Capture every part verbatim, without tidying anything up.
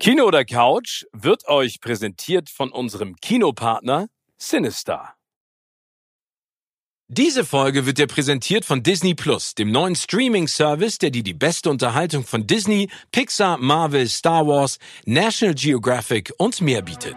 Kino oder Couch wird euch präsentiert von unserem Kinopartner Cinestar. Diese Folge wird dir präsentiert von Disney Plus, dem neuen Streaming-Service, der dir die beste Unterhaltung von Disney, Pixar, Marvel, Star Wars, National Geographic und mehr bietet.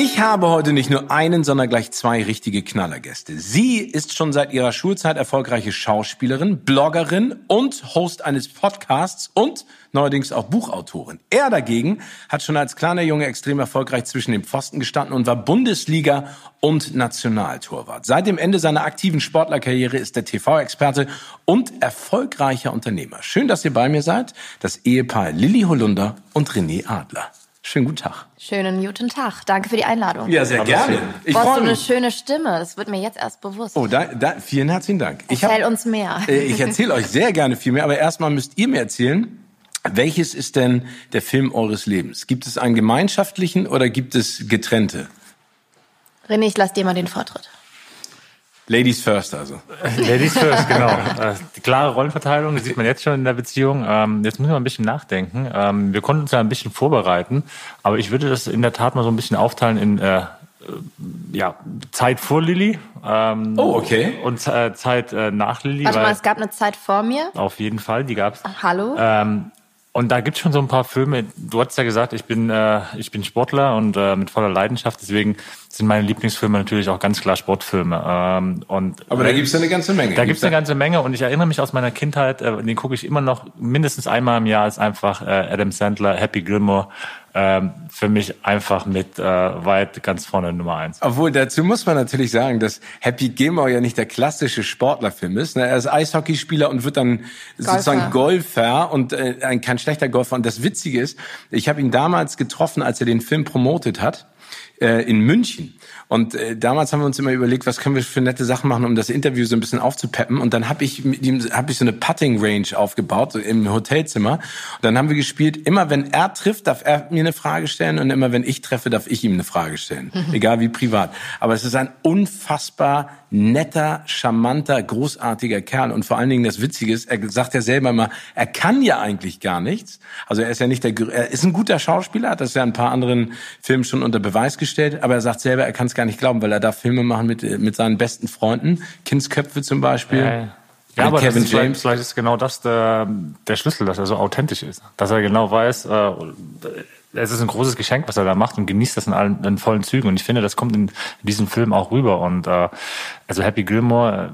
Ich habe heute nicht nur einen, sondern gleich zwei richtige Knallergäste. Sie ist schon seit ihrer Schulzeit erfolgreiche Schauspielerin, Bloggerin und Host eines Podcasts und neuerdings auch Buchautorin. Er dagegen hat schon als kleiner Junge extrem erfolgreich zwischen den Pfosten gestanden und war Bundesliga- und Nationaltorwart. Seit dem Ende seiner aktiven Sportlerkarriere ist er T V-Experte und erfolgreicher Unternehmer. Schön, dass ihr bei mir seid, das Ehepaar Lilli Holunder und René Adler. Schönen guten Tag. Schönen guten Tag. Danke für die Einladung. Ja, sehr gerne. Ich freue mich. Du hast so eine schöne Stimme. Das wird mir jetzt erst bewusst. Oh, da, da, vielen herzlichen Dank. Ich Erzähl hab, uns mehr. Äh, ich erzähle euch sehr gerne viel mehr. Aber erstmal müsst ihr mir erzählen, welches ist denn der Film eures Lebens? Gibt es einen gemeinschaftlichen oder gibt es getrennte? René, ich lasse dir mal den Vortritt. Ladies first also. Ladies first, genau. Die klare Rollenverteilung, die sieht man jetzt schon in der Beziehung. Ähm, jetzt müssen wir ein bisschen nachdenken. Ähm, wir konnten uns ja ein bisschen vorbereiten, aber ich würde das in der Tat mal so ein bisschen aufteilen in äh, ja, Zeit vor Lilli ähm, oh, okay. und äh, Zeit äh, nach Lilli. Warte mal, es gab eine Zeit vor mir? Auf jeden Fall, die gab's. Hallo? Ähm, Und da gibt's schon so ein paar Filme. Du hast ja gesagt, ich bin äh, ich bin Sportler und äh, mit voller Leidenschaft. Deswegen sind meine Lieblingsfilme natürlich auch ganz klar Sportfilme. Ähm, und aber da gibt's ja eine ganze Menge. Da gibt's eine ganze Menge. Und ich erinnere mich aus meiner Kindheit, äh, den gucke ich immer noch mindestens einmal im Jahr. Ist einfach äh, Adam Sandler, Happy Gilmore. Ähm, für mich einfach mit äh, weit ganz vorne Nummer eins. Obwohl, dazu muss man natürlich sagen, dass Happy Gilmore ja nicht der klassische Sportlerfilm ist. Ne? Er ist Eishockeyspieler und wird dann Golfer. sozusagen Golfer und äh, ein, kein schlechter Golfer. Und das Witzige ist, ich habe ihn damals getroffen, als er den Film promotet hat, äh, in München. Und äh, damals haben wir uns immer überlegt, was können wir für nette Sachen machen, um das Interview so ein bisschen aufzupeppen. Und dann habe ich mit ihm hab ich so eine Putting Range aufgebaut so im Hotelzimmer. Und dann haben wir gespielt. Immer wenn er trifft, darf er mir eine Frage stellen und immer wenn ich treffe, darf ich ihm eine Frage stellen. Mhm. Egal wie privat. Aber es ist ein unfassbar netter, charmanter, großartiger Kerl. Und vor allen Dingen das Witzige ist, er sagt ja selber mal, er kann ja eigentlich gar nichts. Also er ist ja nicht der, er ist ein guter Schauspieler, hat das ja in ein paar anderen Filmen schon unter Beweis gestellt. Aber er sagt selber, er kann es gar nicht glauben, weil er da Filme machen mit mit seinen besten Freunden, Kindsköpfe zum Beispiel. Äh, ja, aber Kevin James. Vielleicht, vielleicht ist genau das der, der Schlüssel, dass er so authentisch ist, dass er genau weiß, äh, es ist ein großes Geschenk, was er da macht und genießt das in allen in vollen Zügen. Und ich finde, das kommt in diesem Film auch rüber. Und äh, also Happy Gilmore.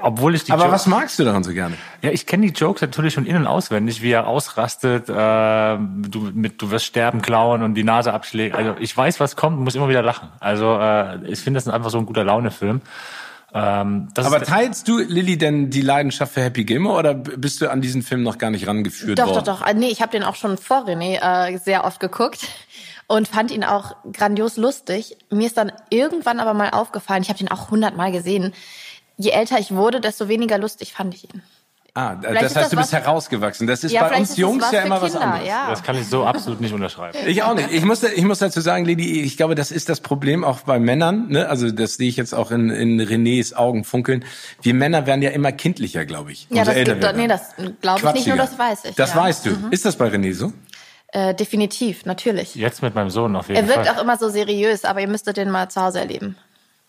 Obwohl ich die Aber Jokes, was magst du daran so gerne? Ja, ich kenne die Jokes natürlich schon in- und auswendig, wie er ausrastet, äh, du, mit, du wirst sterben, klauen und die Nase abschlägt. Also ich weiß, was kommt und muss immer wieder lachen. Also äh, ich finde, das ist einfach so ein guter Laune-Film. Ähm, das Aber ist, teilst du, Lilli, denn die Leidenschaft für Happy Gilmore oder bist du an diesen Film noch gar nicht rangeführt doch, worden? Doch, doch, doch. Nee, ich habe den auch schon vor René äh, sehr oft geguckt. Und fand ihn auch grandios lustig. Mir ist dann irgendwann aber mal aufgefallen, ich habe den auch hundertmal gesehen, je älter ich wurde, desto weniger lustig fand ich ihn. Ah, vielleicht das heißt, das du bist herausgewachsen. Das ist ja, bei uns Jungs ja immer Kinder, was anderes. Ja. Das kann ich so absolut nicht unterschreiben. Ich auch nicht. Ich muss, ich muss dazu sagen, Lilli, ich glaube, das ist das Problem auch bei Männern. Ne? Also das sehe ich jetzt auch in, in Renés Augen funkeln. Wir Männer werden ja immer kindlicher, glaube ich. Ja, das gibt doch, nee, das glaube ich nicht nur, das weiß ich. Das ja. weißt du. Mhm. Ist das bei René so? Äh, definitiv, natürlich. Jetzt mit meinem Sohn auf jeden Fall. Er wirkt Fall. auch immer so seriös, aber ihr müsstet den mal zu Hause erleben.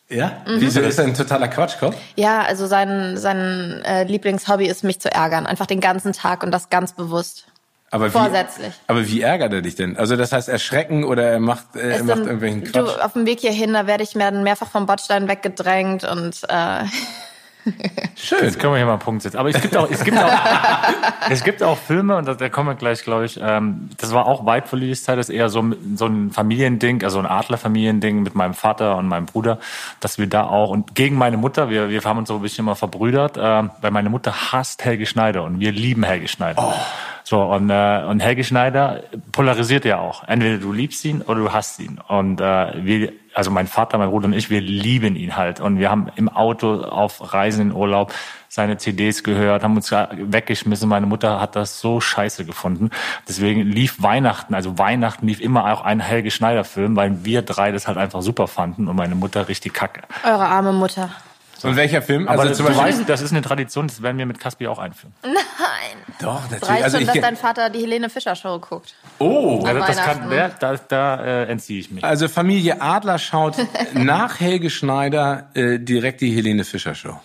Ja? Mhm. Wieso ist er ein totaler Quatschkopf? Ja, also sein, sein äh, Lieblingshobby ist, mich zu ärgern. Einfach den ganzen Tag und das ganz bewusst. Aber Vorsätzlich. Wie, aber wie ärgert er dich denn? Also das heißt erschrecken oder er macht, äh, er macht irgendwelchen Quatsch? Du, auf dem Weg hierhin, da werde ich mehr, mehrfach vom Bordstein weggedrängt und... Äh, Schön. Jetzt können wir hier mal einen Punkt setzen. Aber es gibt auch, es gibt auch, es gibt auch Filme, und da, da kommen wir gleich, glaube ich, ähm, das war auch weit vor Lillis Zeit, das ist eher so, so ein Familiending, also ein Adler-Familiending mit meinem Vater und meinem Bruder, dass wir da auch, und gegen meine Mutter, wir, wir haben uns so ein bisschen immer verbrüdert, äh, weil meine Mutter hasst Helge Schneider und wir lieben Helge Schneider. Oh. So, und, äh, und Helge Schneider polarisiert ja auch. Entweder du liebst ihn oder du hasst ihn. Und äh, wir, also mein Vater, mein Bruder und ich, wir lieben ihn halt. Und wir haben im Auto auf Reisen in Urlaub seine C Ds gehört, haben uns weggeschmissen. Meine Mutter hat das so scheiße gefunden. Deswegen lief Weihnachten, also Weihnachten lief immer auch ein Helge Schneider Film, weil wir drei das halt einfach super fanden und meine Mutter richtig kacke. Eure arme Mutter. So. Und welcher Film? Aber also zum Beispiel, weißt, das ist eine Tradition, das werden wir mit Kaspi auch einführen. Nein. Doch, natürlich. Das reicht also schon, dass dein Vater die Helene Fischer Show guckt. Oh. Ja, das kann, da da, da äh, entziehe ich mich. Also Familie Adler schaut nach Helge Schneider äh, direkt die Helene Fischer Show.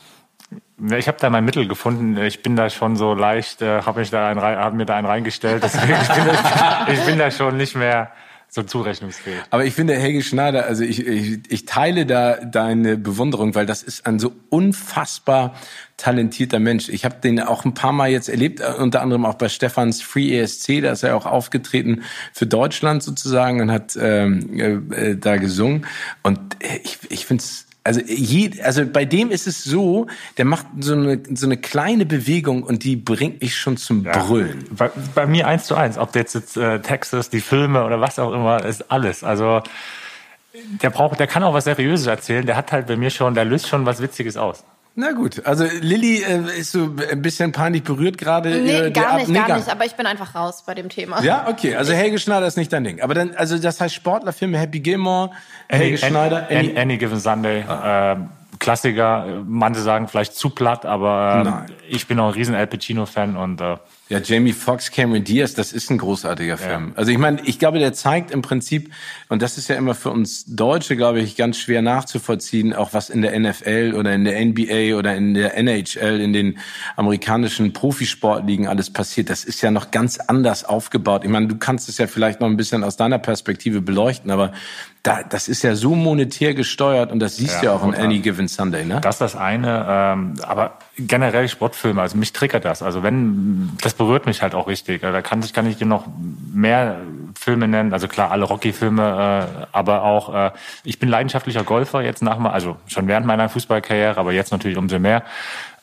Ich habe da mein Mittel gefunden. Ich bin da schon so leicht, äh, habe mich da einen, hab mir da einen reingestellt. Deswegen ich bin, da, ich bin da schon nicht mehr so zurechnungsfähig. Aber ich finde, Helge Schneider, also ich, ich, ich teile da deine Bewunderung, weil das ist ein so unfassbar talentierter Mensch. Ich habe den auch ein paar Mal jetzt erlebt, unter anderem auch bei Stefans Free E S C, da ist er auch aufgetreten für Deutschland sozusagen und hat ähm, äh, da gesungen. Und ich, ich finde es... Also, je, also bei dem ist es so, der macht so eine, so eine kleine Bewegung und die bringt mich schon zum ja, Brüllen. Bei, bei mir eins zu eins, ob jetzt, jetzt äh, Texas, die Filme oder was auch immer, ist alles. Also der braucht, der kann auch was Seriöses erzählen. Der hat halt bei mir schon, der löst schon was Witziges aus. Na gut, also Lilli äh, ist so ein bisschen peinlich berührt gerade. Nee, gar nicht, nee, gar nicht, aber ich bin einfach raus bei dem Thema. Ja, okay, also Helge Schneider ist nicht dein Ding. Aber dann, also das heißt Sportlerfilme, Happy Gilmore, Helge Schneider. Any, Any, Any Given Sunday, ah. äh, Klassiker, manche sagen vielleicht zu platt, aber Nein. ich bin auch ein riesen Al Pacino-Fan und... Äh, ja, Jamie Foxx, Cameron Diaz, das ist ein großartiger Film. Ja. Also ich meine, ich glaube, der zeigt im Prinzip, und das ist ja immer für uns Deutsche, glaube ich, ganz schwer nachzuvollziehen, auch was in der N F L oder in der N B A oder in der N H L, in den amerikanischen Profisportligen alles passiert. Das ist ja noch ganz anders aufgebaut. Ich meine, du kannst es ja vielleicht noch ein bisschen aus deiner Perspektive beleuchten, aber da, das ist ja so monetär gesteuert und das siehst du ja, ja auch in Any Given Sunday, ne? Das ist das eine, ähm, aber generell Sportfilme, also mich triggert das. Also wenn, das berührt mich halt auch richtig. Da kann ich, kann ich dir noch mehr Filme nennen, also klar, alle Rocky-Filme, äh, aber auch, äh, ich bin leidenschaftlicher Golfer jetzt nach, also schon während meiner Fußballkarriere, aber jetzt natürlich umso mehr.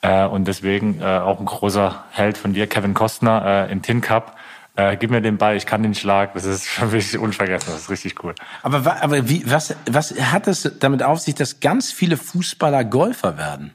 Äh, und deswegen äh, auch ein großer Held von dir, Kevin Costner, äh, im Tin Cup. Äh, gib mir den Ball, ich kann den Schlag. Das ist für mich unvergessen, das ist richtig cool. Aber, aber wie, was, was hat es damit auf sich, dass ganz viele Fußballer Golfer werden?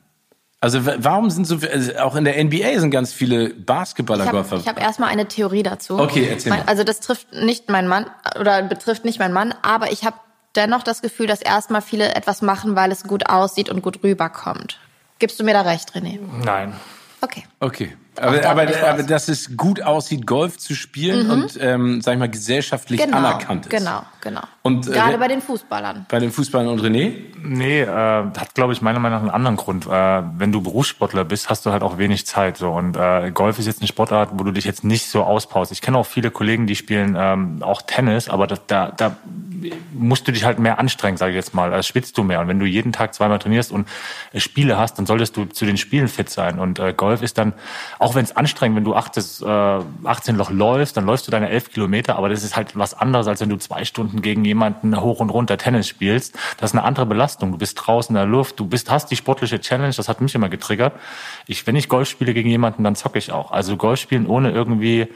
Also warum sind so also auch in der N B A sind ganz viele Basketballer Golfer? Ich habe hab erstmal eine Theorie dazu. Okay, erzähl mal. Also das trifft nicht meinen Mann oder betrifft nicht meinen Mann, aber ich habe dennoch das Gefühl, dass erstmal viele etwas machen, weil es gut aussieht und gut rüberkommt. Gibst du mir da recht, René? Nein. Okay. Okay. Aber, aber, aber dass es gut aussieht, Golf zu spielen mhm. und, ähm, sag ich mal, gesellschaftlich genau, anerkannt ist. Genau, genau. Und, äh, gerade bei den Fußballern. Bei den Fußballern und René? Nee, äh, hat, glaube ich, meiner Meinung nach einen anderen Grund. Äh, wenn du Berufssportler bist, hast du halt auch wenig Zeit. So. Und äh, Golf ist jetzt eine Sportart, wo du dich jetzt nicht so auspowst. Ich kenne auch viele Kollegen, die spielen ähm, auch Tennis, aber das, da, da musst du dich halt mehr anstrengen, sage ich jetzt mal. Da schwitzt du mehr. Und wenn du jeden Tag zweimal trainierst und äh, Spiele hast, dann solltest du zu den Spielen fit sein. Und äh, Golf ist dann... Auch wenn es anstrengend, wenn du achtzehn Loch läufst, dann läufst du deine elf Kilometer, aber das ist halt was anderes, als wenn du zwei Stunden gegen jemanden hoch und runter Tennis spielst. Das ist eine andere Belastung. Du bist draußen in der Luft, du bist, hast die sportliche Challenge, das hat mich immer getriggert. Ich, wenn ich Golf spiele gegen jemanden, dann zocke ich auch. Also Golf spielen ohne irgendwie,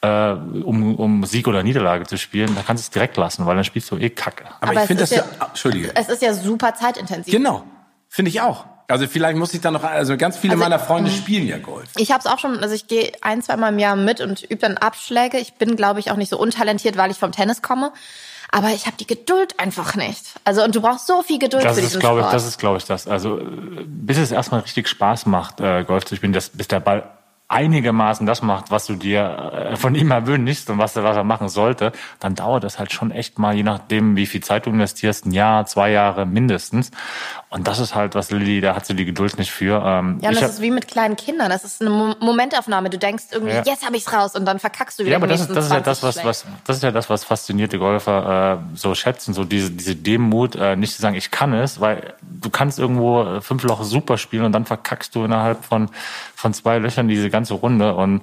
äh, um, um Sieg oder Niederlage zu spielen, da kannst du es direkt lassen, weil dann spielst du eh Kacke. Aber, aber ich finde das ja, ja, Entschuldige. Es ist ja super zeitintensiv. Genau, finde ich auch. Also vielleicht muss ich da noch, also ganz viele also, meiner Freunde spielen ja Golf. Ich habe es auch schon, also ich gehe ein, zwei Mal im Jahr mit und übe dann Abschläge. Ich bin, glaube ich, auch nicht so untalentiert, weil ich vom Tennis komme. Aber ich habe die Geduld einfach nicht. Also und du brauchst so viel Geduld das für diesen ist, Sport. Ich, das ist, glaube ich, das. Also bis es erstmal richtig Spaß macht, äh, Golf zu spielen, das, bis der Ball einigermaßen das macht, was du dir von ihm erwünschst und was er, was er machen sollte, dann dauert das halt schon echt mal, je nachdem, wie viel Zeit du investierst, ein Jahr, zwei Jahre mindestens. Und das ist halt, was Lilli, da hat sie die Geduld nicht für. Ähm, ja, und das hab, ist wie mit kleinen Kindern. Das ist eine Mo- Momentaufnahme. Du denkst irgendwie, ja. jetzt habe ich's raus und dann verkackst du wieder. Ja, aber das ist, das ist ja das, was, was, das ist ja das, was faszinierte Golfer äh, so schätzen, so diese, diese Demut, äh, nicht zu sagen, ich kann es, weil du kannst irgendwo fünf Loch super spielen und dann verkackst du innerhalb von, von zwei Löchern diese ganze ganze Runde und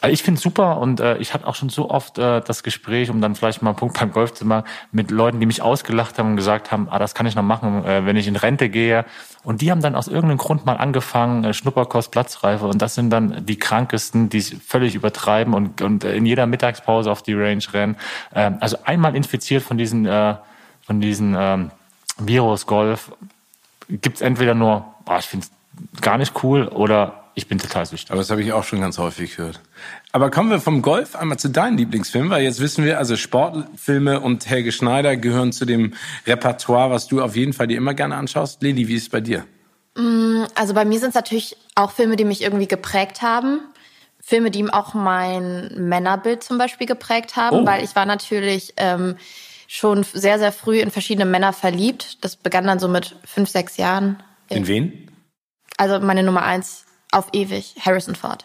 also ich finde es super und äh, ich hatte auch schon so oft äh, das Gespräch, um dann vielleicht mal einen Punkt beim Golfzimmer mit Leuten, die mich ausgelacht haben und gesagt haben, ah, das kann ich noch machen, äh, wenn ich in Rente gehe. Und die haben dann aus irgendeinem Grund mal angefangen, äh, Schnupperkurs, Platzreife, und das sind dann die Krankesten, die es völlig übertreiben und, und in jeder Mittagspause auf die Range rennen. Ähm, also einmal infiziert von diesen, äh, von diesen ähm, Virus-Golf gibt es entweder nur, boah, ich finde es gar nicht cool, oder ich bin total süchtig. Aber das habe ich auch schon ganz häufig gehört. Aber kommen wir vom Golf einmal zu deinen Lieblingsfilmen, weil jetzt wissen wir, also Sportfilme und Helge Schneider gehören zu dem Repertoire, was du auf jeden Fall dir immer gerne anschaust. Lilli, wie ist es bei dir? Also bei mir sind es natürlich auch Filme, die mich irgendwie geprägt haben. Filme, die auch mein Männerbild zum Beispiel geprägt haben, oh. weil ich war natürlich ähm, schon sehr, sehr früh in verschiedene Männer verliebt. Das begann dann so mit fünf, sechs Jahren. In wen? Also meine Nummer eins. Auf ewig, Harrison Ford.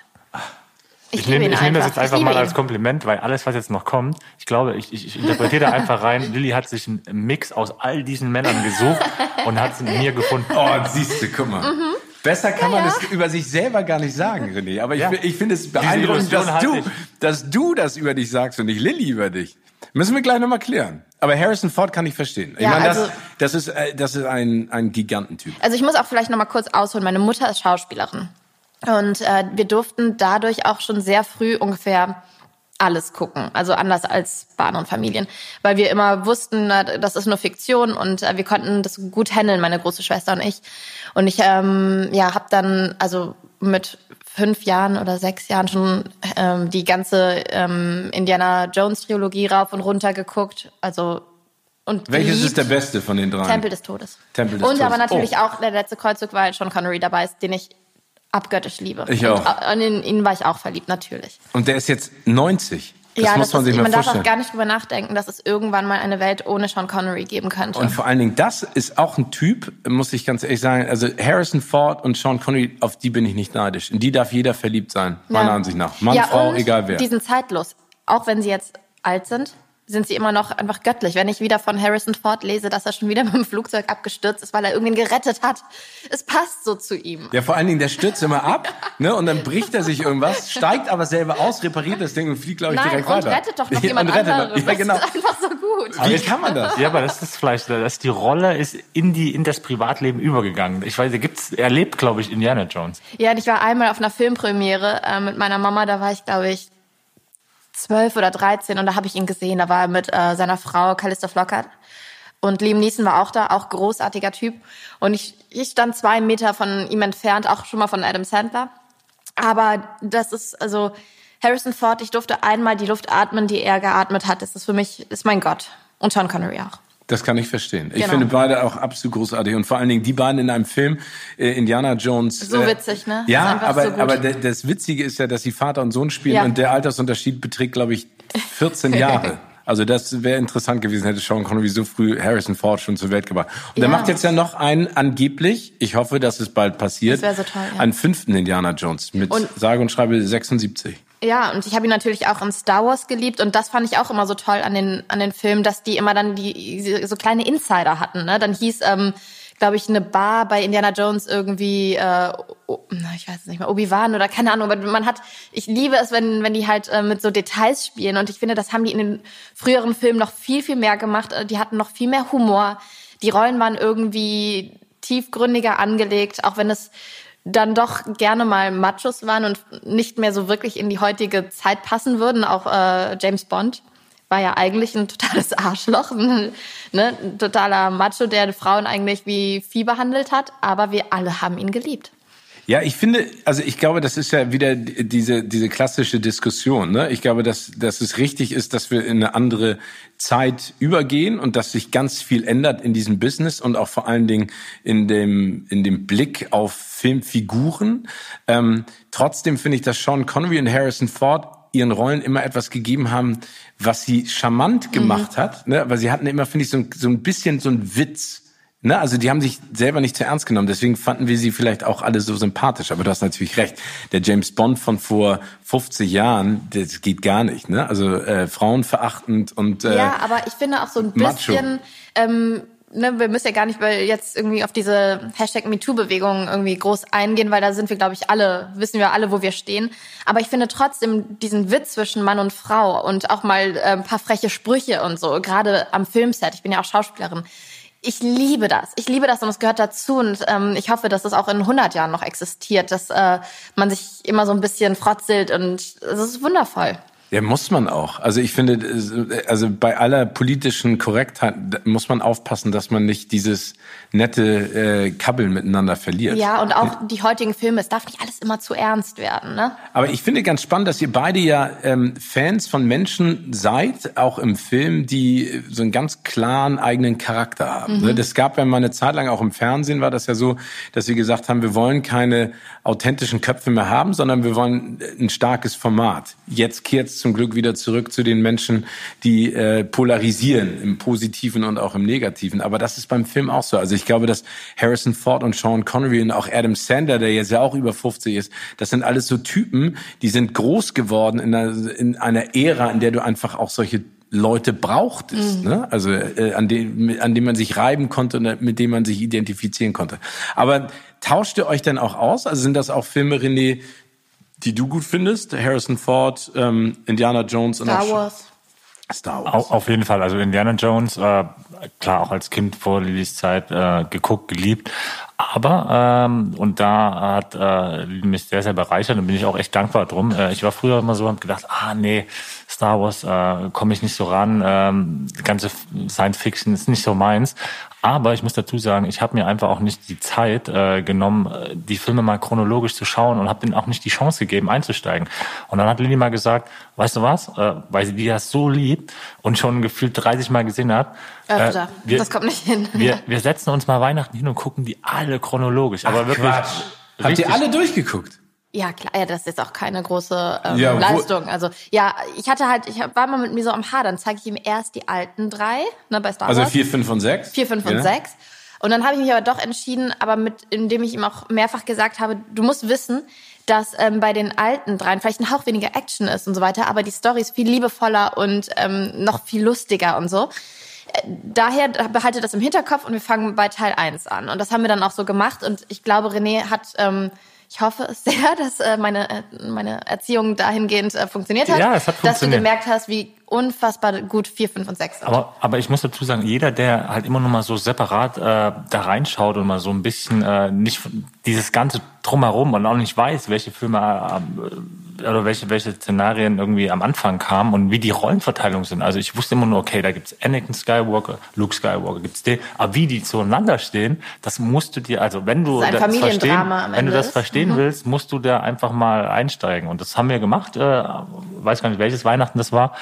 Ich, ich nehme, ich nehme das jetzt einfach mal als Kompliment, weil alles, was jetzt noch kommt, ich glaube, ich, ich, ich interpretiere da einfach rein, Lilli hat sich einen Mix aus all diesen Männern gesucht und hat es in mir gefunden. Oh, siehst du, guck mal. Mhm. Besser kann ja, man das ja. über sich selber gar nicht sagen, René. Aber ich, ja. ich finde es beeindruckend, dass du, dass du das über dich sagst und nicht Lilli über dich. Müssen wir gleich nochmal klären. Aber Harrison Ford kann ich verstehen. Ich ja, meine, das, also, das ist, das ist ein, ein Gigantentyp. Also ich muss auch vielleicht nochmal kurz ausholen. Meine Mutter ist Schauspielerin. Und äh, wir durften dadurch auch schon sehr früh ungefähr alles gucken. Also anders als bei anderen Familien. Weil wir immer wussten, na, das ist nur Fiktion und äh, wir konnten das gut handeln, meine große Schwester und ich. Und ich ähm, ja, habe dann also mit fünf Jahren oder sechs Jahren schon ähm, die ganze ähm, Indiana Jones Trilogie rauf und runter geguckt. Also und welches ist der beste von den drei? Tempel des Todes. Tempel des und Todes. Aber natürlich oh. auch der letzte Kreuzzug, weil Sean Connery dabei ist, den ich abgöttisch liebe. Ich auch. Und an ihn war ich auch verliebt, natürlich. Und der ist jetzt neunzig. Das ja, muss das man sich ist, mal man vorstellen. Man darf auch gar nicht drüber nachdenken, dass es irgendwann mal eine Welt ohne Sean Connery geben könnte. Und vor allen Dingen, das ist auch ein Typ, muss ich ganz ehrlich sagen, also Harrison Ford und Sean Connery, auf die bin ich nicht neidisch. In die darf jeder verliebt sein, meiner ja. Ansicht nach. Mann, ja, Frau, egal wer. Die sind zeitlos. Auch wenn sie jetzt alt sind, sind sie immer noch einfach göttlich. Wenn ich wieder von Harrison Ford lese, dass er schon wieder mit dem Flugzeug abgestürzt ist, weil er irgendwen gerettet hat. Es passt so zu ihm. Ja, vor allen Dingen, der stürzt immer ab ne, und dann bricht er sich irgendwas, steigt aber selber aus, repariert das Ding und fliegt, glaube ich, Nein, direkt und weiter. Nein, rettet doch noch jemand anderen. Ja, genau. Das ist einfach so gut. Wie kann man das? Ja, aber das ist vielleicht, dass die Rolle ist in, die, in das Privatleben übergegangen. Ich weiß, er, gibt's, er lebt, glaube ich, Indiana Jones. Ja, und ich war einmal auf einer Filmpremiere äh, mit meiner Mama, da war ich, glaube ich, zwölf oder dreizehn und da habe ich ihn gesehen, da war er mit äh, seiner Frau Calista Flockhart und Liam Neeson war auch da, auch großartiger Typ und ich, ich stand zwei Meter von ihm entfernt, auch schon mal von Adam Sandler, aber das ist also Harrison Ford, ich durfte einmal die Luft atmen, die er geatmet hat, das ist für mich, ist mein Gott und Sean Connery auch. Das kann ich verstehen. Ich genau. finde beide auch absolut großartig. Und vor allen Dingen die beiden in einem Film, äh, Indiana Jones. So witzig, ne? Äh, ja, aber, so aber d- das Witzige ist ja, dass sie Vater und Sohn spielen. Ja. Und der Altersunterschied beträgt, glaube ich, vierzehn Jahre. Also das wäre interessant gewesen, hätte Sean Connery so früh Harrison Ford schon zur Welt gebracht. Und ja. der macht jetzt ja noch einen angeblich, ich hoffe, dass es bald passiert, das wär so toll, ja. einen fünften Indiana Jones mit und sage und schreibe sechsundsiebzig. Ja, und ich habe ihn natürlich auch in Star Wars geliebt und das fand ich auch immer so toll an den an den Filmen, dass die immer dann die so kleine Insider hatten, ne? Dann hieß ähm glaube ich eine Bar bei Indiana Jones irgendwie äh, oh, ich weiß es nicht mehr, Obi-Wan oder keine Ahnung, aber man hat ich liebe es, wenn wenn die halt äh, mit so Details spielen und ich finde, das haben die in den früheren Filmen noch viel viel mehr gemacht, die hatten noch viel mehr Humor. Die Rollen waren irgendwie tiefgründiger angelegt, auch wenn es dann doch gerne mal Machos waren und nicht mehr so wirklich in die heutige Zeit passen würden. Auch äh, James Bond war ja eigentlich ein totales Arschloch, ne? Ein totaler Macho, der Frauen eigentlich wie Vieh behandelt hat. Aber wir alle haben ihn geliebt. Ja, ich finde, also ich glaube, das ist ja wieder diese diese klassische Diskussion, ne? Ich glaube, dass dass es richtig ist, dass wir in eine andere Zeit übergehen und dass sich ganz viel ändert in diesem Business und auch vor allen Dingen in dem in dem Blick auf Filmfiguren. Ähm, trotzdem finde ich, dass Sean Connery und Harrison Ford ihren Rollen immer etwas gegeben haben, was sie charmant gemacht mhm. hat, ne? Weil sie hatten immer, finde ich, so ein, so ein bisschen so einen Witz. Ne, also die haben sich selber nicht zu ernst genommen, deswegen fanden wir sie vielleicht auch alle so sympathisch. Aber du hast natürlich recht, der James Bond von vor fünfzig Jahren, das geht gar nicht. Ne? Also äh, frauenverachtend und äh, ja, aber ich finde auch so ein bisschen, ähm, ne, wir müssen ja gar nicht jetzt irgendwie auf diese Hashtag-MeToo-Bewegung irgendwie groß eingehen, weil da sind wir, glaube ich, alle, wissen wir alle, wo wir stehen. Aber ich finde trotzdem diesen Witz zwischen Mann und Frau und auch mal äh, ein paar freche Sprüche und so, gerade am Filmset, ich bin ja auch Schauspielerin, ich liebe das. Ich liebe das und es gehört dazu. Und ähm, ich hoffe, dass das auch in hundert Jahren noch existiert, dass äh, man sich immer so ein bisschen frotzelt. Und es ist wundervoll. Ja, muss man auch. Also ich finde, also bei aller politischen Korrektheit muss man aufpassen, dass man nicht dieses nette äh, Kabbeln miteinander verliert. Ja, und auch die heutigen Filme, es darf nicht alles immer zu ernst werden, ne? Aber ich finde ganz spannend, dass ihr beide ja ähm, Fans von Menschen seid, auch im Film, die so einen ganz klaren eigenen Charakter haben. Mhm. Ne? Das gab ja mal eine Zeit lang, auch im Fernsehen war das ja so, dass wir gesagt haben, wir wollen keine authentischen Köpfe mehr haben, sondern wir wollen ein starkes Format. Jetzt kehrt zum Glück wieder zurück zu den Menschen, die äh, polarisieren, im Positiven und auch im Negativen. Aber das ist beim Film auch so. Also ich glaube, dass Harrison Ford und Sean Connery und auch Adam Sandler, der jetzt ja auch über fünfzig ist, das sind alles so Typen, die sind groß geworden in einer, in einer Ära, in der du einfach auch solche Leute brauchtest, mhm. ne? Also äh, an dem an dem man sich reiben konnte und mit dem man sich identifizieren konnte. Aber tauscht ihr euch dann auch aus? Also sind das auch Filme, René, die du gut findest? Harrison Ford, ähm, Indiana Jones. Star und Wars. Star Wars. Auf, auf jeden Fall. Also Indiana Jones, äh, klar, auch als Kind vor Lillis Zeit äh, geguckt, geliebt. Aber, ähm, und da hat äh, mich sehr, sehr bereichert und bin ich auch echt dankbar drum. Äh, ich war früher immer so und hab gedacht, ah nee, Star Wars, äh, komme ich nicht so ran. Ähm, die ganze Science Fiction ist nicht so meins. Aber ich muss dazu sagen, ich habe mir einfach auch nicht die Zeit äh, genommen, die Filme mal chronologisch zu schauen und habe denen auch nicht die Chance gegeben, einzusteigen. Und dann hat Lilli mal gesagt, weißt du was, äh, weil sie die ja so liebt und schon gefühlt dreißig Mal gesehen hat. Öfter, äh, wir, das kommt nicht hin. Wir, wir setzen uns mal Weihnachten hin und gucken die alle chronologisch. Ach, aber wirklich. Quatsch. Habt ihr alle durchgeguckt? Ja, klar, ja, das ist jetzt auch keine große ähm, ja, Leistung. Also, ja, ich hatte halt, ich war mal mit mir so am Hadern, zeige ich ihm erst die alten drei, ne, bei Star Wars. Also vier, fünf und sechs? vier, fünf und sechs. Und dann habe ich mich aber doch entschieden, aber mit, indem ich ihm auch mehrfach gesagt habe, du musst wissen, dass ähm, bei den alten dreien vielleicht ein Hauch weniger Action ist und so weiter, aber die Story ist viel liebevoller und ähm, noch viel lustiger und so. Daher behalte das im Hinterkopf und wir fangen bei Teil eins an. Und das haben wir dann auch so gemacht und ich glaube, René hat... Ähm, Ich hoffe es sehr, dass meine, meine Erziehung dahingehend funktioniert hat, ja, es hat funktioniert. Dass du gemerkt hast, wie unfassbar gut vier, fünf und sechs sind. Aber, aber ich muss dazu sagen, jeder, der halt immer noch mal so separat äh, da reinschaut und mal so ein bisschen äh, nicht dieses ganze Drumherum und auch nicht weiß, welche Filme äh, oder welche, welche Szenarien irgendwie am Anfang kamen und wie die Rollenverteilung sind. Also ich wusste immer nur, okay, da gibt's Anakin Skywalker, Luke Skywalker, gibt's den. Aber wie die zueinander stehen, das musst du dir, also wenn du das, das verstehen, wenn du das ist. verstehen mhm. willst, musst du da einfach mal einsteigen. Und das haben wir gemacht. Äh, weiß gar nicht, welches Weihnachten das war.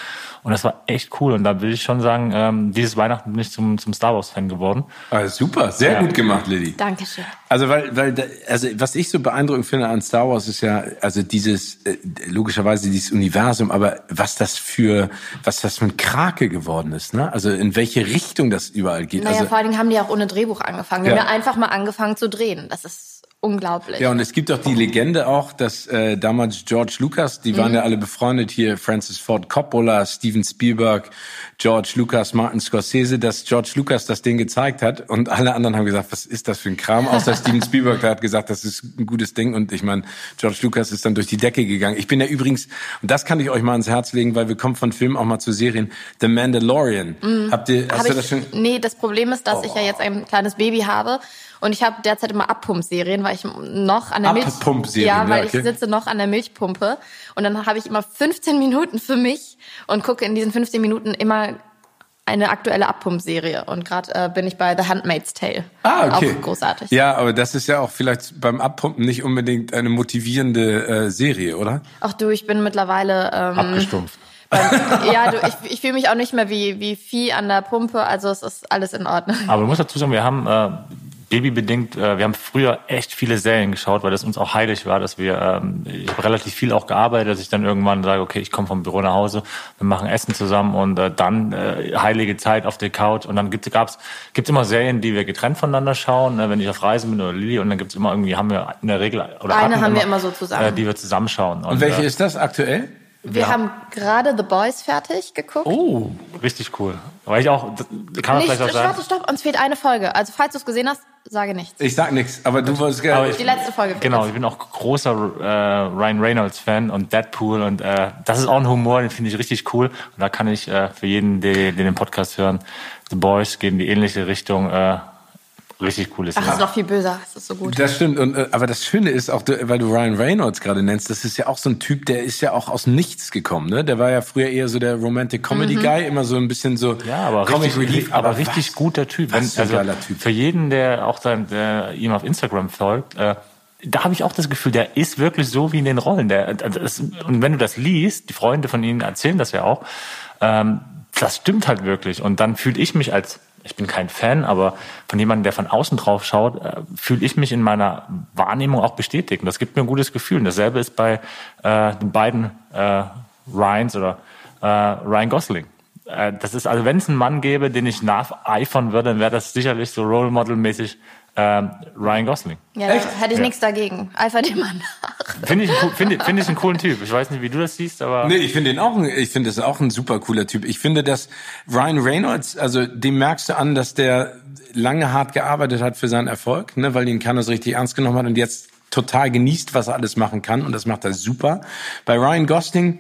Und das war echt cool. Und da will ich schon sagen, ähm, dieses Weihnachten bin ich zum, zum Star Wars-Fan geworden. Ah, super, sehr ja. gut gemacht, Lilli. Dankeschön. Also, weil, weil da, also was ich so beeindruckend finde an Star Wars ist ja, also dieses, äh, logischerweise dieses Universum, aber was das für, was das für ein Krake geworden ist, ne? Also in welche Richtung das überall geht. Naja, also, vor allen Dingen haben die auch ohne Drehbuch angefangen. Die ja. haben ja einfach mal angefangen zu drehen. Das ist unglaublich. Ja, und es gibt doch die Legende auch, dass äh, damals George Lucas, die mhm. waren ja alle befreundet hier, Francis Ford Coppola, Steven Spielberg, George Lucas, Martin Scorsese, dass George Lucas das Ding gezeigt hat und alle anderen haben gesagt, was ist das für ein Kram? Außer Steven Spielberg hat gesagt, das ist ein gutes Ding und ich meine, George Lucas ist dann durch die Decke gegangen. Ich bin ja übrigens, und das kann ich euch mal ans Herz legen, weil wir kommen von Filmen auch mal zu Serien, The Mandalorian. Mhm. Habt ihr, hast Hab du ich, das schon? Nee, das Problem ist, dass oh. ich ja jetzt ein kleines Baby habe. Und ich habe derzeit immer Abpump-Serien, weil ich noch an der Milch ja, weil ja, okay. ich sitze noch an der Milchpumpe und dann habe ich immer fünfzehn Minuten für mich und gucke in diesen fünfzehn Minuten immer eine aktuelle Abpump-Serie. Und gerade äh, bin ich bei The Handmaid's Tale. Ah, okay. Auch großartig. Ja, aber das ist ja auch vielleicht beim Abpumpen nicht unbedingt eine motivierende äh, Serie, oder? Ach du, ich bin mittlerweile... Ähm, abgestumpft. Beim, ja, du, ich, ich fühle mich auch nicht mehr wie, wie Vieh an der Pumpe. Also es ist alles in Ordnung. Aber du musst dazu sagen, wir haben... Äh babybedingt, äh, wir haben früher echt viele Serien geschaut, weil das uns auch heilig war, dass wir, ähm, ich habe relativ viel auch gearbeitet, dass ich dann irgendwann sage, okay, ich komme vom Büro nach Hause, wir machen Essen zusammen und äh, dann äh, heilige Zeit auf der Couch und dann gibt es immer Serien, die wir getrennt voneinander schauen, äh, wenn ich auf Reisen bin oder Lilli und dann gibt es immer irgendwie, haben wir in der Regel, oder eine haben immer, wir immer so zusammen, äh, die wir zusammenschauen. Und, und welche äh, ist das aktuell? Wir ja. haben gerade The Boys fertig geguckt. Oh, richtig cool. Weil ich auch, kann man vielleicht auch sagen. Warte, stopp, uns fehlt eine Folge. Also falls du es gesehen hast, sage nichts. Ich sag nichts, aber du wolltest gerne. Die letzte Folge. Genau, ich bin auch großer äh, Ryan Reynolds-Fan und Deadpool und äh, das ist auch ein Humor, den finde ich richtig cool. Und da kann ich äh, für jeden, der den Podcast hören, The Boys gehen die ähnliche Richtung. Äh, Richtig cooles. Ach, das ist noch viel böser. Das ist so gut. Das stimmt. Und, aber das Schöne ist auch, weil du Ryan Reynolds gerade nennst, das ist ja auch so ein Typ, der ist ja auch aus nichts gekommen, ne? Der war ja früher eher so der Romantic Comedy mhm. Guy, immer so ein bisschen so. Ja, aber Comic richtig, Relief, aber, aber richtig was, guter Typ. Was für ein geiler also, Typ. Für jeden, der auch dann, der ihm auf Instagram folgt, äh, da habe ich auch das Gefühl, der ist wirklich so wie in den Rollen. Der, das, und wenn du das liest, die Freunde von ihnen erzählen das ja auch, ähm, das stimmt halt wirklich. Und dann fühle ich mich als ich bin kein Fan, aber von jemandem, der von außen drauf schaut, fühle ich mich in meiner Wahrnehmung auch bestätigt. Und das gibt mir ein gutes Gefühl. Und dasselbe ist bei äh, den beiden äh, Ryans oder äh, Ryan Gosling. Äh, das ist also, wenn es einen Mann gäbe, den ich nacheifern würde, dann wäre das sicherlich so Role Model-mäßig äh, Ryan Gosling. Ja, echt? Hätte ich ja. nichts dagegen. Eifer dem Mann nach. Finde ich, find, find ich einen coolen Typ. Ich weiß nicht, wie du das siehst, aber... Nee, ich finde ihn auch, ich finde das auch ein super cooler Typ. Ich finde, dass Ryan Reynolds, also dem merkst du an, dass der lange hart gearbeitet hat für seinen Erfolg, ne, weil ihn keiner so richtig ernst genommen hat und jetzt total genießt, was er alles machen kann und das macht er super. Bei Ryan Gosling,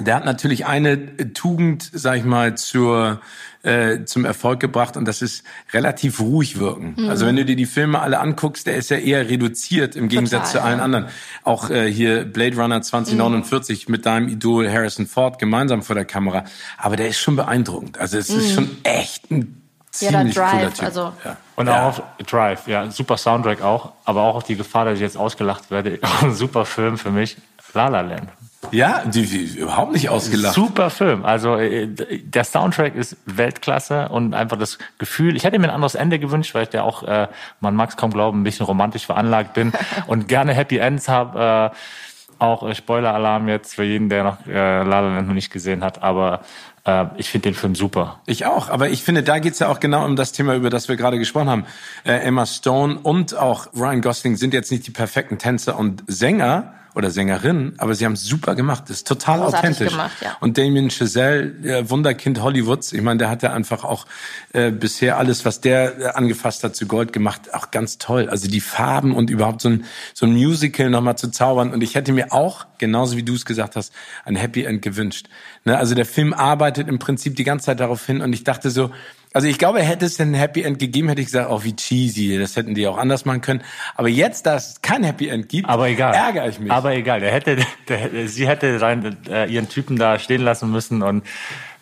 der hat natürlich eine Tugend, sag ich mal, zur... Äh, zum Erfolg gebracht und das ist relativ ruhig wirken. Mhm. Also wenn du dir die Filme alle anguckst, der ist ja eher reduziert im Gegensatz Total, zu allen ja. anderen. Auch äh, hier Blade Runner zwanzig neunundvierzig mhm. mit deinem Idol Harrison Ford gemeinsam vor der Kamera. Aber der ist schon beeindruckend. Also es mhm. ist schon echt ein ziemlich ja, cooler Typ. Also. Ja. Und ja. auch auf Drive, ja, super Soundtrack auch, aber auch auf die Gefahr, dass ich jetzt ausgelacht werde. Auch ein super Film für mich, La La Land. Ja, die, die überhaupt nicht ausgelacht. Super Film. Also der Soundtrack ist Weltklasse und einfach das Gefühl, ich hätte mir ein anderes Ende gewünscht, weil ich ja auch, äh, man mag es kaum glauben, ein bisschen romantisch veranlagt bin und gerne Happy Ends habe. Äh, auch äh, Spoiler-Alarm jetzt für jeden, der noch äh, La La Land noch nicht gesehen hat, aber äh, ich finde den Film super. Ich auch, aber ich finde, da geht's ja auch genau um das Thema, über das wir gerade gesprochen haben. Äh, Emma Stone und auch Ryan Gosling sind jetzt nicht die perfekten Tänzer und Sänger, oder Sängerin, aber sie haben es super gemacht. Das ist total Großartig authentisch. Gemacht, ja. Und Damien Chazelle, Wunderkind Hollywoods, ich meine, der hat ja einfach auch äh, bisher alles, was der angefasst hat, zu Gold gemacht. Auch ganz toll. Also die Farben und überhaupt so ein, so ein Musical nochmal zu zaubern. Und ich hätte mir auch, genauso wie du es gesagt hast, ein Happy End gewünscht. Ne? Also der Film arbeitet im Prinzip die ganze Zeit darauf hin und ich dachte so, also ich glaube, hätte es ein Happy End gegeben, hätte ich gesagt, oh, wie cheesy, das hätten die auch anders machen können. Aber jetzt, da es kein Happy End gibt, aber egal. ärgere ich mich. Aber egal, der hätte, der, sie hätte seinen, äh, ihren Typen da stehen lassen müssen und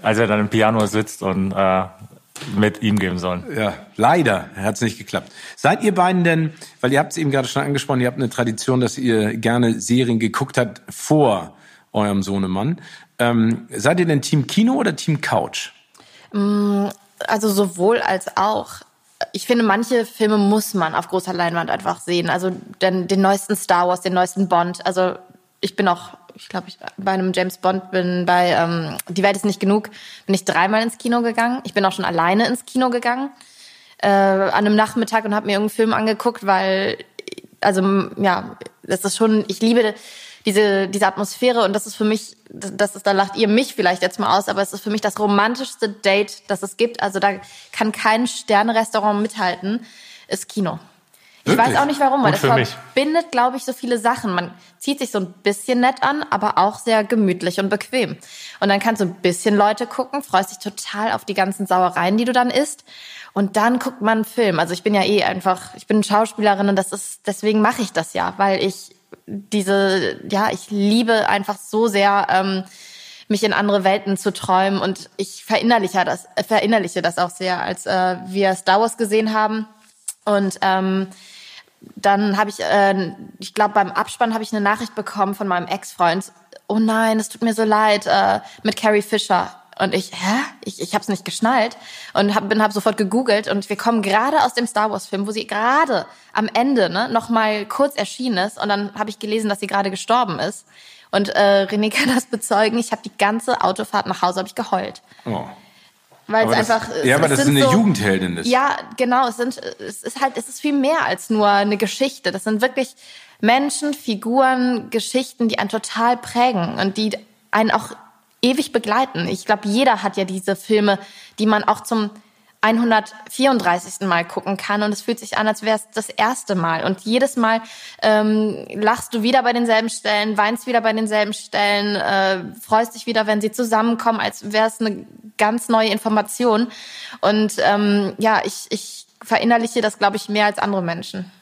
als er dann im Piano sitzt und äh, mit ihm geben sollen. Ja, leider hat es nicht geklappt. Seid ihr beiden denn, weil ihr habt es eben gerade schon angesprochen, ihr habt eine Tradition, dass ihr gerne Serien geguckt habt vor eurem Sohnemann. Ähm, seid ihr denn Team Kino oder Team Couch? Mm. Also sowohl als auch. Ich finde, manche Filme muss man auf großer Leinwand einfach sehen. Also den, den neuesten Star Wars, den neuesten Bond. Also ich bin auch, ich glaube, ich bei einem James Bond bin bei ähm, Die Welt ist nicht genug, bin ich dreimal ins Kino gegangen. Ich bin auch schon alleine ins Kino gegangen äh, an einem Nachmittag und habe mir irgendeinen Film angeguckt, weil, also ja, das ist schon, ich liebe diese diese Atmosphäre und das ist für mich, das ist, da lacht ihr mich vielleicht jetzt mal aus, aber es ist für mich das romantischste Date, das es gibt. Also da kann kein Sterne-Restaurant mithalten, ist Kino. Ich Wirklich? weiß auch nicht warum, weil das verbindet, mich. glaube ich, so viele Sachen. Man zieht sich so ein bisschen nett an, aber auch sehr gemütlich und bequem. Und dann kannst du ein bisschen Leute gucken, freust dich total auf die ganzen Sauereien, die du dann isst. Und dann guckt man einen Film. Also ich bin ja eh einfach, ich bin Schauspielerin und das ist, deswegen mache ich das ja, weil ich diese, ja, ich liebe einfach so sehr, ähm, mich in andere Welten zu träumen. Und ich verinnerliche das, verinnerliche das auch sehr, als äh, wir Star Wars gesehen haben. Und ähm, dann habe ich, äh, ich glaube, beim Abspann habe ich eine Nachricht bekommen von meinem Ex-Freund. Oh nein, es tut mir so leid, äh, mit Carrie Fisher. Und ich, hä? Ich, ich hab's nicht geschnallt und hab, bin hab sofort gegoogelt und wir kommen gerade aus dem Star Wars Film, wo sie gerade am Ende, ne, noch mal kurz erschienen ist, und dann habe ich gelesen, dass sie gerade gestorben ist, und äh, René kann das bezeugen, ich habe die ganze Autofahrt nach Hause habe ich geheult. Oh. Weil aber es das, einfach ja, es, aber das ist eine so, Jugendheldin ist. Ja, genau, es sind es ist halt es ist viel mehr als nur eine Geschichte, das sind wirklich Menschen, Figuren, Geschichten, die einen total prägen und die einen auch ewig begleiten. Ich glaube, jeder hat ja diese Filme, die man auch zum hundertvierunddreißigsten Mal gucken kann, und es fühlt sich an, als wäre es das erste Mal. Und jedes Mal ähm, lachst du wieder bei denselben Stellen, weinst wieder bei denselben Stellen, äh, freust dich wieder, wenn sie zusammenkommen, als wäre es eine ganz neue Information. Und ähm, ja, ich, ich verinnerliche das, glaube ich, mehr als andere Menschen.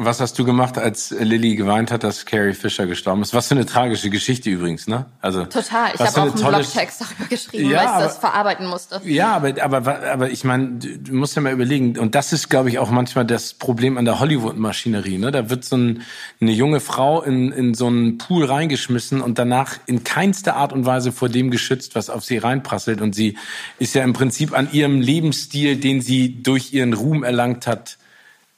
Was hast du gemacht, als Lilli geweint hat, dass Carrie Fisher gestorben ist? Was für eine tragische Geschichte übrigens, ne? Also total. Ich habe auch einen tolle... Blogtext darüber geschrieben, ja, weil ich das verarbeiten musste. Ja, aber aber aber ich meine, du musst ja mal überlegen. Und das ist, glaube ich, auch manchmal das Problem an der Hollywood-Maschinerie, ne? Da wird so ein, eine junge Frau in in so einen Pool reingeschmissen und danach in keinster Art und Weise vor dem geschützt, was auf sie reinprasselt. Und sie ist ja im Prinzip an ihrem Lebensstil, den sie durch ihren Ruhm erlangt hat,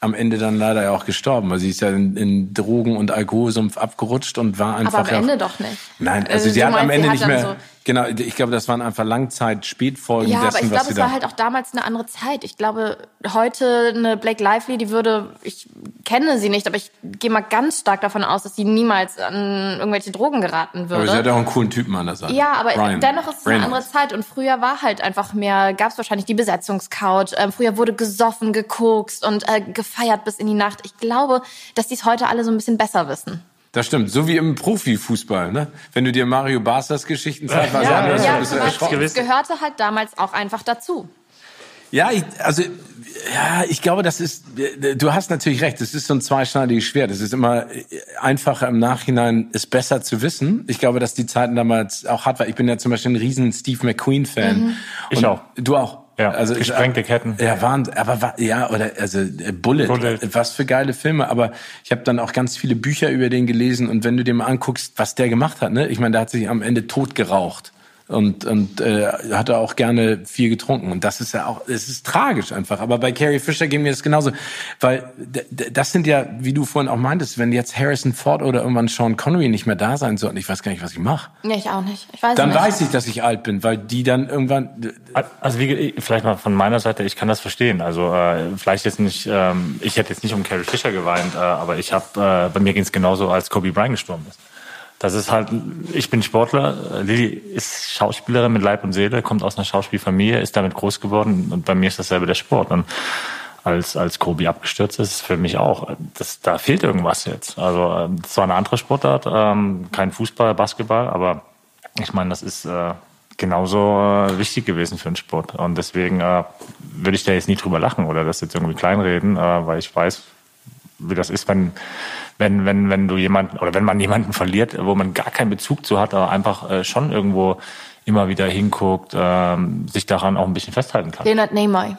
am Ende dann leider ja auch gestorben, weil sie ist ja in, in Drogen- und Alkoholsumpf abgerutscht und war einfach... Aber am ja Ende doch nicht. Nein, also, also sie hat meinst, am Ende hat nicht mehr... So genau, ich glaube, das waren einfach Langzeit-Spätfolgen ja, dessen, aber ich glaube, es war halt auch damals eine andere Zeit. Ich glaube, heute eine Blake Lively, die würde... Ich kenne sie nicht, aber ich gehe mal ganz stark davon aus, dass sie niemals an irgendwelche Drogen geraten würde. Aber sie hat auch einen coolen Typen an der Seite. Ja, aber Brian. dennoch ist es Reynolds. eine andere Zeit. Und früher war halt einfach mehr... Gab es wahrscheinlich die Besetzungscouch. Ähm, früher wurde gesoffen, gekokst und äh, gefeiert bis in die Nacht. Ich glaube, dass die es heute alle so ein bisschen besser wissen. Das stimmt, so wie im Profifußball, ne? Wenn du dir Mario Basterds Geschichten zeigst, war es anders. Ja, das ja, gehörte halt damals auch einfach dazu. Ja, ich, also ja, ich glaube, das ist. Du hast natürlich recht. Es ist so ein zweischneidiges Schwert. Es ist immer einfacher im Nachhinein, es besser zu wissen. Ich glaube, dass die Zeiten damals auch hart war. Ich bin ja zum Beispiel ein riesen Steve McQueen-Fan. Mhm. Ich auch. Du auch. Ja, also gesprengte Ketten. Ja, Wahnsinn. Aber ja, oder also Bullet, Bullet. Was für geile Filme. Aber ich habe dann auch ganz viele Bücher über den gelesen. Und wenn du dir mal anguckst, was der gemacht hat, ne? Ich meine, der hat sich am Ende tot geraucht und und äh, hatte auch gerne viel getrunken. Und das ist ja auch, es ist tragisch einfach. Aber bei Carrie Fisher gehen wir das genauso, weil d- d- das sind ja, wie du vorhin auch meintest, wenn jetzt Harrison Ford oder irgendwann Sean Connery nicht mehr da sein sollten, ich weiß gar nicht, was ich mache. Nee, ich auch nicht. Ich weiß dann nicht. Weiß ich, dass ich alt bin, weil die dann irgendwann. D- also wie, vielleicht mal von meiner Seite, ich kann das verstehen. Also äh, vielleicht jetzt nicht, ähm, ich hätte jetzt nicht um Carrie Fisher geweint, äh, aber ich habe, äh, bei mir ging es genauso, als Kobe Bryant gestorben ist. Das ist halt, ich bin Sportler, Lilli ist Schauspielerin mit Leib und Seele, kommt aus einer Schauspielfamilie, ist damit groß geworden, und bei mir ist dasselbe der Sport. Und als als Kobe abgestürzt ist, ist für mich auch, das, da fehlt irgendwas jetzt. Also das war eine andere Sportart, ähm, kein Fußball, Basketball, aber ich meine, das ist äh, genauso äh, wichtig gewesen für den Sport. Und deswegen äh, würde ich da jetzt nie drüber lachen oder das jetzt irgendwie kleinreden, äh, weil ich weiß, wie das ist, wenn wenn wenn wenn du jemanden oder wenn man jemanden verliert, wo man gar keinen Bezug zu hat, aber einfach äh, schon irgendwo immer wieder hinguckt, äh, sich daran auch ein bisschen festhalten kann. Leonard Nimoy,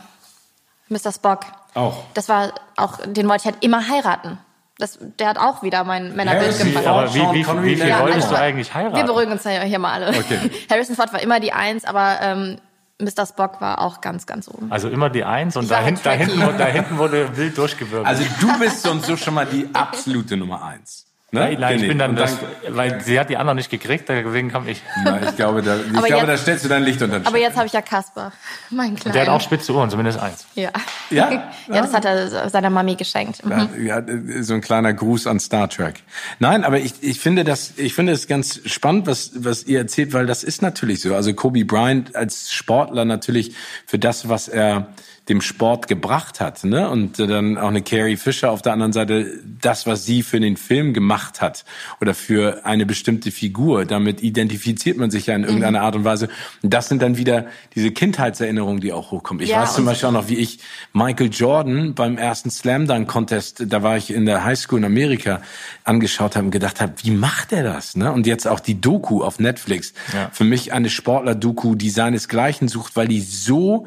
Mister Spock. Auch. Das war auch, den wollte ich halt immer heiraten. Das, der hat auch wieder mein Männerbild gemacht. Aber wie, wie, wie, wie viel ja, wolltest also, du eigentlich heiraten? Wir beruhigen uns ja hier mal alle. Okay. Harrison Ford war immer die Eins, aber ähm, Mister Spock war auch ganz, ganz oben. Also immer die Eins und da hinten, da, hinten, und da hinten wurde wild durchgewirbelt. Also du bist so und so schon mal die absolute Nummer Eins. Ne? Nein, ich bin dann, das, weil sie hat die anderen nicht gekriegt, deswegen kam ich. Nein, ich glaube, da, ich glaube jetzt, da stellst du dein Licht unter den Scheffel. Aber jetzt habe ich ja Kasper, mein Kleiner. Der hat auch spitze Ohren, zumindest eins. Ja, ja? ja das hat er seiner Mami geschenkt. Mhm. Ja, so ein kleiner Gruß an Star Trek. Nein, aber ich, ich finde das, ich finde es ganz spannend, was, was ihr erzählt, weil das ist natürlich so. Also Kobe Bryant als Sportler natürlich für das, was er dem Sport gebracht hat, ne? Und dann auch eine Carrie Fisher auf der anderen Seite, das, was sie für den Film gemacht hat oder für eine bestimmte Figur, damit identifiziert man sich ja in irgendeiner Art und Weise. Und das sind dann wieder diese Kindheitserinnerungen, die auch hochkommen. Ich ja, weiß zum Beispiel auch noch, wie ich Michael Jordan beim ersten Slam Dunk Contest, da war ich in der Highschool in Amerika, angeschaut habe und gedacht habe, wie macht er das, ne? Und jetzt auch die Doku auf Netflix. Ja. Für mich eine Sportler-Doku, die seinesgleichen sucht, weil die so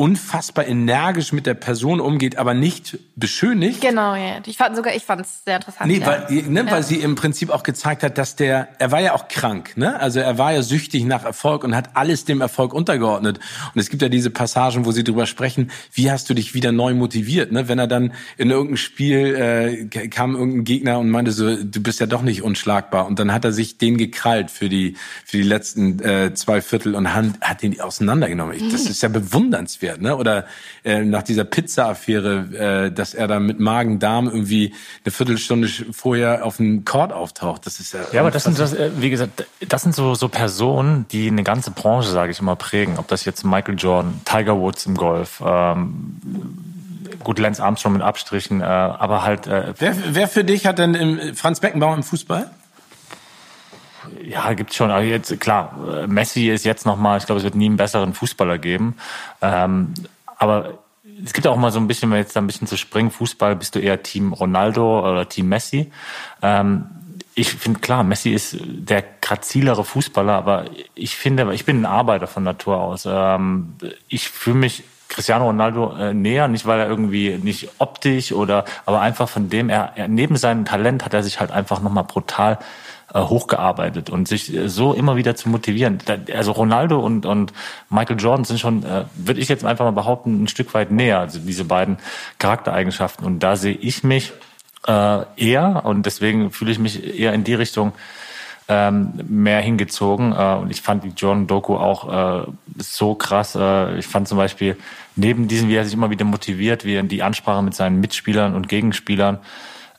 unfassbar energisch mit der Person umgeht, aber nicht beschönigt. Genau, ja. Ich fand sogar, ich fand es sehr interessant. Nee, ja. weil, ne, ja. weil sie im Prinzip auch gezeigt hat, dass der, er war ja auch krank, ne? Also er war ja süchtig nach Erfolg und hat alles dem Erfolg untergeordnet. Und es gibt ja diese Passagen, wo sie drüber sprechen, wie hast du dich wieder neu motiviert, ne? Wenn er dann in irgendeinem Spiel, äh, kam irgendein Gegner und meinte so, du bist ja doch nicht unschlagbar. Und dann hat er sich den gekrallt für die, für die letzten, äh, zwei Viertel und hat, hat den auseinandergenommen. Ich, das ist ja bewundernswert. Oder äh, nach dieser Pizza-Affäre, äh, dass er da mit Magen-Darm irgendwie eine Viertelstunde vorher auf dem Court auftaucht. Das ist ja, ja aber das sind, das, wie gesagt, das sind so, so Personen, die eine ganze Branche, sage ich immer, prägen. Ob das jetzt Michael Jordan, Tiger Woods im Golf, ähm, gut, Lance Armstrong mit Abstrichen, äh, aber halt... Äh, wer, wer für dich hat denn im, Franz Beckenbauer im Fußball? Ja, gibt's schon. Also jetzt, klar, Messi ist jetzt nochmal, ich glaube, es wird nie einen besseren Fußballer geben. Ähm, aber es gibt auch mal so ein bisschen, wenn jetzt da ein bisschen zu springen, Fußball, bist du eher Team Ronaldo oder Team Messi? Ähm, ich finde, klar, Messi ist der grazilere Fußballer, aber ich finde, ich bin ein Arbeiter von Natur aus. Ähm, ich fühle mich Cristiano Ronaldo äh, näher, nicht weil er irgendwie nicht optisch oder, aber einfach von dem, er, er neben seinem Talent hat er sich halt einfach nochmal brutal hochgearbeitet und sich so immer wieder zu motivieren. Also Ronaldo und und Michael Jordan sind schon, würde ich jetzt einfach mal behaupten, ein Stück weit näher, also diese beiden Charaktereigenschaften. Und da sehe ich mich äh, eher und deswegen fühle ich mich eher in die Richtung ähm, mehr hingezogen. Äh, und ich fand die Jordan-Doku auch äh, so krass. Äh, ich fand zum Beispiel neben diesem, wie er sich immer wieder motiviert, wie er die Ansprache mit seinen Mitspielern und Gegenspielern,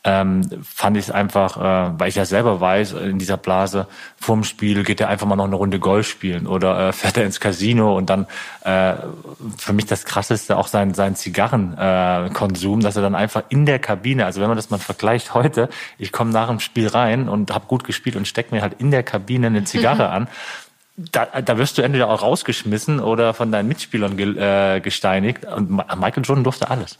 Ähm, fand ich es einfach, äh, weil ich ja selber weiß, in dieser Blase vorm Spiel geht er einfach mal noch eine Runde Golf spielen oder äh, fährt er ins Casino und dann äh, für mich das Krasseste auch sein sein Zigarrenkonsum, äh, dass er dann einfach in der Kabine, also wenn man das mal vergleicht heute, ich komme nach dem Spiel rein und habe gut gespielt und stecke mir halt in der Kabine eine Zigarre mhm. an, Da, da wirst du entweder auch rausgeschmissen oder von deinen Mitspielern ge- äh, gesteinigt und Michael Jordan durfte alles.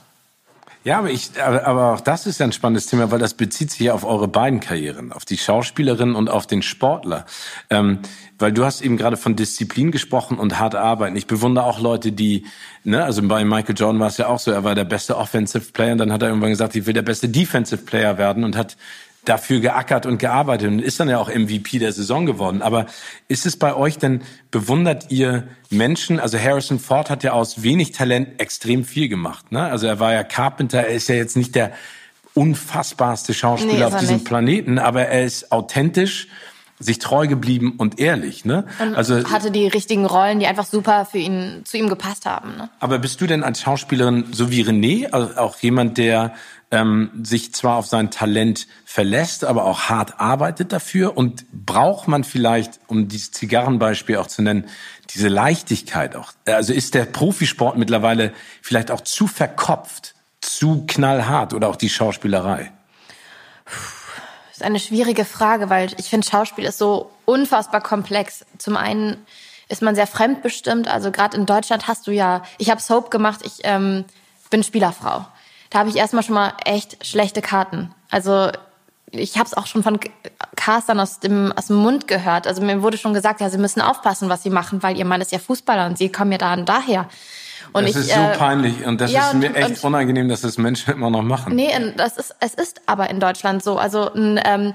Ja, aber ich, aber auch das ist ja ein spannendes Thema, weil das bezieht sich ja auf eure beiden Karrieren, auf die Schauspielerin und auf den Sportler. Ähm, weil du hast eben gerade von Disziplin gesprochen und hart arbeiten. Ich bewundere auch Leute, die, ne, also bei Michael Jordan war es ja auch so, er war der beste Offensive Player und dann hat er irgendwann gesagt, ich will der beste Defensive Player werden und hat dafür geackert und gearbeitet und ist dann ja auch M V P der Saison geworden. Aber ist es bei euch denn, bewundert ihr Menschen? Also Harrison Ford hat ja aus wenig Talent extrem viel gemacht, ne? Also er war ja Carpenter, er ist ja jetzt nicht der unfassbarste Schauspieler nee, auf diesem nicht. Planeten, aber er ist authentisch, sich treu geblieben und ehrlich, ne? Und also hatte die richtigen Rollen, die einfach super für ihn, zu ihm gepasst haben, ne? Aber bist du denn als Schauspielerin so wie René, also auch jemand, der Ähm, sich zwar auf sein Talent verlässt, aber auch hart arbeitet dafür? Und braucht man vielleicht, um dieses Zigarrenbeispiel auch zu nennen, diese Leichtigkeit auch? Also ist der Profisport mittlerweile vielleicht auch zu verkopft, zu knallhart oder auch die Schauspielerei? Das ist eine schwierige Frage, weil ich finde, Schauspiel ist so unfassbar komplex. Zum einen ist man sehr fremdbestimmt. Also gerade in Deutschland hast du ja, ich habe Soap gemacht, ich ähm, bin Spielerfrau. Da habe ich erstmal schon mal echt schlechte Karten. Also ich habe es auch schon von Castern aus dem, aus dem Mund gehört. Also mir wurde schon gesagt, ja, sie müssen aufpassen, was sie machen, weil ihr Mann ist ja Fußballer und sie kommen ja da und daher. Und das ich, ist so äh, peinlich und das ja, ist und, mir echt und, unangenehm, dass das Menschen immer noch machen. Nee, das ist, es ist aber in Deutschland so. Also ähm,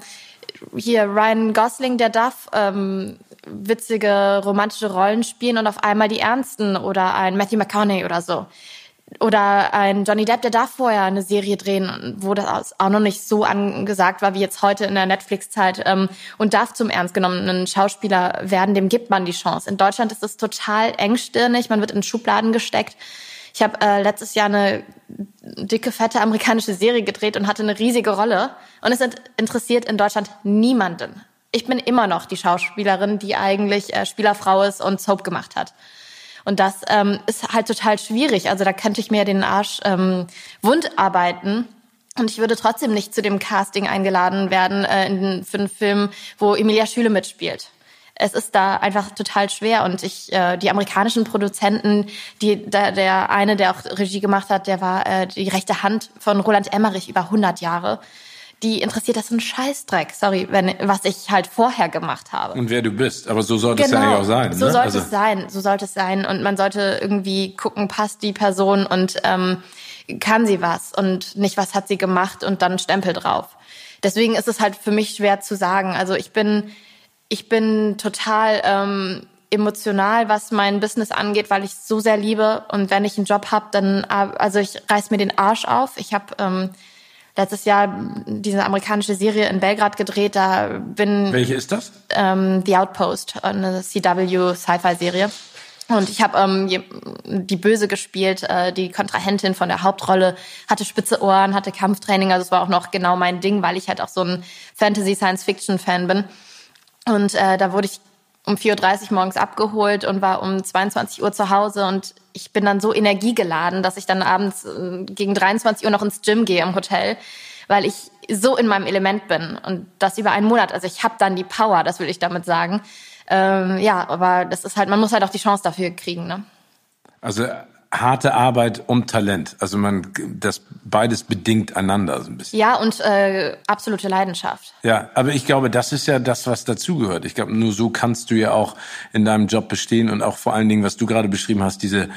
hier Ryan Gosling, der darf ähm, witzige, romantische Rollen spielen und auf einmal die Ernsten oder ein Matthew McConaughey oder so. Oder ein Johnny Depp, der darf vorher eine Serie drehen, wo das auch noch nicht so angesagt war wie jetzt heute in der Netflix-Zeit ähm, und darf zum ernst genommenen Schauspieler werden, dem gibt man die Chance. In Deutschland ist es total engstirnig, man wird in Schubladen gesteckt. Ich habe äh, letztes Jahr eine dicke, fette amerikanische Serie gedreht und hatte eine riesige Rolle und es interessiert in Deutschland niemanden. Ich bin immer noch die Schauspielerin, die eigentlich äh, Spielerfrau ist und Soap gemacht hat. Und das ähm, ist halt total schwierig. Also da könnte ich mir den Arsch ähm, wund arbeiten. Und ich würde trotzdem nicht zu dem Casting eingeladen werden äh, in, für einen Film, wo Emilia Schüle mitspielt. Es ist da einfach total schwer. Und ich äh, die amerikanischen Produzenten, die da, der eine, der auch Regie gemacht hat, der war äh, die rechte Hand von Roland Emmerich über hundert Jahre. Die interessiert das so ein Scheißdreck, sorry, wenn, was ich halt vorher gemacht habe. Und wer du bist, aber so sollte genau. es ja eigentlich auch sein. So ne? sollte also. es sein, so sollte es sein. Und man sollte irgendwie gucken, passt die Person und ähm, kann sie was und nicht, was hat sie gemacht und dann Stempel drauf. Deswegen ist es halt für mich schwer zu sagen. Also ich bin, ich bin total ähm, emotional, was mein Business angeht, weil ich es so sehr liebe. Und wenn ich einen Job habe, dann, also ich reiß mir den Arsch auf. Ich habe... Ähm, Letztes Jahr diese amerikanische Serie in Belgrad gedreht, da bin... Welche ist das? Ähm, The Outpost, eine C W-Sci-Fi-Serie. Und ich habe ähm, die Böse gespielt, äh, die Kontrahentin von der Hauptrolle, hatte spitze Ohren, hatte Kampftraining, also es war auch noch genau mein Ding, weil ich halt auch so ein Fantasy-Science-Fiction-Fan bin. Und äh, da wurde ich um vier Uhr dreißig morgens abgeholt und war um zweiundzwanzig Uhr zu Hause und ich bin dann so energiegeladen, dass ich dann abends gegen dreiundzwanzig Uhr noch ins Gym gehe im Hotel, weil ich so in meinem Element bin und das über einen Monat. Also ich habe dann die Power, das will ich damit sagen. Ähm, ja, aber das ist halt, man muss halt auch die Chance dafür kriegen, ne? Also harte Arbeit um Talent. Also man, das beides bedingt einander so ein bisschen. Ja, und äh, absolute Leidenschaft. Ja, aber ich glaube, das ist ja das, was dazugehört. Ich glaube, nur so kannst du ja auch in deinem Job bestehen und auch vor allen Dingen, was du gerade beschrieben hast, diese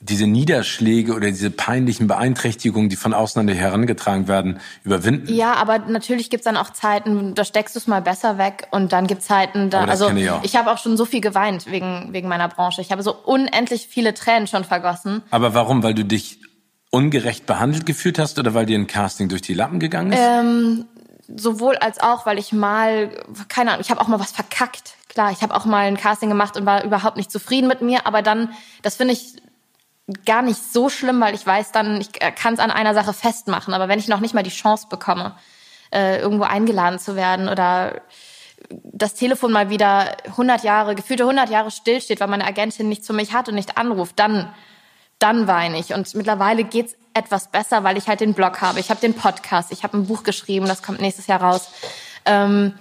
diese Niederschläge oder diese peinlichen Beeinträchtigungen, die von außen an dich herangetragen werden, überwinden. Ja, aber natürlich gibt's dann auch Zeiten, da steckst du es mal besser weg und dann gibt's Zeiten, da also ich, ich habe auch schon so viel geweint wegen wegen meiner Branche. Ich habe so unendlich viele Tränen schon vergossen. Aber warum? Weil du dich ungerecht behandelt gefühlt hast oder weil dir ein Casting durch die Lappen gegangen ist? Ähm, sowohl als auch, weil ich mal, keine Ahnung, ich habe auch mal was verkackt. Klar, ich habe auch mal ein Casting gemacht und war überhaupt nicht zufrieden mit mir, aber dann, das finde ich gar nicht so schlimm, weil ich weiß dann, ich kann es an einer Sache festmachen. Aber wenn ich noch nicht mal die Chance bekomme, äh, irgendwo eingeladen zu werden oder das Telefon mal wieder hundert Jahre, gefühlte hundert Jahre stillsteht, weil meine Agentin nichts für mich hat und nicht anruft, dann, dann weine ich. Und mittlerweile geht's etwas besser, weil ich halt den Blog habe. Ich habe den Podcast, ich habe ein Buch geschrieben, das kommt nächstes Jahr raus. Ähm,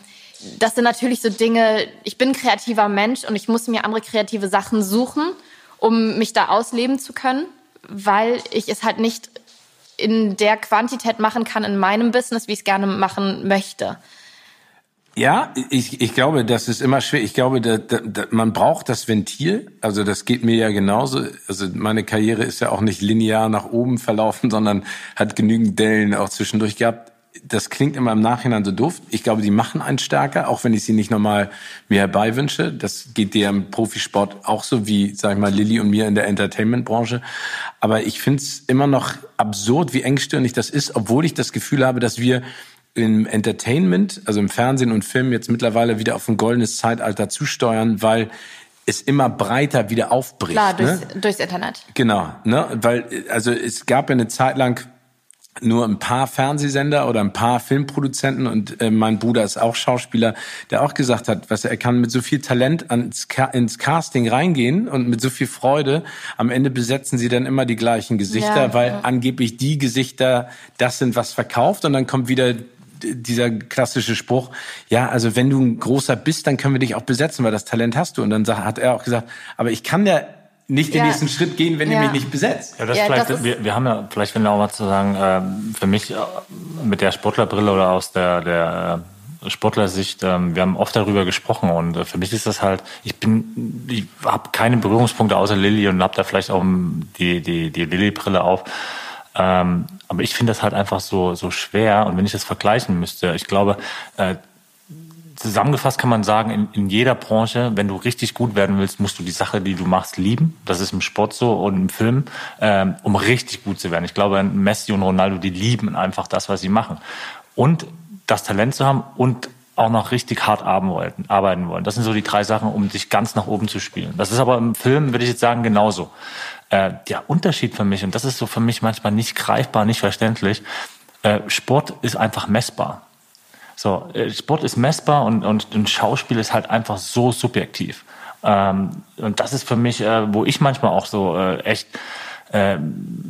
das sind natürlich so Dinge, ich bin ein kreativer Mensch und ich muss mir andere kreative Sachen suchen, um mich da ausleben zu können, weil ich es halt nicht in der Quantität machen kann in meinem Business, wie ich es gerne machen möchte. Ja, ich, ich glaube, das ist immer schwer. Ich glaube, da, da, man braucht das Ventil. Also das geht mir ja genauso. Also meine Karriere ist ja auch nicht linear nach oben verlaufen, sondern hat genügend Dellen auch zwischendurch gehabt. Das klingt immer im Nachhinein so doof. Ich glaube, die machen einen stärker, auch wenn ich sie nicht nochmal mir herbeiwünsche. Das geht dir im Profisport auch so wie, sag ich mal, Lilli und mir in der Entertainment-Branche. Aber ich find's immer noch absurd, wie engstirnig das ist, obwohl ich das Gefühl habe, dass wir im Entertainment, also im Fernsehen und Film, jetzt mittlerweile wieder auf ein goldenes Zeitalter zusteuern, weil es immer breiter wieder aufbricht. Klar, durchs, ne? durchs Internet. Genau, ne? Weil, also es gab ja eine Zeit lang nur ein paar Fernsehsender oder ein paar Filmproduzenten und äh, mein Bruder ist auch Schauspieler, der auch gesagt hat, was er, er kann mit so viel Talent ans, ins Casting reingehen und mit so viel Freude, am Ende besetzen sie dann immer die gleichen Gesichter, ja, weil ja. angeblich die Gesichter, das sind, was verkauft und dann kommt wieder dieser klassische Spruch, ja, also wenn du ein großer bist, dann können wir dich auch besetzen, weil das Talent hast du und dann hat er auch gesagt, aber ich kann ja nicht den ja. nächsten Schritt gehen, wenn ja. ihr mich nicht besetzt. Ja, das ja, vielleicht, das wir, wir haben ja vielleicht, wenn auch mal zu sagen, äh, für mich äh, mit der Sportlerbrille oder aus der, der äh, Sportlersicht, äh, wir haben oft darüber gesprochen und äh, für mich ist das halt, ich bin, ich habe keine Berührungspunkte außer Lilli und habe da vielleicht auch die, die, die Lilli-Brille auf. Ähm, aber ich finde das halt einfach so, so schwer und wenn ich das vergleichen müsste, ich glaube, äh, zusammengefasst kann man sagen, in, in jeder Branche, wenn du richtig gut werden willst, musst du die Sache, die du machst, lieben. Das ist im Sport so und im Film, ähm, um richtig gut zu werden. Ich glaube, Messi und Ronaldo, die lieben einfach das, was sie machen. Und das Talent zu haben und auch noch richtig hart arbeiten wollen. Das sind so die drei Sachen, um dich ganz nach oben zu spielen. Das ist aber im Film, würde ich jetzt sagen, genauso. Äh, der Unterschied für mich, und das ist so für mich manchmal nicht greifbar, nicht verständlich, äh, Sport ist einfach messbar. So, Sport ist messbar und, und, und Schauspiel ist halt einfach so subjektiv. Ähm, und das ist für mich, äh, wo ich manchmal auch so äh, echt äh,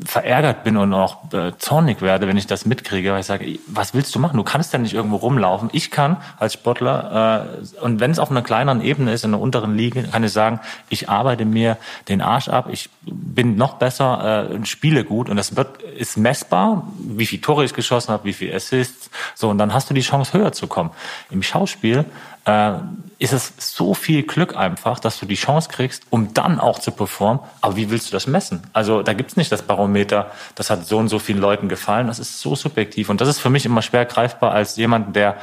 verärgert bin und auch äh, zornig werde, wenn ich das mitkriege, weil ich sage, was willst du machen? Du kannst ja nicht irgendwo rumlaufen. Ich kann als Sportler, äh, und wenn es auf einer kleineren Ebene ist, in einer unteren Liga, kann ich sagen, ich arbeite mir den Arsch ab, ich bin noch besser äh, und spiele gut, und das wird, ist messbar, wie viele Tore ich geschossen habe, wie viele Assists, so, und dann hast du die Chance, höher zu kommen. Im Schauspiel äh, ist es so viel Glück einfach, dass du die Chance kriegst, um dann auch zu performen. Aber wie willst du das messen? Also da gibt's nicht das Barometer, das hat so und so vielen Leuten gefallen. Das ist so subjektiv. Und das ist für mich immer schwer greifbar als jemand, der,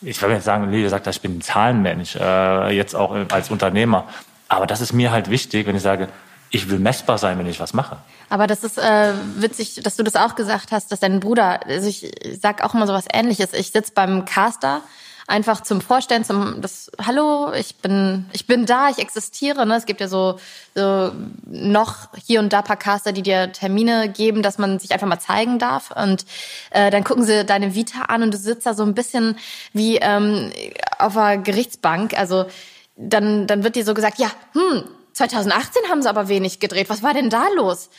ich will jetzt sagen, Lilli sagt, ich bin ein Zahlenmensch, äh, jetzt auch als Unternehmer. Aber das ist mir halt wichtig, wenn ich sage, ich will messbar sein, wenn ich was mache. Aber das ist äh, witzig, dass du das auch gesagt hast, dass dein Bruder, also ich sag auch immer so was Ähnliches. Ich sitze beim Caster einfach zum Vorstellen, zum das Hallo, ich bin ich bin da, ich existiere. Ne? Es gibt ja so, so noch hier und da paar Caster, die dir Termine geben, dass man sich einfach mal zeigen darf. Und äh, dann gucken sie deine Vita an und du sitzt da so ein bisschen wie ähm, auf einer Gerichtsbank. Also dann dann wird dir so gesagt, ja, hm, zwanzig achtzehn haben sie aber wenig gedreht. Was war denn da los?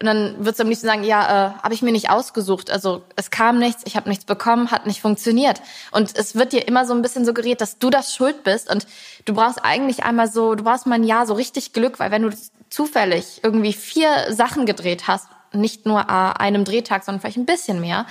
Und dann würdest du am liebsten sagen, ja, äh, habe ich mir nicht ausgesucht. Also es kam nichts, ich habe nichts bekommen, hat nicht funktioniert. Und es wird dir immer so ein bisschen suggeriert, dass du das schuld bist. Und du brauchst eigentlich einmal so, du brauchst mal ein Jahr so richtig Glück, weil wenn du zufällig irgendwie vier Sachen gedreht hast, nicht nur an einem Drehtag, sondern vielleicht ein bisschen mehr,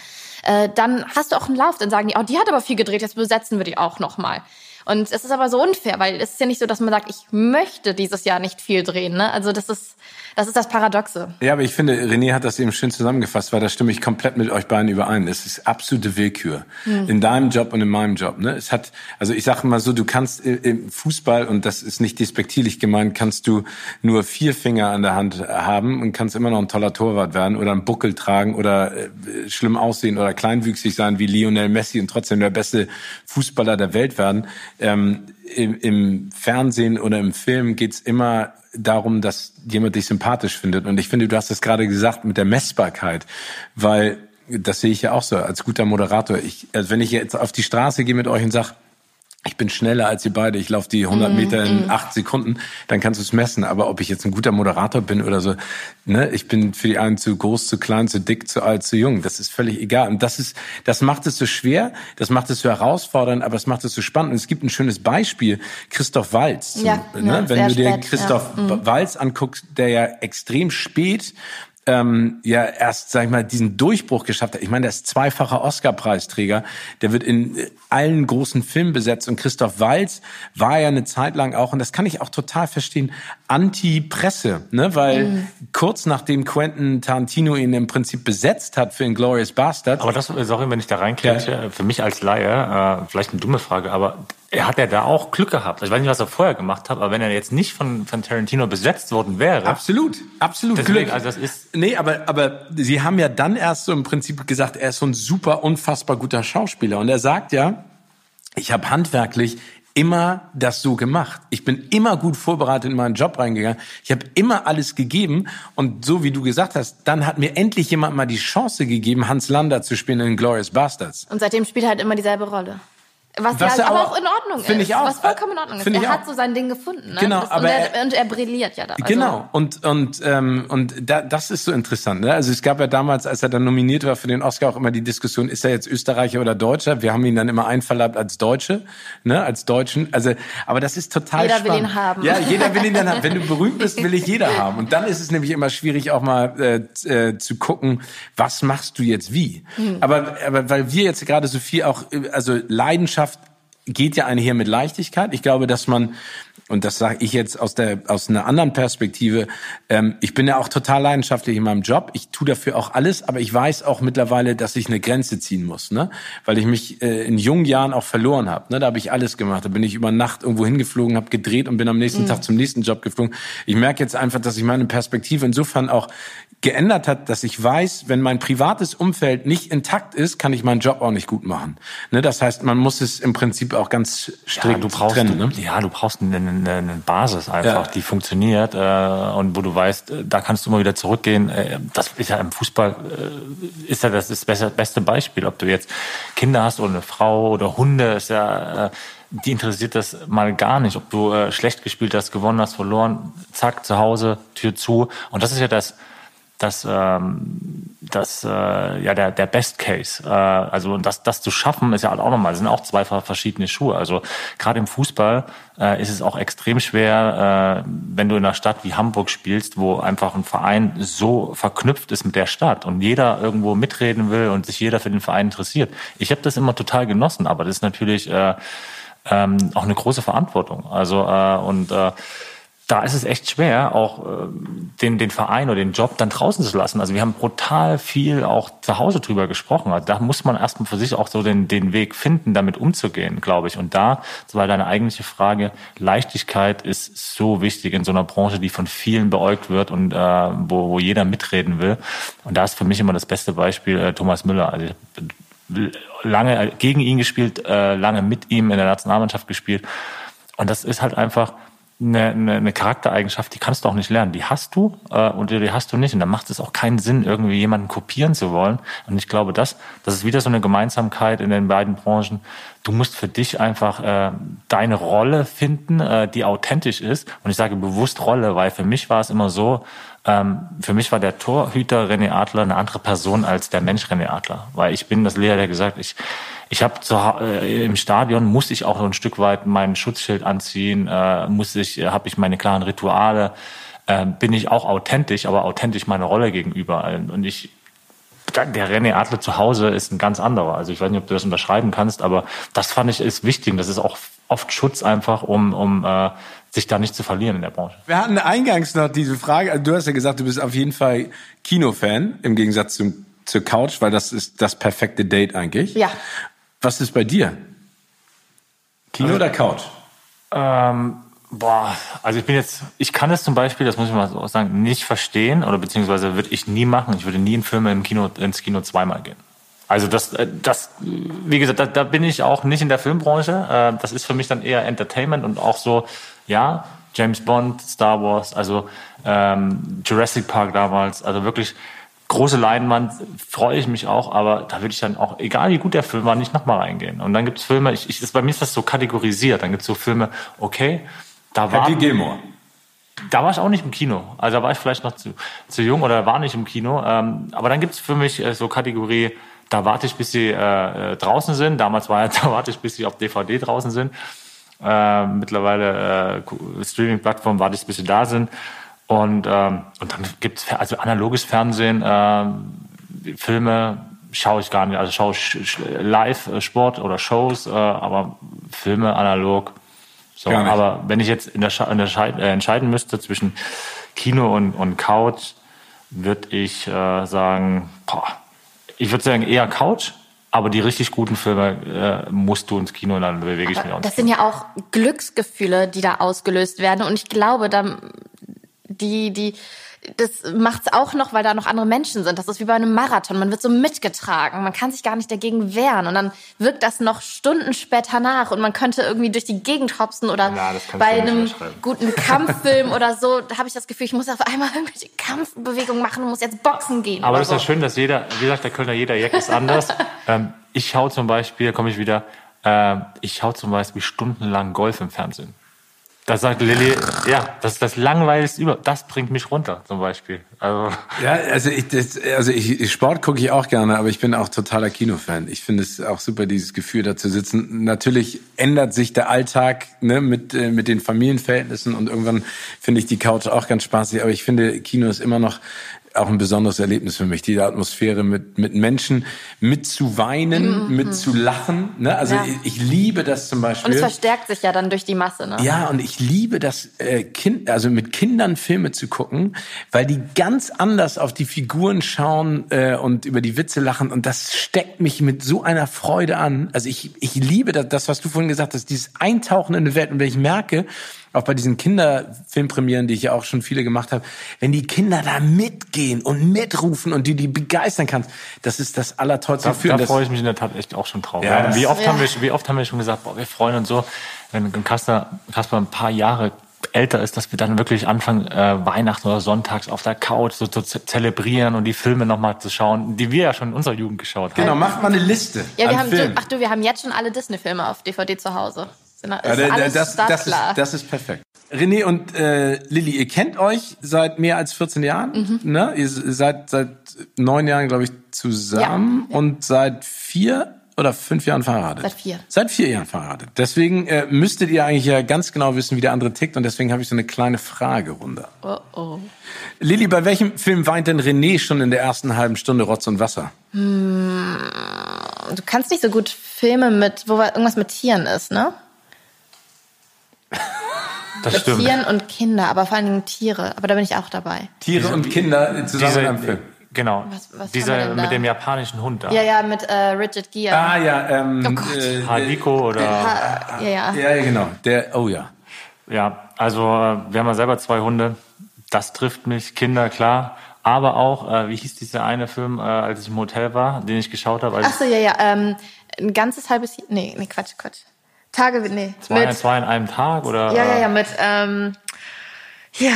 äh, dann hast du auch einen Lauf. Dann sagen die, oh, die hat aber viel gedreht, jetzt besetzen wir die auch nochmal. Und es ist aber so unfair, weil es ist ja nicht so, dass man sagt, ich möchte dieses Jahr nicht viel drehen. Ne? Also das ist, das ist das Paradoxe. Ja, aber ich finde, René hat das eben schön zusammengefasst, weil da stimme ich komplett mit euch beiden überein. Es ist absolute Willkür. Hm. In deinem Job und in meinem Job. Ne? Es hat, also ich sage mal so, du kannst im Fußball, und das ist nicht despektierlich gemeint, kannst du nur vier Finger an der Hand haben und kannst immer noch ein toller Torwart werden oder einen Buckel tragen oder schlimm aussehen oder kleinwüchsig sein wie Lionel Messi und trotzdem der beste Fußballer der Welt werden. Ähm, im, im Fernsehen oder im Film geht's immer darum, dass jemand dich sympathisch findet. Und ich finde, du hast das gerade gesagt mit der Messbarkeit, weil das sehe ich ja auch so als guter Moderator. Ich, also wenn ich jetzt auf die Straße gehe mit euch und sage, ich bin schneller als ihr beide, ich laufe die hundert Meter in acht Sekunden, dann kannst du es messen. Aber ob ich jetzt ein guter Moderator bin oder so, ne, ich bin für die einen zu groß, zu klein, zu dick, zu alt, zu jung. Das ist völlig egal. Und das ist, das macht es so schwer, das macht es so herausfordernd, aber es macht es so spannend. Und es gibt ein schönes Beispiel, Christoph Waltz. Zum, ja, ne, ja, wenn du dir spät, Christoph ja. mhm. Waltz anguckst, der ja extrem spät Ähm, ja erst, sag ich mal, diesen Durchbruch geschafft hat. Ich meine, der ist zweifacher Oscar-Preisträger. Der wird in allen großen Filmen besetzt. Und Christoph Waltz war ja eine Zeit lang auch, und das kann ich auch total verstehen, Anti-Presse, ne? Weil mhm. kurz nachdem Quentin Tarantino ihn im Prinzip besetzt hat für Inglourious Basterds. Aber das, sorry, wenn ich da reinkriege, ja. für mich als Laie, äh, vielleicht eine dumme Frage, aber er hat ja da auch Glück gehabt. Ich weiß nicht, was er vorher gemacht hat, aber wenn er jetzt nicht von, von Tarantino besetzt worden wäre. Absolut, absolut deswegen, Glück. Also das ist nee, aber, aber sie haben ja dann erst so im Prinzip gesagt, er ist so ein super, unfassbar guter Schauspieler. Und er sagt ja, ich habe handwerklich immer das so gemacht. Ich bin immer gut vorbereitet in meinen Job reingegangen. Ich habe immer alles gegeben. Und so wie du gesagt hast, dann hat mir endlich jemand mal die Chance gegeben, Hans Lander zu spielen in Inglourious Basterds. Und seitdem spielt er halt immer dieselbe Rolle. Was, was ja aber auch in Ordnung ist. Ich auch, was vollkommen in Ordnung ist. Er hat auch so sein Ding gefunden. Ne? Genau, das, aber und, er, und er brilliert ja da. Also. Genau. Und, und, ähm, und da, das ist so interessant. Ne? Also es gab ja damals, als er dann nominiert war für den Oscar, auch immer die Diskussion, ist er jetzt Österreicher oder Deutscher? Wir haben ihn dann immer einverleibt als Deutsche, ne? Als Deutschen. Also, aber das ist total jeder spannend. Jeder will ihn haben. Ja, jeder will ihn dann haben. Wenn du berühmt bist, will ich jeder haben. Und dann ist es nämlich immer schwierig, auch mal äh, zu gucken, was machst du jetzt wie. Hm. Aber, aber weil wir jetzt gerade so viel auch, also Leidenschaft geht ja einher mit Leichtigkeit. Ich glaube, dass man, und das sage ich jetzt aus der aus einer anderen Perspektive, ähm, ich bin ja auch total leidenschaftlich in meinem Job. Ich tue dafür auch alles, aber ich weiß auch mittlerweile, dass ich eine Grenze ziehen muss, ne? Weil ich mich äh, in jungen Jahren auch verloren habe. Ne? Da habe ich alles gemacht. Da bin ich über Nacht irgendwo hingeflogen, habe gedreht und bin am nächsten mhm. Tag zum nächsten Job geflogen. Ich merke jetzt einfach, dass ich meine Perspektive insofern auch geändert hat, dass ich weiß, wenn mein privates Umfeld nicht intakt ist, kann ich meinen Job auch nicht gut machen. Ne? Das heißt, man muss es im Prinzip auch ganz strikt ja, du brauchst, trennen. Ne? Ja, du brauchst einen eine, eine Basis einfach, ja. die funktioniert äh, und wo du weißt, da kannst du immer wieder zurückgehen. Das ist ja im Fußball äh, ist ja das, ist das beste Beispiel, ob du jetzt Kinder hast oder eine Frau oder Hunde, ist ja äh, die interessiert das mal gar nicht, ob du äh, schlecht gespielt hast, gewonnen hast, verloren, zack, zu Hause, Tür zu. Und das ist ja das, das, ähm, das äh, ja der, der Best Case. Äh, also und das, das zu schaffen, ist ja auch nochmal, das sind auch zwei verschiedene Schuhe. Also gerade im Fußball äh, ist es auch extrem schwer, äh, wenn du in einer Stadt wie Hamburg spielst, wo einfach ein Verein so verknüpft ist mit der Stadt und jeder irgendwo mitreden will und sich jeder für den Verein interessiert. Ich habe das immer total genossen, aber das ist natürlich äh, Ähm, auch eine große Verantwortung. Also äh, und äh, da ist es echt schwer, auch äh, den den Verein oder den Job dann draußen zu lassen. Also wir haben brutal viel auch zu Hause drüber gesprochen. Also da muss man erstmal für sich auch so den den Weg finden, damit umzugehen, glaube ich. Und da, das war deine eigentliche Frage, Leichtigkeit ist so wichtig in so einer Branche, die von vielen beäugt wird und äh, wo wo jeder mitreden will. Und da ist für mich immer das beste Beispiel äh, Thomas Müller. Also lange gegen ihn gespielt, lange mit ihm in der Nationalmannschaft gespielt. Und das ist halt einfach eine, eine, eine Charaktereigenschaft, die kannst du auch nicht lernen. Die hast du äh, und die hast du nicht. Und dann macht es auch keinen Sinn, irgendwie jemanden kopieren zu wollen. Und ich glaube, das, das ist wieder so eine Gemeinsamkeit in den beiden Branchen. Du musst für dich einfach äh, deine Rolle finden, äh, die authentisch ist. Und ich sage bewusst Rolle, weil für mich war es immer so, ähm, für mich war der Torhüter René Adler eine andere Person als der Mensch René Adler. Weil ich bin das Lehrer, der gesagt, ich Ich habe äh, im Stadion muss ich auch so ein Stück weit mein Schutzschild anziehen, äh, muss ich, habe ich meine klaren Rituale, äh, bin ich auch authentisch, aber authentisch meiner Rolle gegenüber. Und ich, der René Adler zu Hause ist ein ganz anderer. Also ich weiß nicht, ob du das unterschreiben kannst, aber das fand ich ist wichtig. Das ist auch oft Schutz einfach, um um äh, sich da nicht zu verlieren in der Branche. Wir hatten eingangs noch diese Frage. Also du hast ja gesagt, du bist auf jeden Fall Kinofan im Gegensatz zum zur Couch, weil das ist das perfekte Date eigentlich. Ja. Was ist bei dir? Kino also, oder Couch? Ähm, boah, also ich bin jetzt, ich kann es zum Beispiel, das muss ich mal so sagen, nicht verstehen oder beziehungsweise würde ich nie machen. Ich würde nie in Filme im Kino, ins Kino zweimal gehen. Also das, das, wie gesagt, da, da bin ich auch nicht in der Filmbranche. Das ist für mich dann eher Entertainment und auch so, ja, James Bond, Star Wars, also ähm, Jurassic Park damals, also wirklich. Große Leinwand, freue ich mich auch, aber da würde ich dann auch, egal wie gut der Film war, nicht nochmal reingehen. Und dann gibt es Filme, ich, ich, bei mir ist das so kategorisiert, dann gibt es so Filme, okay, da war... Happy Gilmore. Da war ich auch nicht im Kino, also da war ich vielleicht noch zu, zu jung oder war nicht im Kino, ähm, aber dann gibt es für mich äh, so Kategorie, da warte ich, bis sie äh, draußen sind, damals war ja, da warte ich, bis sie auf D V D draußen sind, äh, mittlerweile äh, Streaming-Plattform warte ich, bis sie da sind. Und, ähm, und dann gibt's also analoges Fernsehen, äh, Filme schaue ich gar nicht, also schaue ich live Sport oder Shows, äh, aber Filme analog. So, aber wenn ich jetzt in der, in der äh, entscheiden müsste zwischen Kino und, und Couch, würde ich äh, sagen, boah, ich würde sagen eher Couch. Aber die richtig guten Filme äh, musst du ins Kino und dann bewege ich mich auch. Das sind ja auch Glücksgefühle, die da ausgelöst werden. Und ich glaube, da Die, die, das macht's auch noch, weil da noch andere Menschen sind. Das ist wie bei einem Marathon. Man wird so mitgetragen. Man kann sich gar nicht dagegen wehren. Und dann wirkt das noch Stunden später nach. Und man könnte irgendwie durch die Gegend hopsen oder Na, bei einem guten Kampffilm oder so. Da habe ich das Gefühl, ich muss auf einmal irgendwelche Kampfbewegungen machen und muss jetzt boxen gehen. Aber das so. Ist ja schön, dass jeder, wie gesagt, der Kölner jeder Jack ist anders. ähm, ich schaue zum Beispiel, da komme ich wieder, äh, ich schaue zum Beispiel stundenlang Golf im Fernsehen. Das sagt Lilli, ja, das ist das Langweiligste über. Das bringt mich runter, zum Beispiel. Also. Ja, also ich, das, also ich, Sport gucke ich auch gerne, aber ich bin auch totaler Kinofan. Ich finde es auch super, dieses Gefühl, da zu sitzen. Natürlich ändert sich der Alltag, ne, mit, mit den Familienverhältnissen und irgendwann finde ich die Couch auch ganz spaßig. Aber ich finde, Kino ist immer noch auch ein besonderes Erlebnis für mich. Die Atmosphäre mit, mit Menschen, mit zu weinen, mm-hmm. mit zu lachen. Ne? Also ja. ich, ich liebe das zum Beispiel. Und es verstärkt sich ja dann durch die Masse. Ne? Ja, und ich liebe das, äh, kind, also mit Kindern Filme zu gucken, weil die ganz anders auf die Figuren schauen äh, und über die Witze lachen. Und das steckt mich mit so einer Freude an. Also ich, ich liebe das, das, was du vorhin gesagt hast, dieses Eintauchen in eine Welt. Und wenn ich merke, auch bei diesen Kinderfilmpremieren, die ich ja auch schon viele gemacht habe, wenn die Kinder da mitgehen und mitrufen und die die begeistern kannst, das ist das allertollste Gefühl. Da, da freue ich mich in der Tat echt auch schon drauf. Ja, wie, oft ja. haben wir, wie oft haben wir schon gesagt, boah, wir freuen uns so, wenn Kasper ein paar Jahre älter ist, dass wir dann wirklich anfangen, äh, Weihnachten oder sonntags auf der Couch so zu ze- zelebrieren und die Filme nochmal zu schauen, die wir ja schon in unserer Jugend geschaut haben. Genau, macht mal eine Liste. Ja, wir haben du, ach du, wir haben jetzt schon alle Disney-Filme auf D V D zu Hause. Ist ja, alles das, das, ist, das ist perfekt. René und äh, Lilli, ihr kennt euch seit mehr als vierzehn Jahren. Mhm. Ne? Ihr seid seit neun Jahren, glaube ich, zusammen ja. und seit vier oder fünf Jahren verheiratet? Seit vier. Seit vier Jahren verheiratet. Deswegen äh, müsstet ihr eigentlich ja ganz genau wissen, wie der andere tickt. Und deswegen habe ich so eine kleine Fragerunde. Oh oh. Lilli, bei welchem Film weint denn René schon in der ersten halben Stunde Rotz und Wasser? Hm, du kannst nicht so gut Filme mit, wo irgendwas mit Tieren ist, ne? Das mit stimmt. Tieren und Kinder, aber vor allen Dingen Tiere. Aber da bin ich auch dabei. Tiere und Kinder zusammen Diese, in einem Film. Genau, was, was dieser mit dem japanischen Hund da. Ja, ja, mit äh, Richard Gere. Ah ja, ähm... Oh Gott. Äh, Hadiko oder... Ha- ja, ja. ja, ja, genau. Der, oh ja. Ja, also wir haben ja selber zwei Hunde. Das trifft mich, Kinder, klar. Aber auch, äh, wie hieß dieser eine Film, äh, als ich im Hotel war, den ich geschaut habe? Ach so, ja, ja. Ähm, ein ganzes halbes... Nee, nee, Quatsch, Quatsch. Tage, nee. Zwei, mit, zwei in einem Tag oder... Ja, ja, ja, mit... Ähm, hier,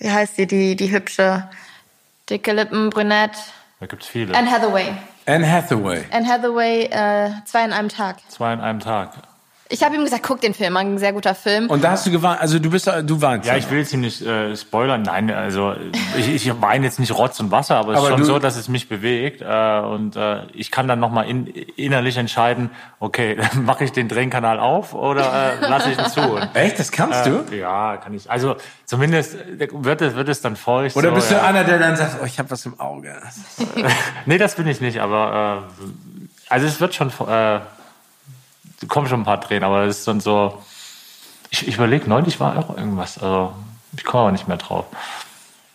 wie heißt die, die, die hübsche... Dicke Lippen, Brünett. Da gibt's viele. Anne Hathaway. Anne Hathaway. Anne Hathaway, äh, zwei in einem Tag. Zwei in einem Tag. Ich habe ihm gesagt, guck den Film, ein sehr guter Film. Und da hast du geweint, also du bist, du weinst. Ja, ich will jetzt hier nicht äh, spoilern, nein, also ich, ich weine jetzt nicht Rotz und Wasser, aber es aber ist schon du... so, dass es mich bewegt äh, und äh, ich kann dann nochmal in, innerlich entscheiden, okay, mache ich den Tränenkanal auf oder äh, lasse ich ihn zu. Und, echt, das kannst äh, du? Ja, kann ich, also zumindest wird es, wird es dann feucht. Oder so, bist du ja. einer, der dann sagt, oh, ich habe was im Auge. Nee, das bin ich nicht, aber äh, also es wird schon... Äh, kommen schon ein paar Tränen, aber es ist dann so, ich, ich überlege, neulich war auch irgendwas, also ich komme aber nicht mehr drauf.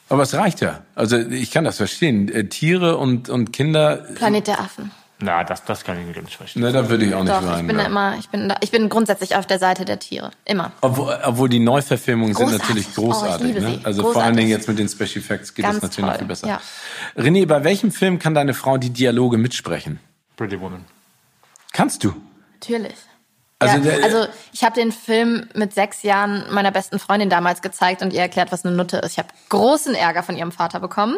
Aber es reicht ja, also ich kann das verstehen, äh, Tiere und, und Kinder... Planet der Affen. Na, das, das kann ich nicht verstehen. Na, da würde ich auch nicht Doch, rein. Ich bin, ja. immer, ich, bin, ich bin grundsätzlich auf der Seite der Tiere, immer. Obwohl, obwohl die Neuverfilmungen großartig. sind natürlich großartig. Oh, ne? Also großartig. Vor allen Dingen jetzt mit den Special Effects geht Ganz das natürlich toll. noch viel besser. Ja. René, bei welchem Film kann deine Frau die Dialoge mitsprechen? Pretty Woman. Kannst du? Natürlich. Also, ja, der, also ich habe den Film mit sechs Jahren meiner besten Freundin damals gezeigt und ihr erklärt, was eine Nutte ist. Ich habe großen Ärger von ihrem Vater bekommen.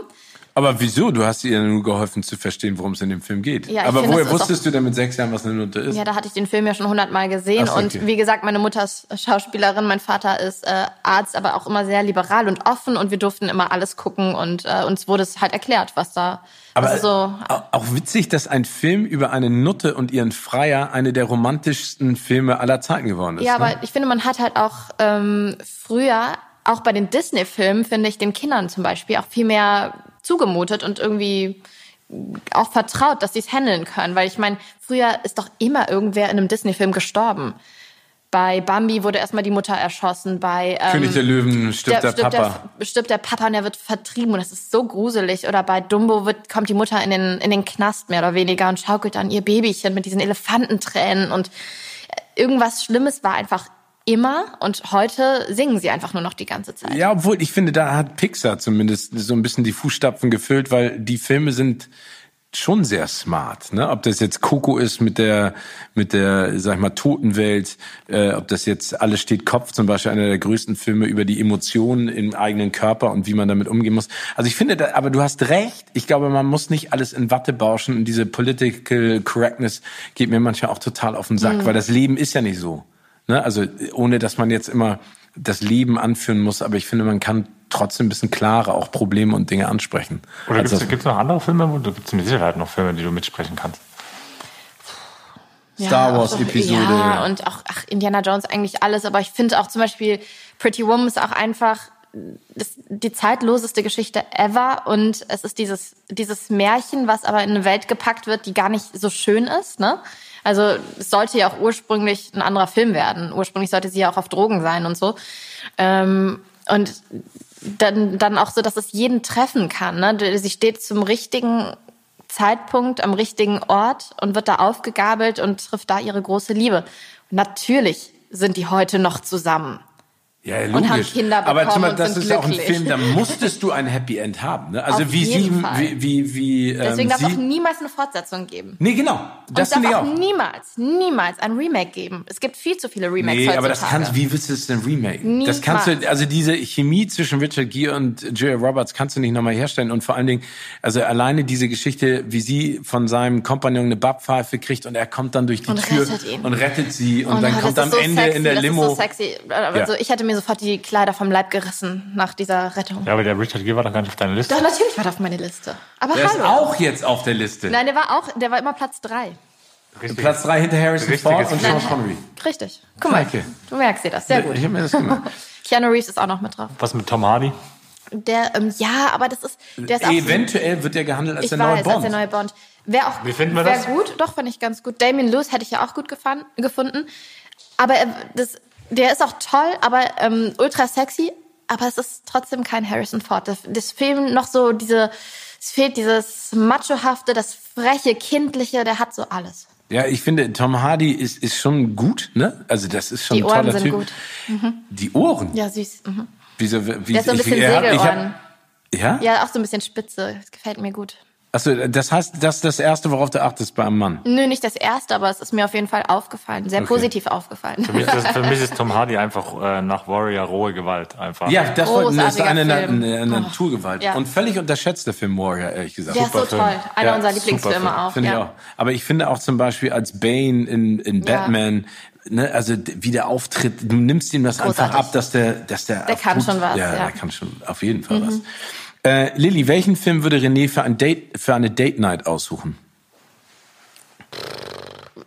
Aber wieso? Du hast ihr nur geholfen zu verstehen, worum es in dem Film geht. Ja, aber woher wusstest du denn mit sechs Jahren, was eine Nutte ist? Ja, da hatte ich den Film ja schon hundertmal gesehen. Ach, okay. Und wie gesagt, meine Mutter ist Schauspielerin, mein Vater ist äh, Arzt, aber auch immer sehr liberal und offen. Und wir durften immer alles gucken und äh, uns wurde es halt erklärt, was da... Aber also so, auch witzig, dass ein Film über eine Nutte und ihren Freier eine der romantischsten Filme aller Zeiten geworden ist. Ja, ne? Aber ich finde, man hat halt auch ähm, früher, auch bei den Disney-Filmen, finde ich, den Kindern zum Beispiel auch viel mehr zugemutet und irgendwie auch vertraut, dass sie es handeln können. Weil ich meine, früher ist doch immer irgendwer in einem Disney-Film gestorben. Bei Bambi wurde erstmal die Mutter erschossen. Bei ähm, König der Löwen stirbt der, der stirbt Papa. Der, stirbt der Papa und er wird vertrieben und das ist so gruselig. Oder bei Dumbo wird, kommt die Mutter in den, in den Knast mehr oder weniger und schaukelt dann ihr Babychen mit diesen Elefantentränen. Und irgendwas Schlimmes war einfach immer und heute singen sie einfach nur noch die ganze Zeit. Ja, obwohl ich finde, da hat Pixar zumindest so ein bisschen die Fußstapfen gefüllt, weil die Filme sind... schon sehr smart, ne? Ob das jetzt Coco ist mit der, mit der, sag ich mal, Totenwelt, äh, ob das jetzt Alles steht Kopf, zum Beispiel einer der größten Filme über die Emotionen im eigenen Körper und wie man damit umgehen muss. Also ich finde, da, aber du hast recht. Ich glaube, man muss nicht alles in Watte bauschen und diese Political Correctness geht mir manchmal auch total auf den Sack, mhm. weil das Leben ist ja nicht so, ne? Also, ohne dass man jetzt immer das Leben anführen muss, aber ich finde, man kann trotzdem ein bisschen klarer auch Probleme und Dinge ansprechen. Oder also gibt es noch andere Filme? Da gibt es mit Sicherheit noch Filme, die du mitsprechen kannst. Ja, Star Wars so, Episode. Ja, ja, und auch ach, Indiana Jones eigentlich alles. Aber ich finde auch zum Beispiel Pretty Woman ist auch einfach das, die zeitloseste Geschichte ever. Und es ist dieses, dieses Märchen, was aber in eine Welt gepackt wird, die gar nicht so schön ist, ne? Also es sollte ja auch ursprünglich ein anderer Film werden. Ursprünglich sollte sie ja auch auf Drogen sein und so. Ähm, und dann, dann auch so, dass es jeden treffen kann. Ne? Sie steht zum richtigen Zeitpunkt am richtigen Ort und wird da aufgegabelt und trifft da ihre große Liebe. Natürlich sind die heute noch zusammen. Ja, logisch. Und haben Kinder bekommen. Aber zum Beispiel, das ist glücklich. Auch ein Film, da musstest du ein Happy End haben. Ne? Also auf wie sie, wie, wie, wie, ähm, deswegen darf es auch niemals eine Fortsetzung geben. Nee, genau. Das Und darf auch, auch niemals, niemals ein Remake geben. Es gibt viel zu viele Remakes nee, heutzutage. Nee, aber das kannst, wie willst du das denn remaken? Niemals. Das kannst du, also diese Chemie zwischen Richard Gere und Julia Roberts kannst du nicht nochmal herstellen. Und vor allen Dingen, also alleine diese Geschichte, wie sie von seinem Kompagnon eine Backpfeife kriegt und er kommt dann durch die und Tür rettet ihn. und rettet sie und, und dann kommt am so Ende sexy, in der das Limo. Ist so sexy. Also ja. Ich hatte mir sofort die Kleider vom Leib gerissen nach dieser Rettung. Ja, aber der Richard Gere war doch gar nicht auf deiner Liste. Doch, natürlich war er auf meiner Liste. Aber der hallo. Der ist auch jetzt auf der Liste. Nein, der war auch, der war immer Platz drei. Richtig. Platz drei hinter Harrison Ford und Sean Connery. Richtig. Guck mal, okay. Du merkst dir das, sehr gut. Ich hab mir das gemacht. Keanu Reeves ist auch noch mit drauf. Was mit Tom Hardy? Der, ähm, ja, aber das ist... Der ist Eventuell absolut, wird der gehandelt als der neue Bond. Ich weiß, als der neue Bond. Wäre auch Wie finden wir wär das? gut. Doch, fand ich ganz gut. Damien Lewis hätte ich ja auch gut gefan- gefunden. Aber äh, das... Der ist auch toll, aber ähm, ultra sexy. Aber es ist trotzdem kein Harrison Ford. Das, das fehlen noch so diese, es fehlt dieses Machohafte, das freche, kindliche. Der hat so alles. Ja, ich finde, Tom Hardy ist ist schon gut, ne? Also das ist schon ein toller Typ. Die Ohren sind gut. Mhm. Die Ohren. Ja, süß. Mhm. Wieso? Wie, der ist so ein bisschen ich, Segelohren. Ich hab, ich hab, ja. Ja, auch so ein bisschen spitze. Das gefällt mir gut. Achso, das heißt, das ist das Erste, worauf du achtest bei einem Mann? Nö, nicht das Erste, aber es ist mir auf jeden Fall aufgefallen. Sehr okay. positiv aufgefallen. Für mich, das, für mich ist Tom Hardy einfach äh, nach Warrior rohe Gewalt einfach. Ja, das ist eine, eine, eine Naturgewalt. Ja. Und völlig unterschätzter Film Warrior, ehrlich gesagt. Ja, super so Film. Toll. Einer ja, unserer Lieblingsfilme auch. Finde ja. ich auch. Aber ich finde auch zum Beispiel als Bane in, in ja. Batman... Ne, also wie der auftritt, du nimmst ihm das Großartig. einfach ab, dass der... Dass der der kann gut, schon was. Ja, ja, der kann schon auf jeden Fall mhm. was. Äh, Lilli, welchen Film würde René für, ein Date, für eine Date-Night aussuchen?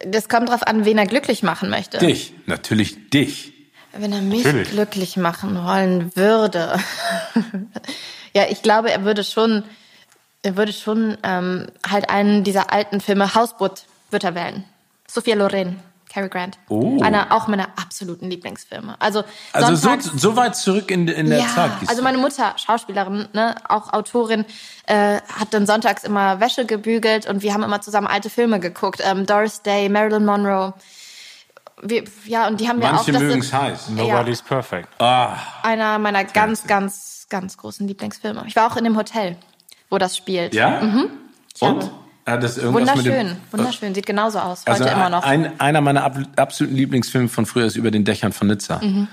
Das kommt drauf an, wen er glücklich machen möchte. Dich, natürlich dich. Wenn er mich natürlich. glücklich machen wollen würde. Ja, ich glaube, er würde schon, er würde schon ähm, halt einen dieser alten Filme, Hausboot, wird er wählen. Sophia Loren. Cary Grant. Oh. Einer auch meiner absoluten Lieblingsfilme. Also, also sonntags, so, so weit zurück in, in der ja, Zeit. Also meine Mutter, Schauspielerin, ne, auch Autorin, äh, hat dann sonntags immer Wäsche gebügelt und wir haben immer zusammen alte Filme geguckt. Ähm, Doris Day, Marilyn Monroe. Wir, ja, und die haben wir ja auch... Manche mögen es heiß. Nobody's ja, perfect. Ah, einer meiner perfect. ganz, ganz, ganz großen Lieblingsfilme. Ich war auch in dem Hotel, wo das spielt. Ja? Mhm. Und? Habe, Ah, das irgendwas wunderschön, mit dem, wunderschön. Sieht genauso aus, also heute immer noch. Ein, einer meiner ab, absoluten Lieblingsfilme von früher ist Über den Dächern von Nizza. Mhm.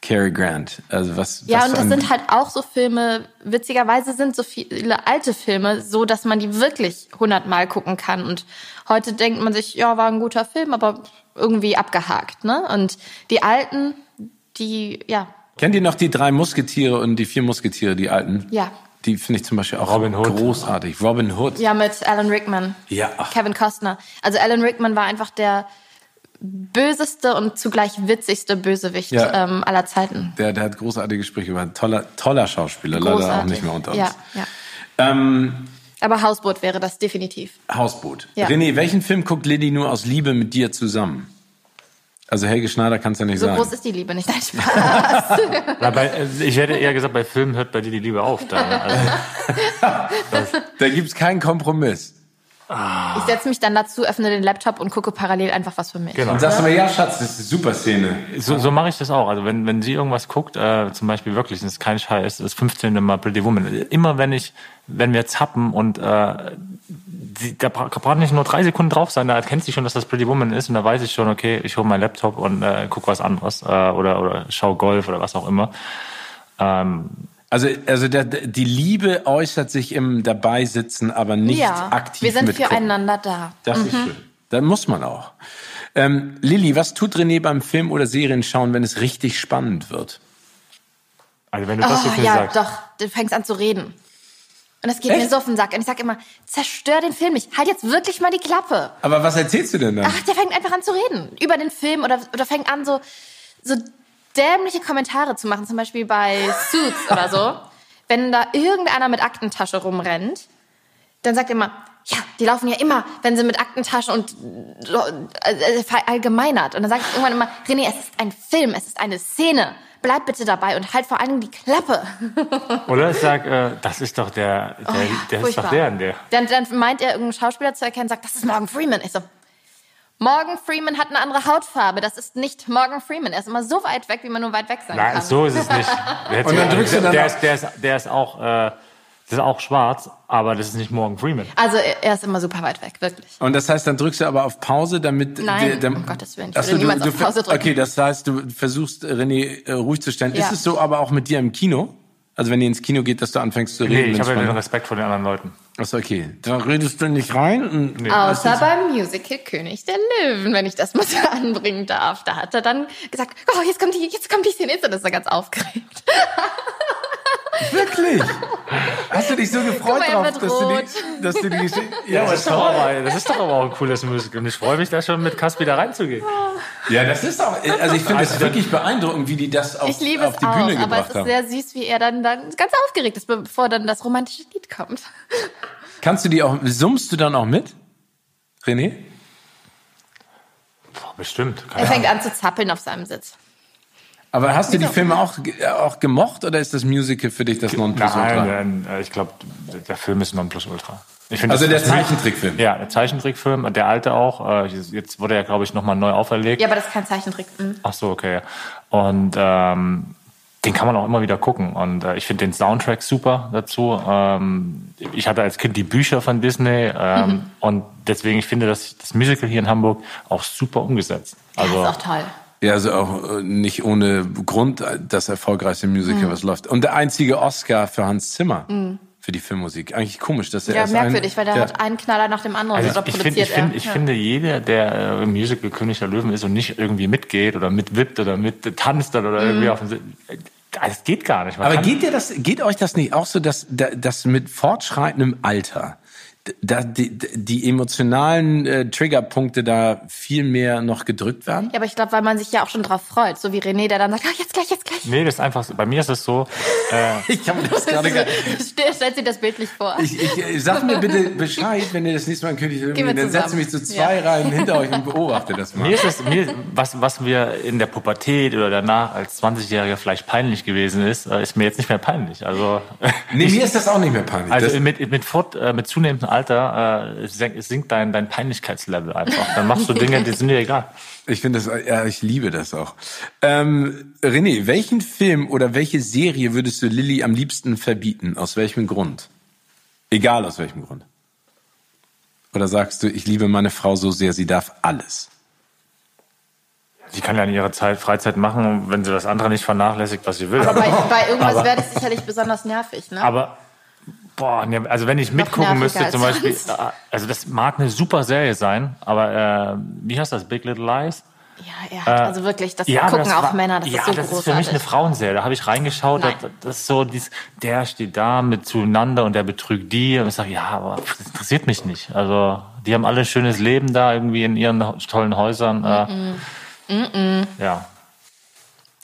Cary Grant. Also was, ja, was und das sind halt auch so Filme, witzigerweise sind so viele alte Filme so, dass man die wirklich hundertmal gucken kann. Und heute denkt man sich, ja, war ein guter Film, aber irgendwie abgehakt. Ne? Und die alten, die, ja. Kennt ihr noch die drei Musketiere und die vier Musketiere, die alten? Ja. Die finde ich zum Beispiel auch Robin Hood. großartig. Robin Hood. Ja, mit Alan Rickman. Ja. Kevin Costner. Also Alan Rickman war einfach der böseste und zugleich witzigste Bösewicht ja. ähm, aller Zeiten. Der, der hat großartige Sprüche über einen toller, toller Schauspieler. Großartig. Leider auch nicht mehr unter uns. Ja, ja. Ähm, Aber Hausboot wäre das definitiv. Hausboot. Ja. René, welchen Film guckt Lilli nur aus Liebe mit dir zusammen? Also Helge Schneider kannst du ja nicht so sagen. So groß ist die Liebe nicht, nein, Spaß. Na, bei, ich hätte eher gesagt, bei Filmen hört bei dir die Liebe auf. Da, also, das, da gibt's keinen Kompromiss. Ah. Ich setze mich dann dazu, öffne den Laptop und gucke parallel einfach was für mich. Genau. Und sagst du mir, ja Schatz, das ist eine super Szene. So, so mache ich das auch. Also wenn wenn sie irgendwas guckt, äh, zum Beispiel wirklich, das ist kein Scheiß, das fünfzehnte Mal Pretty Woman. Immer wenn ich, wenn wir zappen und äh, die, da braucht nicht nur drei Sekunden drauf sein, da erkennt sie schon, dass das Pretty Woman ist und da weiß ich schon, okay, ich hole meinen Laptop und äh, gucke was anderes äh, oder oder schau Golf oder was auch immer. Ähm, Also, also der, die Liebe äußert sich im Dabeisitzen, aber nicht ja, aktiv wir sind mitgucken. Füreinander da. Das mhm. ist schön. Dann muss man auch. Ähm, Lilli, was tut René beim Film oder Serien schauen, wenn es richtig spannend wird? Also wenn du das oh, so viel ja, sagst. Ja, doch. Du fängst an zu reden. Und das geht Echt? mir so auf den Sack. Und ich sag immer, zerstör den Film nicht. Halt jetzt wirklich mal die Klappe. Aber was erzählst du denn dann? Ach, der fängt einfach an zu reden. Über den Film oder, oder fängt an so... so dämliche Kommentare zu machen, zum Beispiel bei Suits oder so. Wenn da irgendeiner mit Aktentasche rumrennt, dann sagt er immer, ja, die laufen ja immer, wenn sie mit Aktentaschen und äh, verallgemeinert. Und dann sage ich irgendwann immer, René, es ist ein Film, es ist eine Szene. Bleib bitte dabei und halt vor allem die Klappe. Oder ich sag, äh, das ist doch der, der, oh ja, der ist doch der, der. Dann, dann meint er, irgendeinen Schauspieler zu erkennen, sagt, das ist Morgan Freeman. Ich so, Morgan Freeman hat eine andere Hautfarbe. Das ist nicht Morgan Freeman. Er ist immer so weit weg, wie man nur weit weg sein Nein, kann. Nein, so ist es nicht. Und dann drückst du dann der, ist, der, ist, der ist auch, äh, das ist auch schwarz, aber das ist nicht Morgan Freeman. Also er ist immer super weit weg, wirklich. Und das heißt, dann drückst du aber auf Pause, damit... Nein, der, der, um Gottes Willen, ich würde so, niemals du, auf Pause drücken. Okay, das heißt, du versuchst, René ruhig zu stellen. Ja. Ist es so aber auch mit dir im Kino? Also wenn ihr ins Kino geht, dass du anfängst zu reden? Nee, ich habe ja den Respekt vor den anderen Leuten. Achso, okay. Da redest du nicht rein? Und nee. Außer beim Musical König der Löwen, wenn ich das mal so anbringen darf. Da hat er dann gesagt, oh, jetzt kommt die, jetzt kommt die Szenisse. Das ist er ganz aufgeregt. Wirklich? Hast du dich so gefreut mal, drauf, dass du, die, dass du die Geschichte... Ja, das ist, doch aber, das ist doch aber auch ein cooles Musical. Und ich freue mich da schon, mit Caspi da reinzugehen. Ja, das ist auch... Also ich finde es wirklich beeindruckend, wie die das auf, auf die Bühne auch, gebracht haben. Ich liebe es auch, aber es ist sehr süß, wie er dann, dann ganz aufgeregt ist, bevor dann das romantische Lied kommt. Kannst du die auch... Summst du dann auch mit, René? Boah, bestimmt. Keine er fängt Ahnung. an zu zappeln auf seinem Sitz. Aber hast du die Filme auch, auch gemocht oder ist das Musical für dich das Nonplusultra? Nein, ich glaube, der Film ist Nonplusultra. Ich find, also der Zeichentrickfilm? Ja, der Zeichentrickfilm, der alte auch. Jetzt wurde er, glaube ich, nochmal neu auferlegt. Ja, aber das ist kein Zeichentrick. Mhm. Ach so, okay. Und ähm, den kann man auch immer wieder gucken. Und äh, ich finde den Soundtrack super dazu. Ähm, ich hatte als Kind die Bücher von Disney. Ähm, mhm. Und deswegen, ich finde das, das Musical hier in Hamburg auch super umgesetzt. Also, das ist auch toll. Ja, also auch nicht ohne Grund das erfolgreichste Musical, mhm. was läuft. Und der einzige Oscar für Hans Zimmer mhm. für die Filmmusik. Eigentlich komisch, dass er ja, erst merkwürdig, ein, weil der, der hat einen Knaller nach dem anderen. Also oder ich produziert find, ich, find, ich ja. finde, jeder, der im Musical König der Löwen ist und nicht irgendwie mitgeht oder mitwippt oder mittanzt oder mhm. irgendwie auf dem... Das geht gar nicht. Man Aber geht, dir das, geht euch das nicht auch so, dass, dass mit fortschreitendem Alter... Da, die, die emotionalen äh, Triggerpunkte da viel mehr noch gedrückt werden? Ja, aber ich glaube, weil man sich ja auch schon drauf freut. So wie René, der dann sagt, oh, jetzt gleich, jetzt gleich. Nee, das ist einfach so. Bei mir ist es so. Äh, ich habe das gerade gar Stellt sich das bildlich vor. Ich, ich, ich sag mir bitte Bescheid, wenn ihr das nächste Mal in König der Löwen, dann setze mich zu so zwei ja. Reihen hinter euch und beobachte das mal. Mir ist es, mir, was, was mir in der Pubertät oder danach als zwanzigjähriger vielleicht peinlich gewesen ist, ist mir jetzt nicht mehr peinlich. Also, nee, ich, mir ist das auch nicht mehr peinlich. Also das mit, mit, Fort, mit zunehmendem Alter, äh, sinkt dein, dein Peinlichkeitslevel einfach. Dann machst du Dinge, die sind dir egal. Ich finde das, ja, ich liebe das auch. Ähm, René, welchen Film oder welche Serie würdest du Lilli am liebsten verbieten? Aus welchem Grund? Egal aus welchem Grund. Oder sagst du, ich liebe meine Frau so sehr, sie darf alles? Sie kann ja in ihrer Zeit, Freizeit machen, wenn sie das andere nicht vernachlässigt, was sie will. Aber bei, bei irgendwas wäre das sicherlich besonders nervig, ne? Aber Boah, also wenn ich mitgucken müsste zum Beispiel, sonst. Also das mag eine super Serie sein, aber äh, wie heißt das, Big Little Lies? Ja, ja, äh, also wirklich, das ja, gucken das war, auch Männer, das ja, ist so großartig. Ja, das ist für mich eine Frauenserie, da habe ich reingeschaut, das, das ist so, dies, der steht da mit zueinander und der betrügt die und ich sage, ja, aber das interessiert mich nicht. Also die haben alle ein schönes Leben da irgendwie in ihren tollen Häusern. Mm-mm. Äh, Mm-mm. Ja.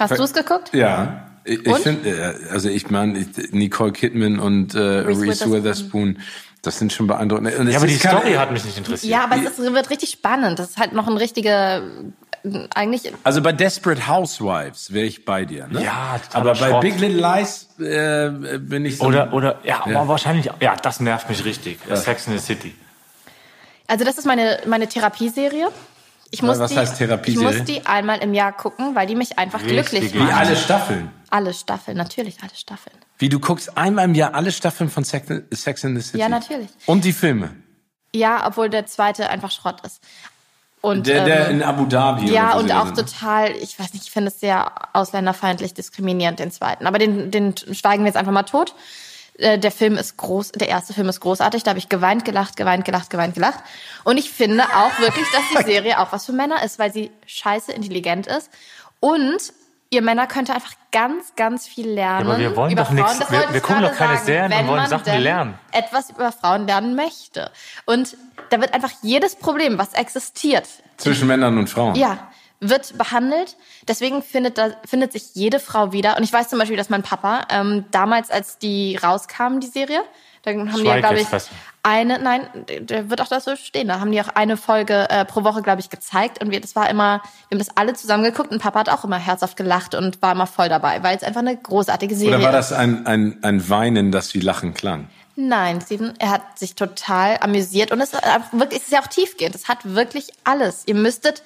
Hast du es geguckt? Ja. Ich, ich finde, also ich meine, Nicole Kidman und äh, Reese Witherspoon, das sind schon beeindruckend. Und ja, aber die Story hat mich nicht interessiert. Ja, aber es ist, wird richtig spannend. Das ist halt noch ein richtiger, eigentlich... Also bei Desperate Housewives wäre ich bei dir, ne? Ja, aber bei Schrott. Big Little Lies äh, bin ich so... Oder, oder ja, ja, wahrscheinlich... Ja, das nervt mich richtig. Ja. Sex in the City. Also das ist meine, meine Therapieserie. Ich muss, was die, heißt ich muss die einmal im Jahr gucken, weil die mich einfach Richtig. glücklich macht. Wie alle Staffeln? Alle Staffeln, natürlich alle Staffeln. Wie, du guckst einmal im Jahr alle Staffeln von Sex in the City? Ja, natürlich. Und die Filme? Ja, obwohl der zweite einfach Schrott ist. Und, der, der ähm, in Abu Dhabi. Ja, und auch total, ich weiß nicht, ich finde es sehr ausländerfeindlich diskriminierend, den zweiten. Aber den, den schweigen wir jetzt einfach mal tot. Der Film ist groß, der erste Film ist großartig. Da habe ich geweint, gelacht, geweint, gelacht, geweint, gelacht. Und ich finde auch wirklich, dass die Serie auch was für Männer ist, weil sie scheiße intelligent ist. Und ihr Männer könnt einfach ganz, ganz viel lernen. Ja, aber wir wollen über doch nichts. Wir, wir gucken doch keine Serien, wir wollen Sachen lernen. Etwas über Frauen lernen möchte. Und da wird einfach jedes Problem, was existiert zwischen Männern und Frauen. Ja. Wird behandelt. Deswegen findet, da, findet sich jede Frau wieder. Und ich weiß zum Beispiel, dass mein Papa ähm, damals, als die rauskamen, die Serie, dann haben Schweig die ja, glaube ich, eine, nein, der wird auch da so stehen, da haben die auch eine Folge äh, pro Woche, glaube ich, gezeigt. Und wir, das war immer, wir haben das alle zusammen geguckt und Papa hat auch immer herzhaft gelacht und war immer voll dabei, weil es einfach eine großartige Serie ist. Oder war das ein, ein, ein Weinen, das wie Lachen klang? Nein, Steven, er hat sich total amüsiert und es ist ja auch tiefgehend. Es hat wirklich alles. Ihr müsstet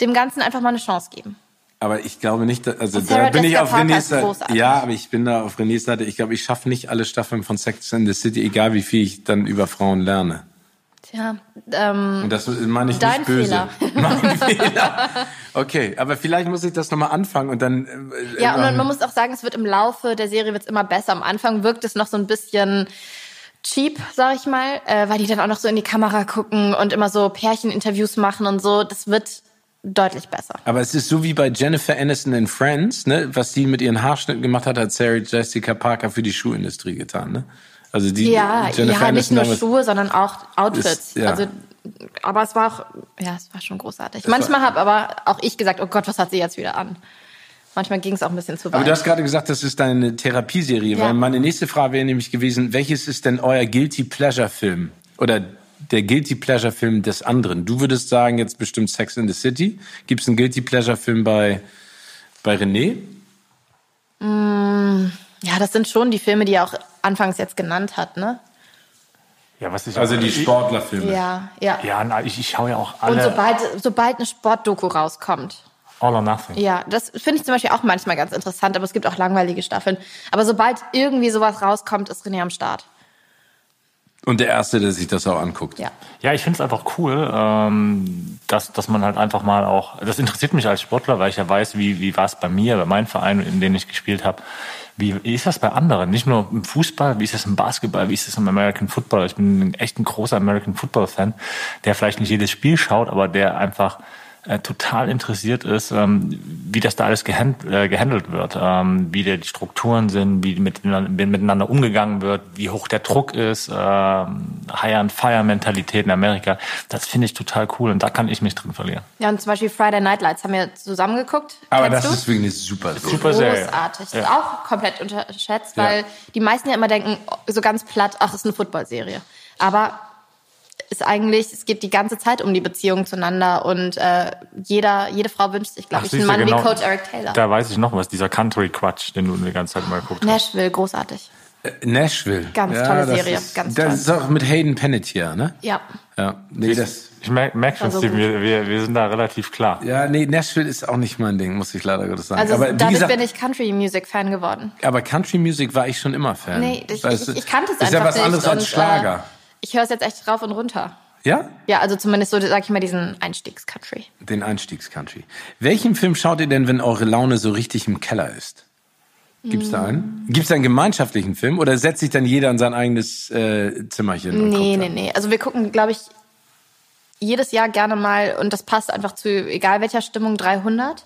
dem Ganzen einfach mal eine Chance geben. Aber ich glaube nicht, also da bin ich auf Renés Seite. Ja, aber ich bin da auf Renés Seite. Ich glaube, ich schaffe nicht alle Staffeln von Sex and the City, egal wie viel ich dann über Frauen lerne. Tja, ähm. Und das meine ich nicht böse. Mein Fehler. Okay, aber vielleicht muss ich das nochmal anfangen und dann. Äh, ja, und man, man muss auch sagen, es wird im Laufe der Serie wird's immer besser. Am Anfang wirkt es noch so ein bisschen cheap, sag ich mal, äh, weil die dann auch noch so in die Kamera gucken und immer so Pärcheninterviews machen und so. Das wird deutlich besser. Aber es ist so wie bei Jennifer Aniston in Friends, ne? Was sie mit ihren Haarschnitten gemacht hat, hat Sarah Jessica Parker für die Schuhindustrie getan, ne? Also die ja, Jennifer ja Aniston nicht nur Schuhe, sondern auch Outfits. Ist, ja. Also, aber es war auch, ja, es war schon großartig. Das Manchmal habe aber auch ich gesagt, oh Gott, was hat sie jetzt wieder an? Manchmal ging es auch ein bisschen zu weit. Aber du hast gerade gesagt, das ist deine Therapieserie, ja. Weil meine nächste Frage wäre nämlich gewesen, welches ist denn euer Guilty Pleasure Film? Oder der Guilty Pleasure Film des anderen? Du würdest sagen, jetzt bestimmt Sex and the City. Gibt es einen Guilty Pleasure Film bei, bei René? Mm. Ja, das sind schon die Filme, die er auch anfangs jetzt genannt hat, ne? Ja, was ich also die Sportlerfilme. Ja, ja. Ja, ich, ich schaue ja auch alle. Und sobald, sobald eine Sportdoku rauskommt. All or Nothing. Ja, das finde ich zum Beispiel auch manchmal ganz interessant, aber es gibt auch langweilige Staffeln. Aber sobald irgendwie sowas rauskommt, ist René am Start. Und der Erste, der sich das auch anguckt. Ja, ja, ich finde es einfach cool, ähm, dass, dass man halt einfach mal auch, das interessiert mich als Sportler, weil ich ja weiß, wie, wie war es bei mir, bei meinem Verein, in dem ich gespielt habe. Wie ist das bei anderen? Nicht nur im Fußball, wie ist das im Basketball, wie ist das im American Football? Ich bin echt ein großer American Football-Fan, der vielleicht nicht jedes Spiel schaut, aber der einfach äh, total interessiert ist, ähm, wie das da alles gehand, äh, gehandelt wird, ähm, wie der, die Strukturen sind, wie mit, mit, miteinander umgegangen wird, wie hoch der Druck ist, äh, High-and-Fire-Mentalität in Amerika. Das finde ich total cool und da kann ich mich drin verlieren. Ja, und zum Beispiel Friday Night Lights haben wir zusammengeguckt. Aber das du? ist wirklich eine super Serie. Super Serie. Großartig. Ja. Ist auch komplett unterschätzt, weil ja. die meisten ja immer denken, so ganz platt, ach, ist eine Football-Serie. Aber ist eigentlich, es geht die ganze Zeit um die Beziehung zueinander und äh, jeder, jede Frau wünscht sich, glaube ich, einen Mann genau, wie Coach Eric Taylor. Da weiß ich noch was, dieser Country-Quatsch, den du die ganze Zeit mal guckst. Nashville, hast. großartig. Äh, Nashville. Ganz ja, tolle Serie. Ist, ganz das toll. ist auch mit Hayden Panettiere, ne? Ja. ja. Nee, das, ich merke merk schon, also, wir, wir, wir sind da relativ klar. Ja, nee, Nashville ist auch nicht mein Ding, muss ich leider Gottes sagen. Also aber, damit gesagt, bin ich Country-Music-Fan geworden. Aber Country-Music war ich schon immer Fan. Nee, ich, weißt du, ich, ich kannte es einfach nicht. Ist ja was anderes als Schlager. Äh, Ich höre es jetzt echt rauf und runter. Ja? Ja, also zumindest so, sag ich mal, diesen Einstiegs-Country. Den Einstiegs-Country. Welchen Film schaut ihr denn, wenn eure Laune so richtig im Keller ist? Gibt's mm. da einen? Gibt's da einen gemeinschaftlichen Film? Oder setzt sich dann jeder in sein eigenes äh, Zimmerchen? Und nee, nee, nee. Also wir gucken, glaube ich, jedes Jahr gerne mal, und das passt einfach zu, egal welcher Stimmung, dreihundert.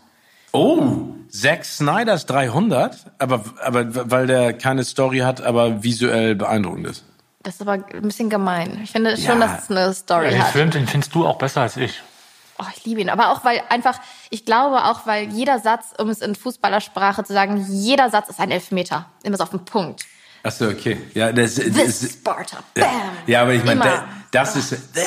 Oh, Zack Snyders dreihundert? Aber, aber weil der keine Story hat, aber visuell beeindruckend ist. Das ist aber ein bisschen gemein. Ich finde schon, ja. dass es eine Story ja, den hat. Film, den findest du auch besser als ich. Oh, ich liebe ihn. Aber auch, weil einfach, ich glaube auch, weil jeder Satz, um es in Fußballersprache zu sagen, jeder Satz ist ein Elfmeter. Immer so auf den Punkt. Ach so, okay. Ja, das ist Sparta. Bam. Ja, aber ich meine, da, das ist das geil.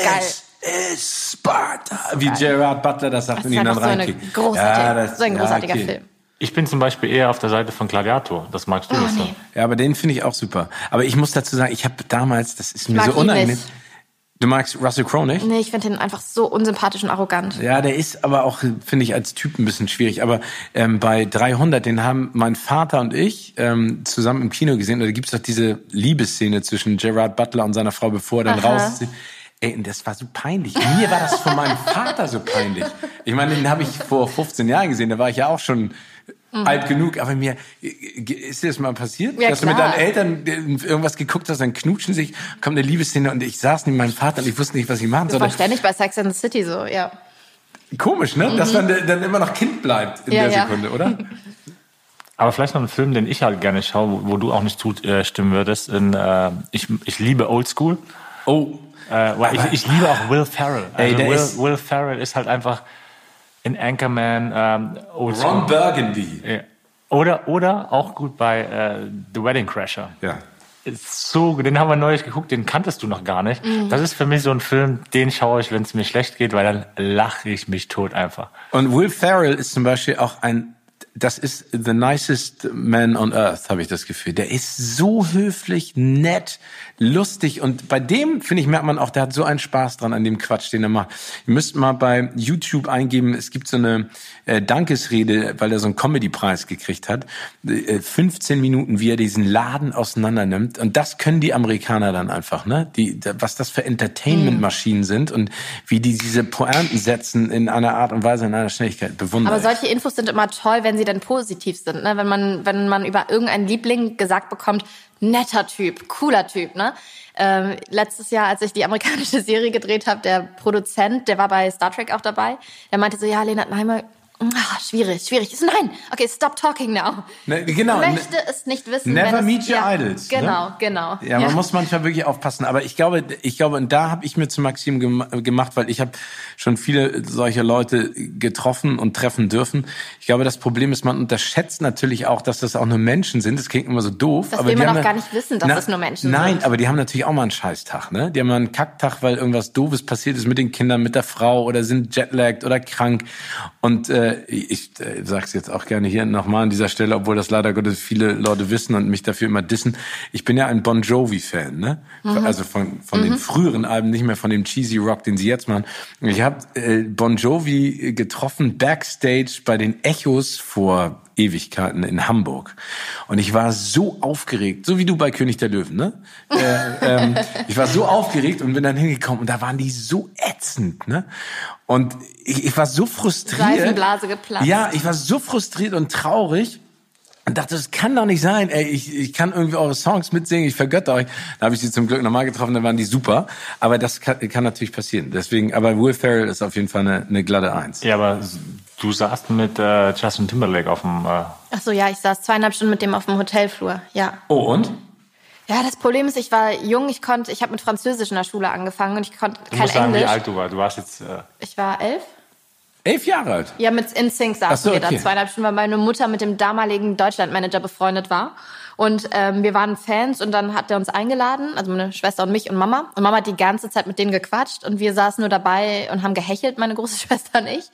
Is Sparta. Wie Gerard Butler das sagt, wenn ihn dann reinkriegt. So, ja, das, so ein großartiger ja, okay. Film. Ich bin zum Beispiel eher auf der Seite von Gladiator. Das magst du oh, nicht so. Nee. Ja, aber den finde ich auch super. Aber ich muss dazu sagen, ich habe damals, das ist mir so unangenehm. Nicht. Du magst Russell Crowe nicht? Nee, ich finde den einfach so unsympathisch und arrogant. Ja, der ist aber auch, finde ich, als Typ ein bisschen schwierig. Aber ähm, bei dreihundert, den haben mein Vater und ich ähm, zusammen im Kino gesehen. Und da gibt es doch diese Liebesszene zwischen Gerard Butler und seiner Frau, bevor er dann rauszieht. Ey, das war so peinlich. Mir war das von meinem Vater so peinlich. Ich meine, den habe ich vor fünfzehn Jahren gesehen. Da war ich ja auch schon mhm. alt genug. Aber mir ist dir das mal passiert, ja, dass klar. du mit deinen Eltern irgendwas geguckt hast, dann knutschen sich, kommt eine Liebesszene und ich saß neben meinem Vater und ich wusste nicht, was ich machen sollte. Das war ständig bei Sex and the City so, ja. Komisch, ne? Mhm. Dass man dann immer noch Kind bleibt in ja, der ja. Sekunde, oder? Aber vielleicht noch ein Film, den ich halt gerne schaue, wo, wo du auch nicht zustimmen würdest. In, äh, ich, ich liebe Old School. Oh, Äh, ich, ich liebe auch Will Ferrell. Also ey, Will, ist Will Ferrell ist halt einfach in Anchorman. Ähm, Ron Burgundy. Ja. Oder, oder auch gut bei äh, The Wedding Crasher. Ja. So, den haben wir neulich geguckt, den kanntest du noch gar nicht. Mhm. Das ist für mich so ein Film, den schaue ich, wenn es mir schlecht geht, weil dann lache ich mich tot einfach. Und Will Ferrell ist zum Beispiel auch ein das ist the nicest man on earth, habe ich das Gefühl. Der ist so höflich, nett, lustig. Und bei dem, finde ich, merkt man auch, der hat so einen Spaß dran an dem Quatsch, den er macht. Ihr müsst mal bei YouTube eingeben, es gibt so eine äh, Dankesrede, weil er so einen Comedy-Preis gekriegt hat. Äh, fünfzehn Minuten, wie er diesen Laden auseinandernimmt. Und das können die Amerikaner dann einfach, ne? Die, was das für Entertainment-Maschinen sind und wie die diese Pointen setzen in einer Art und Weise, in einer Schnelligkeit. Bewundere ich. Aber solche Infos sind immer toll, wenn sie dann positiv sind, ne? Wenn man, wenn man über irgendeinen Liebling gesagt bekommt, netter Typ, cooler Typ, ne? Ähm, letztes Jahr, als ich die amerikanische Serie gedreht habe, der Produzent, der war bei Star Trek auch dabei, der meinte so, ja, Lena Heimer, ach, schwierig, schwierig. So, nein, okay, stop talking now. Ne, genau. Ich möchte ne, es nicht wissen. Never meet es, your ja, idols. Genau, ne? genau. Ja, man ja. muss manchmal wirklich aufpassen. Aber ich glaube, ich glaube, und da habe ich mir zu Maxim gem- gemacht, weil ich habe schon viele solche Leute getroffen und treffen dürfen. Ich glaube, das Problem ist, man unterschätzt natürlich auch, dass das auch nur Menschen sind. Das klingt immer so doof. Das aber will die man haben auch gar nicht wissen, dass na, das nur Menschen nein, sind. Nein, aber die haben natürlich auch mal einen Scheißtag, ne? Die haben mal einen Kacktag, weil irgendwas Doofes passiert ist mit den Kindern, mit der Frau oder sind jetlagged oder krank. Und äh, ich sage es jetzt auch gerne hier nochmal an dieser Stelle, obwohl das leider Gottes viele Leute wissen und mich dafür immer dissen. Ich bin ja ein Bon Jovi-Fan, ne? Mhm. Also von, von mhm. den früheren Alben, nicht mehr von dem cheesy Rock, den sie jetzt machen. Ich habe äh, Bon Jovi getroffen, backstage bei den Echos vor Ewigkeiten in Hamburg. Und ich war so aufgeregt, so wie du bei König der Löwen, ne? äh, ähm, ich war so aufgeregt und bin dann hingekommen und da waren die so ätzend, ne? Und ich, ich war so frustriert. Seifenblase geplatzt. Ja, ich war so frustriert und traurig. Und dachte, das kann doch nicht sein, ey, ich, ich kann irgendwie eure Songs mitsingen, ich vergötter euch. Da habe ich sie zum Glück nochmal getroffen, dann waren die super. Aber das kann, kann natürlich passieren. Deswegen, aber Will Ferrell ist auf jeden Fall eine, eine glatte Eins. Ja, aber du saßt mit äh, Justin Timberlake auf dem... Äh Ach so, ja, ich saß zweieinhalb Stunden mit dem auf dem Hotelflur, ja. Oh, und? Ja, das Problem ist, ich war jung, ich konnte, ich habe mit Französisch in der Schule angefangen und ich konnte kein Englisch. Du musst sagen, wie alt du warst. Du warst jetzt... Äh ich war elf. Elf Jahre alt? Ja, mit InSync saßen so, okay. wir da zweieinhalb Stunden, weil meine Mutter mit dem damaligen Deutschlandmanager befreundet war. Und ähm, wir waren Fans und dann hat er uns eingeladen, also meine Schwester und mich und Mama. Und Mama hat die ganze Zeit mit denen gequatscht und wir saßen nur dabei und haben gehechelt, meine große Schwester und ich.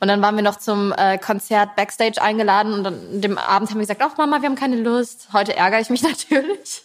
Und dann waren wir noch zum äh, Konzert Backstage eingeladen und dann dem Abend haben wir gesagt, ach Mama, wir haben keine Lust. Heute ärgere ich mich natürlich.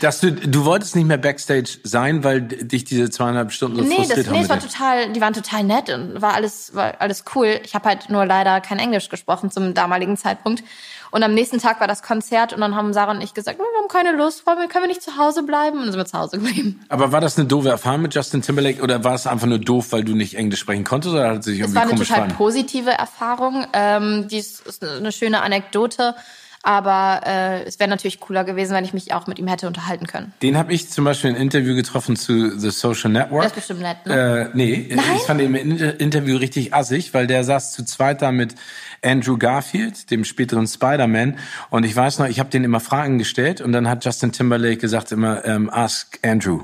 Dass du, du wolltest nicht mehr Backstage sein, weil dich diese zweieinhalb Stunden so nee, frustriert das, haben. Nee, das war total, die waren total nett und war alles, war alles cool. Ich habe halt nur leider kein Englisch gesprochen zum damaligen Zeitpunkt. Und am nächsten Tag war das Konzert und dann haben Sarah und ich gesagt, wir haben keine Lust, können wir nicht zu Hause bleiben? Und dann sind wir zu Hause geblieben. Aber war das eine doofe Erfahrung mit Justin Timberlake oder war es einfach nur doof, weil du nicht Englisch sprechen konntest? Oder hat sich irgendwie komisch Es war eine total positive Erfahrung. Ähm, die ist eine schöne Anekdote. Aber äh, es wäre natürlich cooler gewesen, wenn ich mich auch mit ihm hätte unterhalten können. Den habe ich zum Beispiel in einem Interview getroffen zu The Social Network. Das ist bestimmt nett, ne? Äh, nee, Nein? Ich fand den im Interview richtig assig, weil der saß zu zweit da mit Andrew Garfield, dem späteren Spider-Man. Und ich weiß noch, ich habe den immer Fragen gestellt und dann hat Justin Timberlake gesagt immer, ähm, ask Andrew.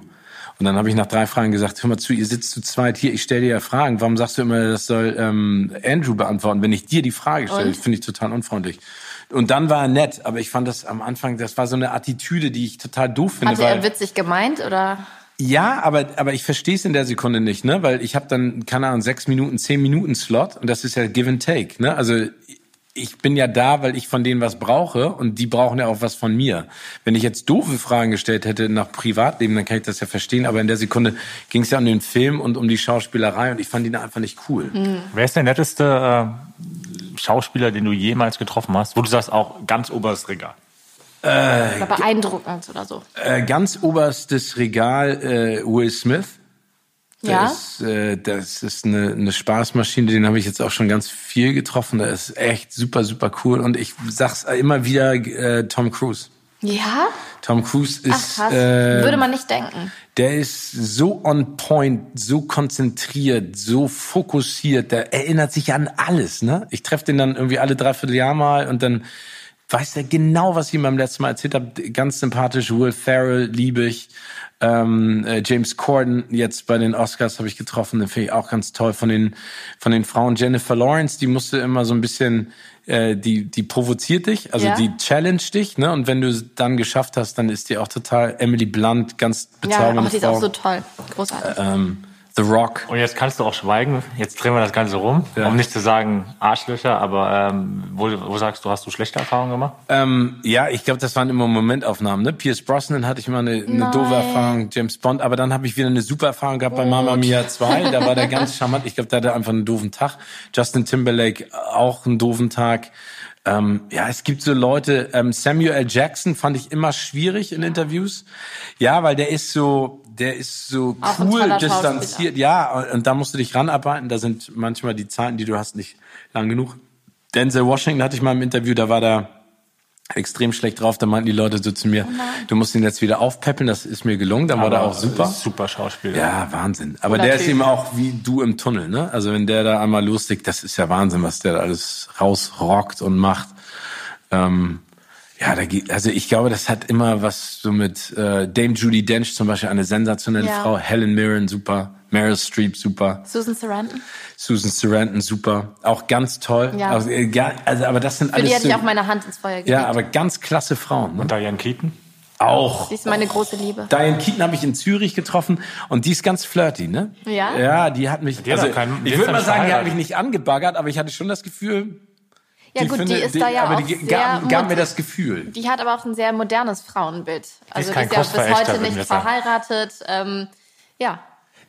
Und dann habe ich nach drei Fragen gesagt, hör mal zu, ihr sitzt zu zweit hier, ich stelle dir ja Fragen. Warum sagst du immer, das soll ähm, Andrew beantworten, wenn ich dir die Frage stelle? Und? Das finde ich total unfreundlich. Und dann war er nett, aber ich fand das am Anfang, das war so eine Attitüde, die ich total doof finde. Hatte er witzig gemeint, oder? Ja, aber aber ich verstehe es in der Sekunde nicht, ne? Weil ich habe dann, keine Ahnung, sechs Minuten, zehn Minuten Slot und das ist ja Give and Take, ne? Also ich bin ja da, weil ich von denen was brauche und die brauchen ja auch was von mir. Wenn ich jetzt doofe Fragen gestellt hätte nach Privatleben, dann kann ich das ja verstehen, aber in der Sekunde ging es ja um den Film und um die Schauspielerei und ich fand ihn einfach nicht cool. Hm. Wer ist der netteste äh, Schauspieler, den du jemals getroffen hast, wo du sagst, auch ganz oberes Regal? Äh, oder beeindruckend oder so. Äh, ganz oberstes Regal äh, Will Smith. Ja. Ist, äh, das ist eine, eine Spaßmaschine, den habe ich jetzt auch schon ganz viel getroffen. Der ist echt super, super cool. Und ich sag's immer wieder, äh, Tom Cruise. Ja? Tom Cruise ist... Ach, äh, würde man nicht denken. Der ist so on point, so konzentriert, so fokussiert. Der erinnert sich an alles, ne? Ich treffe den dann irgendwie alle dreiviertel Jahr mal und dann weiß er genau, was ich ihm beim letzten Mal erzählt habe. Ganz sympathisch, Will Ferrell, liebe ich. Ähm, äh, James Corden jetzt bei den Oscars habe ich getroffen, den finde ich auch ganz toll von den von den Frauen. Jennifer Lawrence, die musste immer so ein bisschen, äh, die die provoziert dich, also ja. die challenge dich, ne? Und wenn du es dann geschafft hast, dann ist die auch total Emily Blunt, ganz bezaubernd. Ja, aber die ist auch so toll, großartig. Ähm, The Rock. Und jetzt kannst du auch schweigen, jetzt drehen wir das Ganze rum, ja. Um nicht zu sagen Arschlöcher, aber ähm, wo, wo sagst du, hast du schlechte Erfahrungen gemacht? Ähm, ja, ich glaube, das waren immer Momentaufnahmen. Ne? Pierce Brosnan hatte ich mal eine, eine doofe Erfahrung, James Bond, aber dann habe ich wieder eine super Erfahrung gehabt. Gut. Bei Mamma Mia zwei, da war der ganz charmant. Ich glaube, der hatte einfach einen doofen Tag. Justin Timberlake auch einen doofen Tag. Ähm, ja, es gibt so Leute, ähm, Samuel L. Jackson fand ich immer schwierig in Interviews. Ja, weil der ist so, der ist so auch cool distanziert. Ja, und, und da musst du dich ranarbeiten. Da sind manchmal die Zeiten, die du hast, nicht lang genug. Denzel Washington hatte ich mal im Interview, da war da extrem schlecht drauf. Da meinten die Leute so zu mir, du musst ihn jetzt wieder aufpäppeln. Das ist mir gelungen. Dann war der auch super. Super Schauspieler. Ja, Wahnsinn. Aber der ist eben auch wie du im Tunnel, ne? Also wenn der da einmal loslegt, das ist ja Wahnsinn, was der da alles rausrockt und macht. Ähm, ja, da geht, also ich glaube, das hat immer was so mit äh, Dame Judi Dench zum Beispiel, eine sensationelle ja. Frau. Helen Mirren, super. Meryl Streep, super. Susan Sarandon. Susan Sarandon, super. Auch ganz toll. Ja. Also, also, aber das sind Für alles... Für die hatte so, ich auch meine Hand ins Feuer gelegt. Ja, aber ganz klasse Frauen. Ne? Und Diane Keaton? Auch. Die ist meine große Liebe. Diane Keaton habe ich in Zürich getroffen und die ist ganz flirty, ne? Ja? Ja, die hat mich... Die also, hat keinen, ich würde mal sagen, die hat mich nicht angebaggert, aber ich hatte schon das Gefühl... Ja die gut, finde, die ist die, da ja aber auch die gab, gab mir das Gefühl. Die hat aber auch ein sehr modernes Frauenbild. Also die ist, die ist ja bis heute nicht verheiratet. Ähm, ja.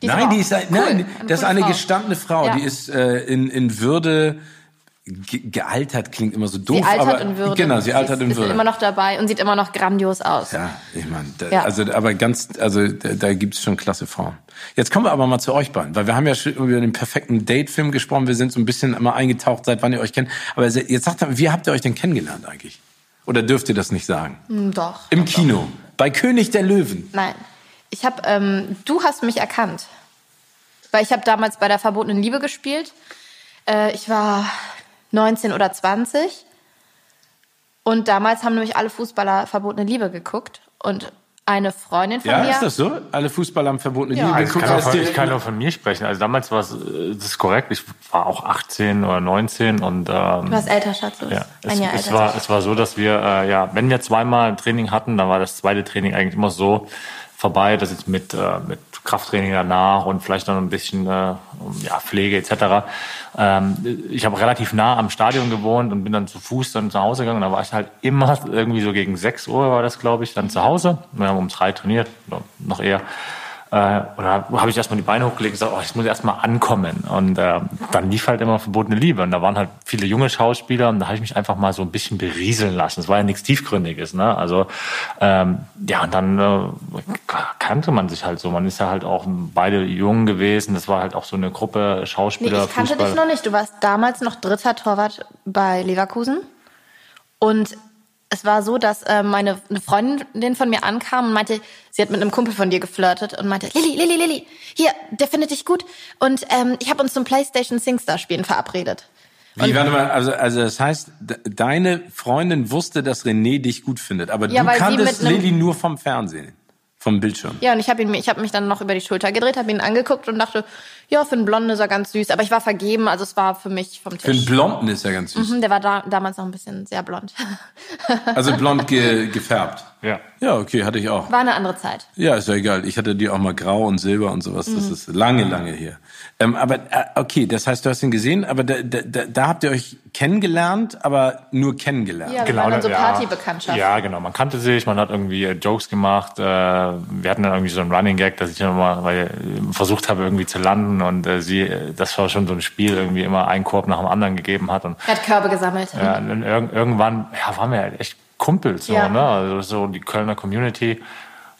Die nein, die ist ein, cool, nein, das ist eine Frau. Gestandene Frau, ja. Die ist äh, in, in Würde ge- gealtert, klingt immer so doof. Sie altert aber, in Würde. Genau, sie altert sie ist, in Würde. Ist immer noch dabei und sieht immer noch grandios aus. Ja, ich meine, ja. also aber ganz, also da, da gibt's schon klasse Frauen. Jetzt kommen wir aber mal zu euch beiden, weil wir haben ja schon über den perfekten Date-Film gesprochen, wir sind so ein bisschen mal eingetaucht, seit wann ihr euch kennt. Aber jetzt sagt er, wie habt ihr euch denn kennengelernt eigentlich? Oder dürft ihr das nicht sagen? Doch. Im Kino, doch. Bei König der Löwen. Nein. Ich habe, ähm, du hast mich erkannt, weil ich habe damals bei der Verbotenen Liebe gespielt. Äh, ich war neunzehn oder zwanzig und damals haben nämlich alle Fußballer Verbotene Liebe geguckt und eine Freundin von ja, mir... Ja, ist das so? Alle Fußballer haben Verbotene ja. Liebe also geguckt? Kann ich kann auch von mir sprechen. Also damals war es, das ist korrekt, ich war auch achtzehn oder neunzehn und... Ähm, du warst älter, Schatzlos. Ja, es, Jahr es, älter. War, es war so, dass wir, äh, ja, wenn wir zweimal ein Training hatten, dann war das zweite Training eigentlich immer so... vorbei, das jetzt mit äh, mit Krafttraining danach und vielleicht noch ein bisschen äh, ja, Pflege et cetera. Ähm, ich habe relativ nah am Stadion gewohnt und bin dann zu Fuß dann zu Hause gegangen. Da war ich halt immer irgendwie so gegen sechs Uhr war das, glaube ich, dann zu Hause. Wir haben um drei trainiert, noch eher. Äh, oder habe ich erstmal die Beine hochgelegt und gesagt, oh, ich muss erstmal ankommen. Und äh, dann lief halt immer Verbotene Liebe. Und da waren halt viele junge Schauspieler und da habe ich mich einfach mal so ein bisschen berieseln lassen. Es war ja nichts Tiefgründiges, ne? Also ähm, ja, und dann äh, kannte man sich halt so. Man ist ja halt auch beide jung gewesen. Das war halt auch so eine Gruppe Schauspieler. Nee, ich kannte Fußball. Dich noch nicht. Du warst damals noch dritter Torwart bei Leverkusen. Und es war so, dass äh, meine eine Freundin von mir ankam und meinte, sie hat mit einem Kumpel von dir geflirtet und meinte, Lilli, Lilli, Lilli, hier, der findet dich gut. Und ähm, ich habe uns zum PlayStation Cinestar spielen verabredet. Wie, warte mal, also, also das heißt, de- deine Freundin wusste, dass René dich gut findet, aber ja, du kanntest Lilli nur vom Fernsehen, vom Bildschirm. Ja, und ich habe ihn, ich habe mich dann noch über die Schulter gedreht, habe ihn angeguckt und dachte, ja, für einen Blonden ist er ganz süß. Aber ich war vergeben, also es war für mich vom Tisch. Für einen Blonden ist er ganz süß. Mhm, der war da, damals noch ein bisschen sehr blond. Also blond ge- gefärbt? Ja. Ja, okay, hatte ich auch. War eine andere Zeit. Ja, ist ja egal. Ich hatte die auch mal grau und silber und sowas. Mhm. Das ist lange, lange her. Ähm, aber äh, okay, das heißt, du hast ihn gesehen, aber da, da, da habt ihr euch kennengelernt, aber nur kennengelernt. Ja, genau, dann so ja. Partybekanntschaften. Ja, genau. Man kannte sich, man hat irgendwie äh, Jokes gemacht. Äh, wir hatten dann irgendwie so einen Running Gag, dass ich immer weil ich versucht habe, irgendwie zu landen. Und äh, sie, das war schon so ein Spiel, irgendwie immer einen Korb nach dem anderen gegeben hat. Und, hat Körbe gesammelt. Ja, und irg- irgendwann ja, waren wir halt echt Kumpels, so, ja. Ne? Also so die Kölner Community.